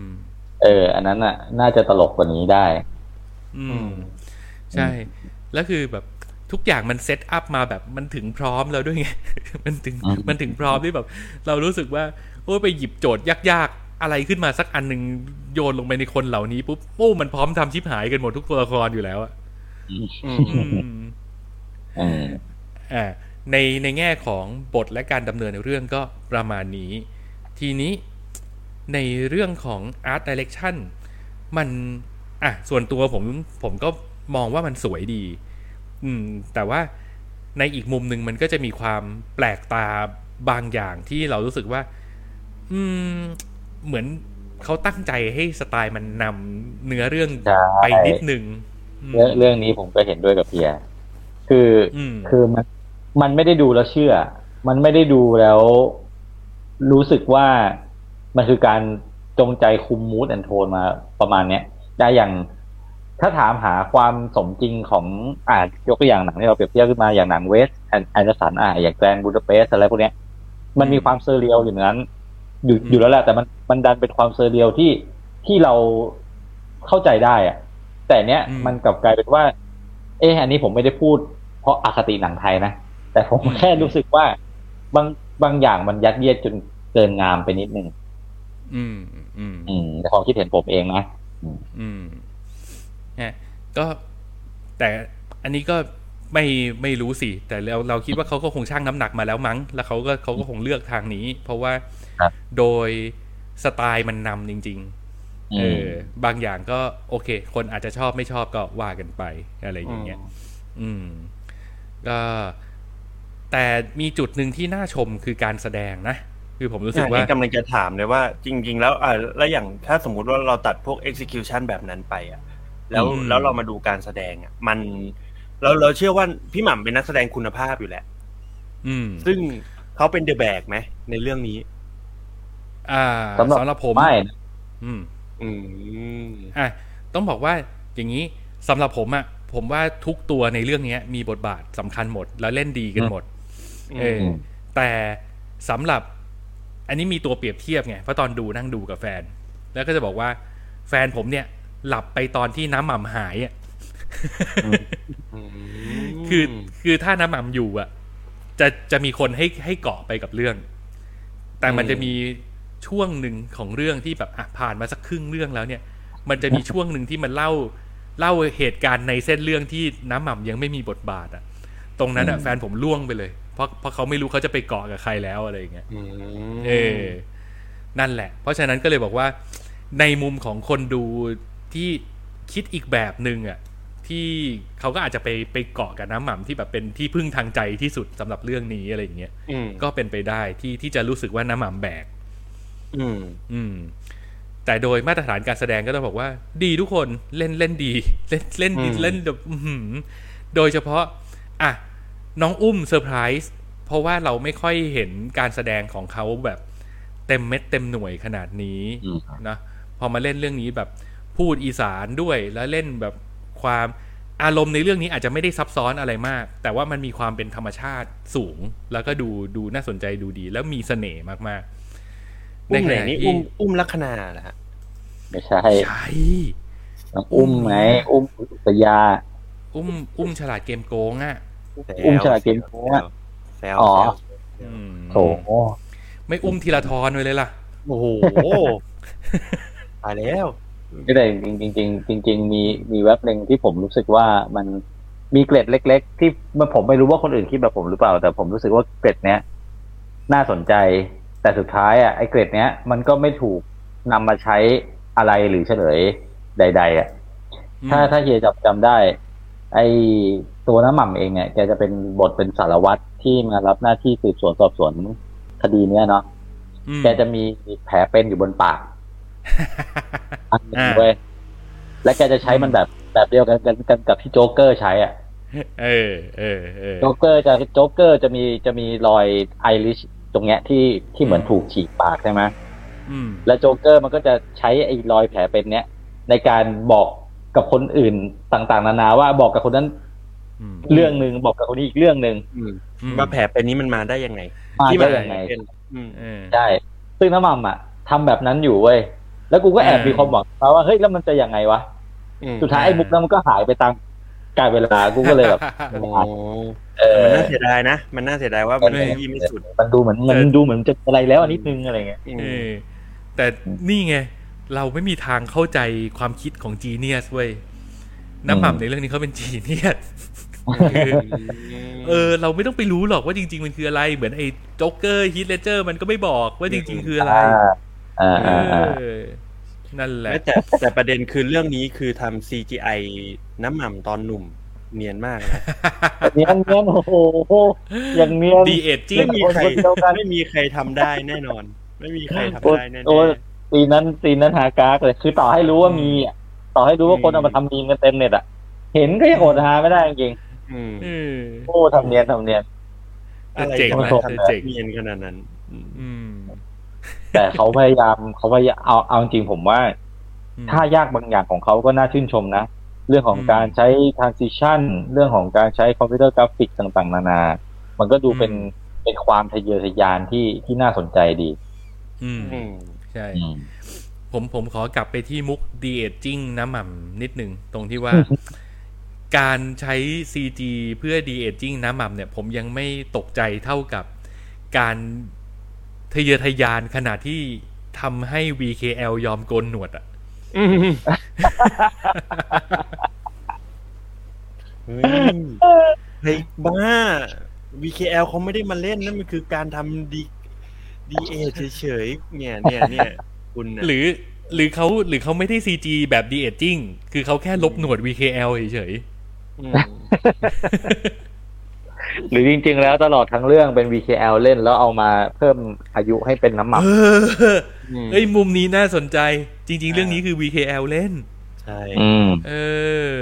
เอออันนั้นน่ะน่าจะตลกกว่านี้ได้อืมใช่แล้วคือแบบทุกอย่างมันเซตอัพมาแบบมันถึงพร้อมแล้วด้วยไง มันถึง มันถึงพร้อมที่แบบเรารู้สึกว่าโอ้ไปหยิบโจทย์ยากๆอะไรขึ้นมาสักอันนึงโยนลงไปในคนเหล่านี้ปุ๊บโอ้มันพร้อมทำชิบหายกันหมดทุกตัวละครอยู่แล้วอ่ะอืมอ่าอ่าในในแง่ของบทและการดำเนินเรื่องก็ประมาณนี้ทีนี้ในเรื่องของ Art Direction มันอ่ะส่วนตัวผมผมก็มองว่ามันสวยดีอืมแต่ว่าในอีกมุมนึงมันก็จะมีความแปลกตาบางอย่างที่เรารู้สึกว่าอืมเหมือนเขาตั้งใจให้สไตล์มันนำเนื้อเรื่องไปนิดนึงเรื่องนี้ผมก็เห็นด้วยกับเพียคือคือมันมันไม่ได้ดูแล้วเชื่อมันไม่ได้ดูแล้วรู้สึกว่ามันคือการจงใจคุม mood and tone มาประมาณเนี้ยได้อย่างถ้าถามหาความสมจริงของอ่ะยกตัวอย่างหนังที่เราเปรียบเทียบขึ้นมาอย่างหนังเวสแอนเดอร์สันอ่ะอย่าง Grand Budapest อะไรพวกเนี้ยมันมีความเซอร์เรียลอยู่นั้นอยู่อยู่แล้วแหละแต่มันมันดันเป็นความเซอร์เรียลที่ที่เราเข้าใจได้อ่ะแต่เนี้ยมันกลับกลายเป็นว่าเอออันนี้ผมไม่ได้พูดเพราะอคติหนังไทยนะแต่ผมแค่รู้สึกว่าบางบางอย่างมันยัดเยียดจนเกินงามไปนิดนึงอืมอืมอืมแต่ความคิดเห็นผมเองนะอืมเนี่ยก็แต่อันนี้ก็ไม่ไม่รู้สิแต่เราเราคิดว่าเขาก็คงชั่งน้ำหนักมาแล้วมั้งแล้วเขาก็เขาก็คงเลือกทางนี้เพราะว่าโดยสไตล์มันนำจริงๆเออบางอย่างก็โอเคคนอาจจะชอบไม่ชอบก็ว่ากันไปอะไรอย่างเงี้ยอืมก็แต่มีจุดหนึ่งที่น่าชมคือการแสดงนะคือผมรู้สึกว่ากำลังจะถามเลยว่าจริงๆแล้วอ่ะแล้วอย่างถ้าสมมุติว่าเราตัดพวก execution แบบนั้นไปอ่ะแล้วแล้วเรามาดูการแสดงอ่ะมันเราเราเชื่อว่าพี่หม่ำเป็นนักแสดงคุณภาพอยู่แหละอืมซึ่งเขาเป็นเดอะแบกไหมในเรื่องนี้อ่าสำหรับผมไม่อืมอืมอ่ะต้องบอกว่าอย่างนี้สำหรับผมอ่ะผมว่าทุกตัวในเรื่องนี้มีบทบาทสำคัญหมดแล้วเล่นดีกันหมดเออแต่สำหรับอันนี้มีตัวเปรียบเทียบไงเพราะตอนดูนั่งดูกับแฟนแล้วก็จะบอกว่าแฟนผมเนี่ยหลับไปตอนที่น้ำหม่ำหายอ่ะ คือคือถ้าน้ำหม่ำอยู่อ่ะจะจะมีคนให้ให้เกาะไปกับเรื่องแต่มันจะมีช่วงหนึ่งของเรื่องที่แบบอ่ะผ่านมาสักครึ่งเรื่องแล้วเนี่ยมันจะมีช่วงหนึ่งที่มันเล่าเล่าเหตุการณ์ในเส้นเรื่องที่น้ำหม่ำยังไม่มีบทบาทอ่ะตรงนั้นอ่ะแฟนผมล่วงไปเลยเพราะเพราะเขาไม่รู้เขาจะไปเกาะกับใครแล้วอะไรอย่างเงี้ยเออนั่นแหละเพราะฉะนั้นก็เลยบอกว่าในมุมของคนดูที่คิดอีกแบบนึงอ่ะที่เขาก็อาจจะไปไปเกาะกับน้ำหม่ำที่แบบเป็นที่พึ่งทางใจที่สุดสำหรับเรื่องนี้อะไรอย่างเงี้ยก็เป็นไปได้ที่ที่จะรู้สึกว่าน้ำหม่ำแบกอืมอืมแต่โดยมาตรฐานการแสดงก็ต้องบอกว่าดีทุกคนเล่นเล่นดีเล่นเล่นดีเล่นแบบโดยเฉพาะอ่ะน้องอุ้มเซอร์ไพรส์เพราะว่าเราไม่ค่อยเห็นการแสดงของเขาแบบเต็มเม็ดเต็มหน่วยขนาดนี้นะพอมาเล่นเรื่องนี้แบบพูดอีสานด้วยแล้วเล่นแบบความอารมณ์ในเรื่องนี้อาจจะไม่ได้ซับซ้อนอะไรมากแต่ว่ามันมีความเป็นธรรมชาติสูงแล้วก็ดูดูน่าสนใจดูดีแล้วมีเสน่ห์มากๆในไหนนี่อุ้มอุ้มลัคนาเหรอฮะไม่ใช่ใช่อุ้มไหมอุ้มอุตยาอุ้มอุ้มฉลาดเกมโกงอ่ะอุ้มฉลาดเกมโกงอ่ะอ๋อโอ้โหไม่อุ้มธีรธรเลยล่ะโอ้โหตายแล้วก็ได้จริงจริงจริงมีมีเว็บหนึ่งที่ผมรู้สึกว่ามันมีเกร็ดเล็กๆที่ผมไม่รู้ว่าคนอื่นคิดแบบผมหรือเปล่าแต่ผมรู้สึกว่าเกร็ดเนี้ยน่าสนใจแต่สุดท้ายอ่ะไอ้เกร็ดเนี้ยมันก็ไม่ถูกนำมาใช้อะไรหรือเฉลยใดๆอ่ะถ้าถ้าเฮียจับจำได้ไอ้ตัวน้ำหม่ำเองเนี่ยแกจะเป็นบทเป็นสารวัตรที่มารับหน้าที่สืบสวนสอบสวนคดีเนี้ยเนาะแกจะมีแผลเป็นอยู่บนปากอันนึงเว้ยและแกจะใช้มันแบบแบบเดียวกันกันกับที่โจ๊กเกอร์ใช้อ่ะเออเออเออโจ๊กเกอร์จะโจ๊กเกอร์จะมีจะมีรอยไอริชตรงเนี้ยที่ที่เหมือนถูกฉีกปากใช่ไหมและโจ๊กเกอร์มันก็จะใช้ไอ้รอยแผลเป็นเนี้ยในการบอก กับคนอื่นต่างๆนานาว่าบอกกับคนนั้นเรื่องนึงบอกกับคนนี้อีกเรื่องนึงว่าแผลเป็นนี้มันมาได้ยังไงที่มายังไงใช่ซึ่งน้ำมันอ่ะทำแบบนั้นอยู่เว้ยแล้วกูก็แอบมีความหวังว่าเฮ้ยแล้วมันจะยังไงวะสุดท้ายไอ้มุกนั้นมันก็หายไปตามกาลเวลากูก็เลยแบบเออมันน่าเสียดายนะมันน่าเสียดายว่ามันยี่ไม่สุดมันดูเหมือนมันดูเหมือนจะอะไรแล้วนิดนึงอะไรเงี้ยแต่นี่ไงเราไม่มีทางเข้าใจความคิดของจีเนียสเว้ยน้ำหม่ำในเรื่องนี้เขาเป็นจีเนียสเออเราไม่ต้องไปรู้หรอกว่าจริงๆมันคืออะไรเหมือนไอ้จ็อกเกอร์ฮีทเลดเจอร์มันก็ไม่บอกว่าจริงๆคืออะไรอ่านั่นแหละแต่แต่ประเด็นคือเรื่องนี้คือทำ ซี จี ไอ น้ำหม่ำตอนหนุ่มเนียนมากนะเนียนเนียนโอ้โหอย่างเนียนดีเอจจิ้งไม่มีใครไม่มีใครทำได้แน่นอนไม่มีใครทำได้แน่นอนตีนั้นตีนั้นหากากเลยคือต่อให้รู้ว่ามีต่อให้รู้ว่าคนเอามาทำมีมกันเต็มเน็ตอ่ะเห็นก็ยังอดหาไม่ได้จริงโอ้ทำเนียนทำเนียนอะไรก็ทำเนียนขนาดนั้นแต่เขาพยายามเขาพยายามเอาเอาจริงผมว่าถ้ายากบางอย่างของเขาก็น่าชื่นชมนะเรื่องของการใช้ transition เรื่องของการใช้คอมพิวเตอร์กราฟิกต่างๆนานามันก็ดูเป็นเป็นความทะเยอทะยานที่ที่น่าสนใจดีอืมใช่ผมผมขอกลับไปที่มุก de-aging น้ำหม่ำนิดหนึ่งตรงที่ว่า การใช้ ซี จี เพื่อ de-aging น้ำหม่ำเนี่ยผมยังไม่ตกใจเท่ากับการทะเยอทะยานขณะที่ทำให้ วี เค แอล ยอมโกนหนวดอ่ะ เฮ้ยบ้า วี เค แอล เขาไม่ได้มาเล่นนั่นมันคือการทำดีดีเอเฉยๆเนี่ยเนี่ยเนี่ยคุณหรือหรือเขาหรือเขาไม่ได้ ซี จี แบบดีเอจจิ้งคือเขาแค่ลบหนวด วี เค แอล เฉยๆหรือจริงๆแล้วตลอดทั้งเรื่องเป็น วี เค แอล เล่นแล้วเอามาเพิ่มอายุให้เป็นน้ำหมักเอ้ยมุมนี้น่าสนใจจริงๆเรื่องนี้คือ วี เค แอล เล่นใช่เออ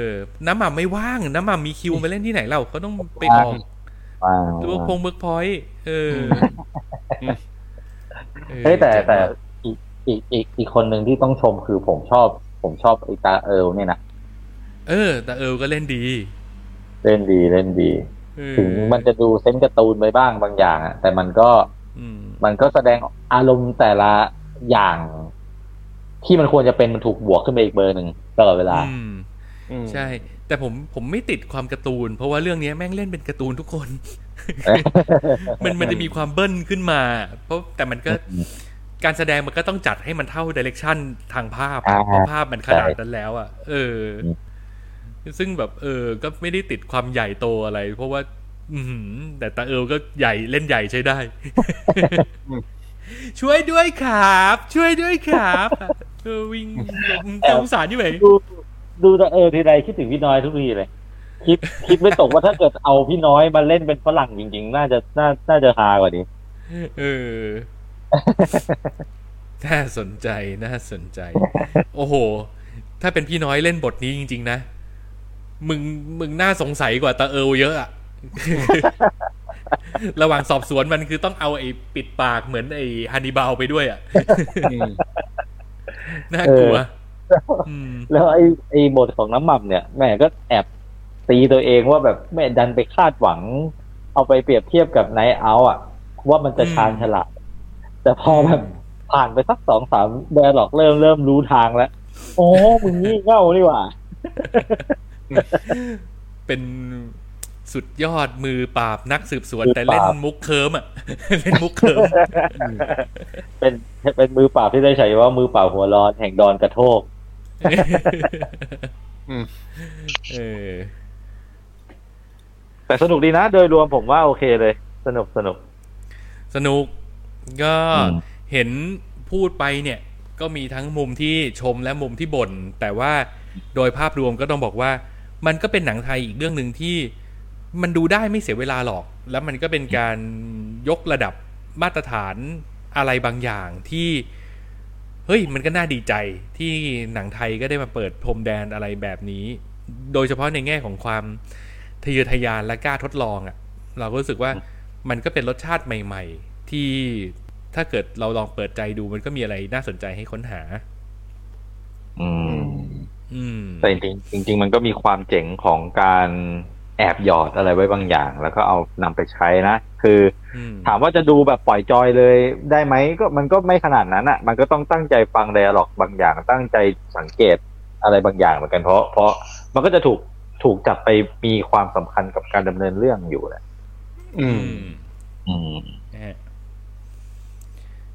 น้ำหมักไม่ว่างน้ำหมักมีคิวมาเล่นที่ไหนเราเขาต้องไปออกตัวพงเบิร์กพอยต์เออเฮ้ยแต่แต่อีกอีกอีกอีกคนหนึ่งที่ต้องชมคือผมชอบผมชอบไอ้ตาเอิร์ลเนี่ยนะเออตาเอิร์ลก็เล่นดีเล่นดีเล่นดีถึงมันจะดูเซนส์การ์ตูนไปบ้างบางอย่างอ่ะแต่มันก็มันก็แสดงอารมณ์แต่ละอย่างที่มันควรจะเป็นมันถูกบวกขึ้นไปอีกเบอร์หนึ่งตลอดเวลาใช่แต่ผมผมไม่ติดความการ์ตูนเพราะว่าเรื่องนี้แม่งเล่นเป็นการ์ตูนทุกคนมันมันจะมีความเบิ้ลขึ้นมาเพราะแต่มันก็การแสดงมันก็ต้องจัดให้มันเท่าไดเรคชั่นทางภาพเพราะภาพมันขนาดนั้นแล้วอ่ะเออซึ่งแบบเออก็ไม่ได้ติดความใหญ่โตอะไรเพราะว่าแต่ตาเอิร์ลก็ใหญ่เล่นใหญ่ใช้ได้ช่วยด้วยครับช่วยด้วยครับเออวิ่งสงสารอยู่ไหมดูตาเอิร์ลทีไรคิดถึงพี่น้อยทุกทีเลยคิดคิดไม่ตกว่าถ้าเกิดเอาพี่น้อยมาเล่นเป็นฝรั่งจริงๆน่าจะน่าน่าจะฮากว่านี้เออน่าสนใจน่าสนใจโอ้โหถ้าเป็นพี่น้อยเล่นบทนี้จริงๆนะมึงมึงน่าสงสัยกว่าตาเอิร์ลเยอะอะ ระหว่างสอบสวนมันคือต้องเอาไอ้ปิดปากเหมือนไอ้ฮันนิบาลไปด้วยอะ น่ากลัวแล้วไอ้ไอ้บทของน้ำหม่ำเนี่ยแม่ก็แอบตีตัวเองว่าแบบไม่ดันไปคาดหวังเอาไปเปรียบเทียบกับ Knife Out อ่ะว่ามันจะชาญฉลาดแต่พอแบบผ่านไปสัก สองสาม dialog เริ่มเริ่มรู้ทางแล้วโอ้มึงนี่เง่านี่หว่า เป็นสุดยอดมือปราบนักสืบสวนแต่เล่นมุกเคิร์มอ่ะ เล่นมุกเคิร์ม เป็นเป็นมือปราบที่ได้ใช้ว่ามือปราบหัวร้อนแห่งดอนกระโทก เออแต่สนุกดีนะโดยรวมผมว่าโอเคเลยสนุกสนุกสนุกก็เห็นพูดไปเนี่ยก็มีทั้งมุมที่ชมและมุมที่บ่นแต่ว่าโดยภาพรวมก็ต้องบอกว่ามันก็เป็นหนังไทยอีกเรื่องนึงที่มันดูได้ไม่เสียเวลาหรอกแล้วมันก็เป็นการยกระดับมาตรฐานอะไรบางอย่างที่เฮ้ยมันก็น่าดีใจที่หนังไทยก็ได้มาเปิดพรมแดนอะไรแบบนี้โดยเฉพาะในแง่ของความทะเยอทะยานและกล้าทดลองอ่ะเราก็รู้สึกว่ามันก็เป็นรสชาติใหม่ๆที่ถ้าเกิดเราลองเปิดใจดูมันก็มีอะไรน่าสนใจให้ค้นหาอืม แต่จริงจริงมันก็มีความเจ๋งของการแอบหยอดอะไรไว้บางอย่างแล้วก็เอานำไปใช้นะคือถามว่าจะดูแบบปล่อยจอยเลยได้ไหมก็มันก็ไม่ขนาดนั้นอ่ะมันก็ต้องตั้งใจฟังไดอะล็อกบางอย่างตั้งใจสังเกตอะไรบางอย่างเหมือนกันเพราะเพราะมันก็จะถูกถูกจับไปมีความสำคัญกับการดำเนินเรื่องอยู่แหละอืมอืม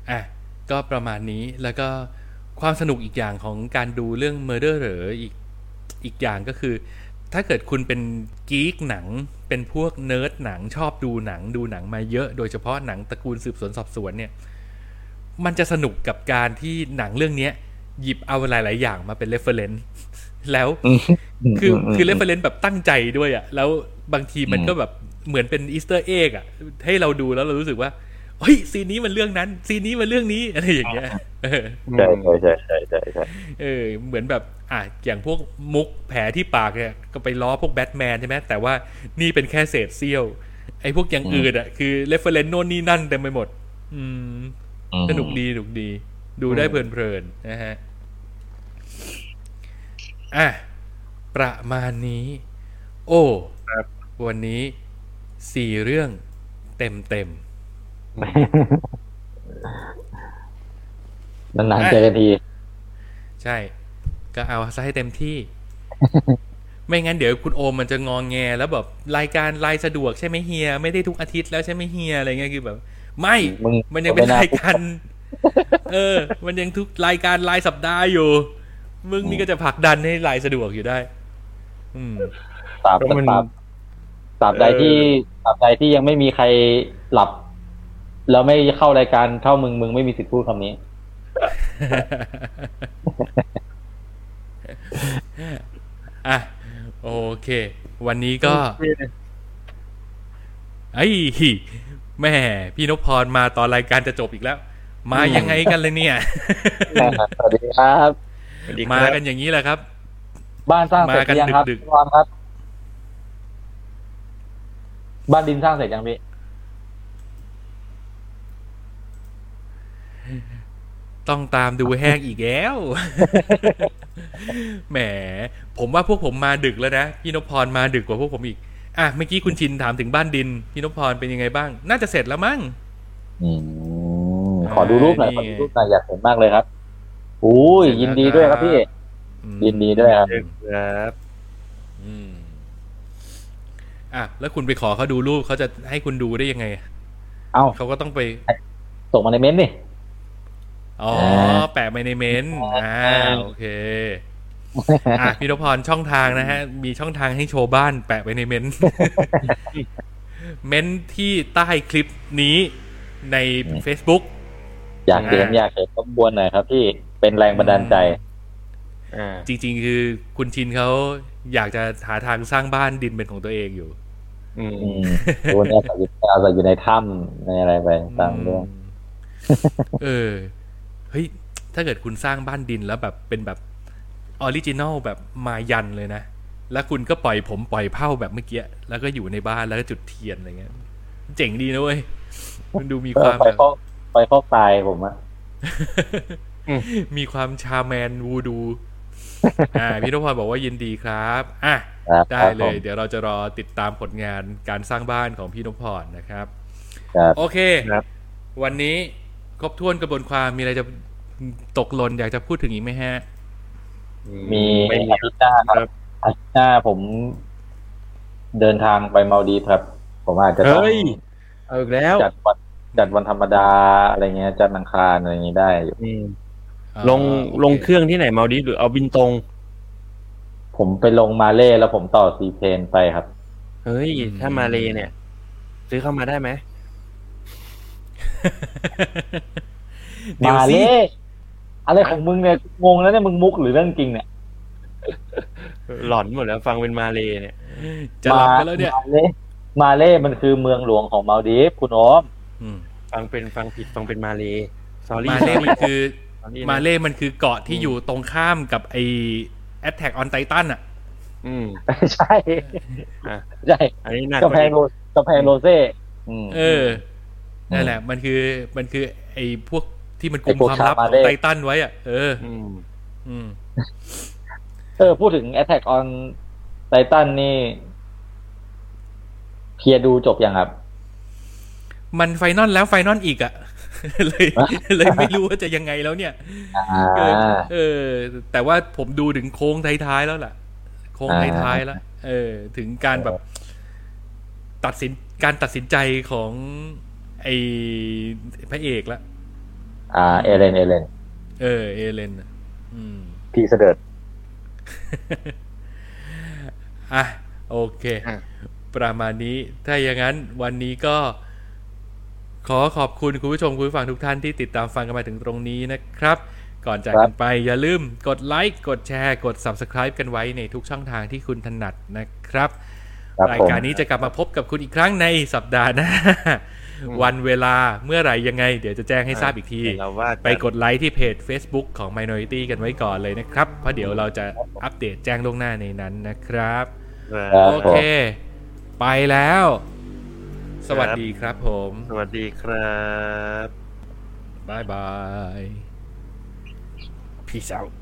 อ่ะก็ประมาณนี้แล้วก็ความสนุกอีกอย่างของการดูเรื่อง Murderer อีกอีกอย่างก็คือถ้าเกิดคุณเป็นกี๊กหนังเป็นพวกเนิร์ดหนังชอบดูหนังดูหนังมาเยอะโดยเฉพาะหนังตระกูลสืบสวนสอบสวนเนี่ยมันจะสนุกกับการที่หนังเรื่องนี้หยิบเอาหลายๆอย่างมาเป็น reference แล้ว คือคือ reference แบบตั้งใจด้วยอ่ะแล้วบางทีมันก็แบบเหมือนเป็น Easter egg อ่ะให้เราดูแล้วเรารู้สึกว่าเฮ้ยซีนนี้มันเรื่องนั้นซีนนี้มันเรื่องนี้อะไรอย่างเงี้ยใช่ใช่ใช่ใช่ใช่ใช่เออเหมือนแบบอ่ะอย่างพวกมุกแผลที่ปากเนี่ยก็ไปล้อพวกแบทแมนใช่ไหมแต่ว่านี่เป็นแค่เศษเสี้ยวไอ้พวกอย่างอื่นอ่ะคือเรฟเฟอเรนซ์โน่นนี่นั่นเต็มไปหมดอืมสนุกดีสนุกดีดูได้เพลินๆนะฮะอ่ะประมาณนี้โอ้วันนี้สี่เรื่องเต็มเต็มนานๆเจอกันทีใช่ก็เอาซะให้เต็มที่ไม่งั้นเดี๋ยวคุณโอมมันจะงองแงแล้วแบบรายการรายสะดวกใช่ไหมเฮียไม่ได้ทุกอาทิตย์แล้วใช่ไหมเฮียอะไรเงี้ยคือแบบไม่มันยังเป็นรายการเออมันยังทุกรายการรายสัปดาห์อยู่มึงนี่ก็จะผลักดันให้รายสะดวกอยู่ได้อืมตราบตราบใดที่ตราบใดที่ยังไม่มีใครหลับแล้วไม่เข้ารายการเท่ามึงมึงไม่มีสิทธิ์พูดคำนี้อ่ะโอเควันนี้ก็ไอ้แม่พี่นพพรมาตอนรายการจะจบอีกแล้วมายังไงกันเลยเนี่ยสวัสดีครับมากันอย่างนี้แหละครับบ้านสร้างเสร็จยังครับบ้านดินสร้างเสร็จยังพี่ต้องตามดูแห้งอีกแล้วแหมผมว่าพวกผมมาดึกแล้วนะพี่นพพรมาดึกกว่าพวกผมอีกอ่ะเมื่อกี้คุณชินถามถึงบ้านดินพี่นพพรเป็นยังไงบ้างน่าจะเสร็จแล้วมั้งอืมขอดูรูปหน่อยขอดูรูปหน่อยอยากเห็นมากเลยครับอุ้ยยินดีด้วยครับพี่ยินดีด้วยครับครับอืมอ่ะแล้วคุณไปขอเขาดูรูปเขาจะให้คุณดูได้ยังไงเอ้าเขาก็ต้องไปส่งมาในเม้นต์นี่อ๋อแปะไปในเมนอ่าโอเคอ่ะพี่นพพรช่องทางนะฮะมีช่องทางให้โชว์บ้านแปะไปในเมนเมนที่ใต้คลิปนี้ใน Facebook อยากเห็นอยากเห็นรบกวนหน่อยครับพี่เป็นแรงบันดาลใจอ่าจริงๆคือคุณชินเขาอยากจะหาทางสร้างบ้านดินเป็นของตัวเองอยู่อืมโดนอาศัยอยู่ในถ้ำในอะไรไปสร้างเรื่องเออเฮ้ยถ้าเกิดคุณสร้างบ้านดินแล้วแบบเป็นแบบออริจินอลแบบมายันเลยนะแล้วคุณก็ปล่อยผมปล่อยเผ่าแบบเมื่อกี้แล้วก็อยู่ในบ้านแล้วก็จุดเทียนอะไรเงี้ยเจ๋งดีนะเว้ยมันดูมีความแบบปล่อยพวกตายผมอะมีความชาแมนวูดูอ่าพี่นพพรบอกว่ายินดีครับอ่ะได้เลยเดี๋ยวเราจะรอติดตามผลงานการสร้างบ้านของพี่นพพรนะครับโอเควันนี้ครบถ้วนกระบวนความมีอะไรจะตกหล่นอยากจะพูดถึงอีกไหมฮะมีอาทิตย์หน้าครับอาทิตย์หน้าผมเดินทางไปมาลดีฟครับผมอาจจะต้องเอาอีกแล้วจัดวันจัดวันธรรมดาอะไรเงี้ยจัดอังคารอะไรเงี้ยได้อยู่ลงลงเครื่องที่ไหนมาลดีฟหรือเอาบินตรงผมไปลงมาเลแล้วผมต่อซีเพลนไปครับเฮ้ยถ้ามาเลเนี่ยซื้อเข้ามาได้ไหมมาเล่อะไรของมึงเนี่ยงงแล้วเนี่ยมึงมุกหรือเรื่องจริงเนี่ยหลอนหมดแล้วฟังเป็นมาเลเนี่ยจะหลับไปแล้วเนี่ยมาเล่มาเล่มันคือเมืองหลวงของมาลดีฟคุณอ้อมฟังเป็นฟังผิดฟังเป็นมาเลซอรี่มาเล่มันคือมาเล่มันคือเกาะที่อยู่ตรงข้ามกับไอ้ Attack on Titan อ่ะอืมใช่ใช่อันนี้น่าจะกำแพงโรกำแพงโรเซ่เออนั่นแหละมันคือมันคือไอ้พวกที่มันกุมความลับไททันไว้อ่ะเอออืมอืม เออพูดถึง Attack on Titan นี่เพียดูจบยังครับมันไฟนอลแล้วไฟนอลอีกอ่ะเลยเลยไม่รู้ว่าจะยังไงแล้วเนี่ยเออแต่ว่าผมดูถึงโค้งท้ายๆแล้วล่ะโค้งท้ายๆแล้วเออถึงการแบบตัดสินการตัดสินใจของไอ้พระเอกละอ่าเอเลนเอเลนเออเอเลนอืมพี่เสด็จอ่ะโอเคประมาณนี้ถ้าอย่างนั้นวันนี้ก็ขอขอบคุณคุณผู้ชมคุณผู้ฟังทุกท่านที่ติดตามฟังกันมาถึงตรงนี้นะครับก่อนจากกันไปอย่าลืมกดไลค์กดแชร์กด Subscribe กันไว้ในทุกช่องทางที่คุณถนัดนะครับรายการนี้จะกลับมาพบกับคุณอีกครั้งในสัปดาห์หน้าวันเวลาเมื่อไหร่ยังไงเดี๋ยวจะแจ้งให้ทราบอีกทีไปกดไลค์ที่เพจ Facebook ของ Minority กันไว้ก่อนเลยนะครับเพราะเดี๋ยวเราจะอัปเดตแจ้งล่วงหน้าในนั้นนะครับโอเคไปแล้วสวัสดีครับผมสวัสดีครับบ๊ายบาย Peace out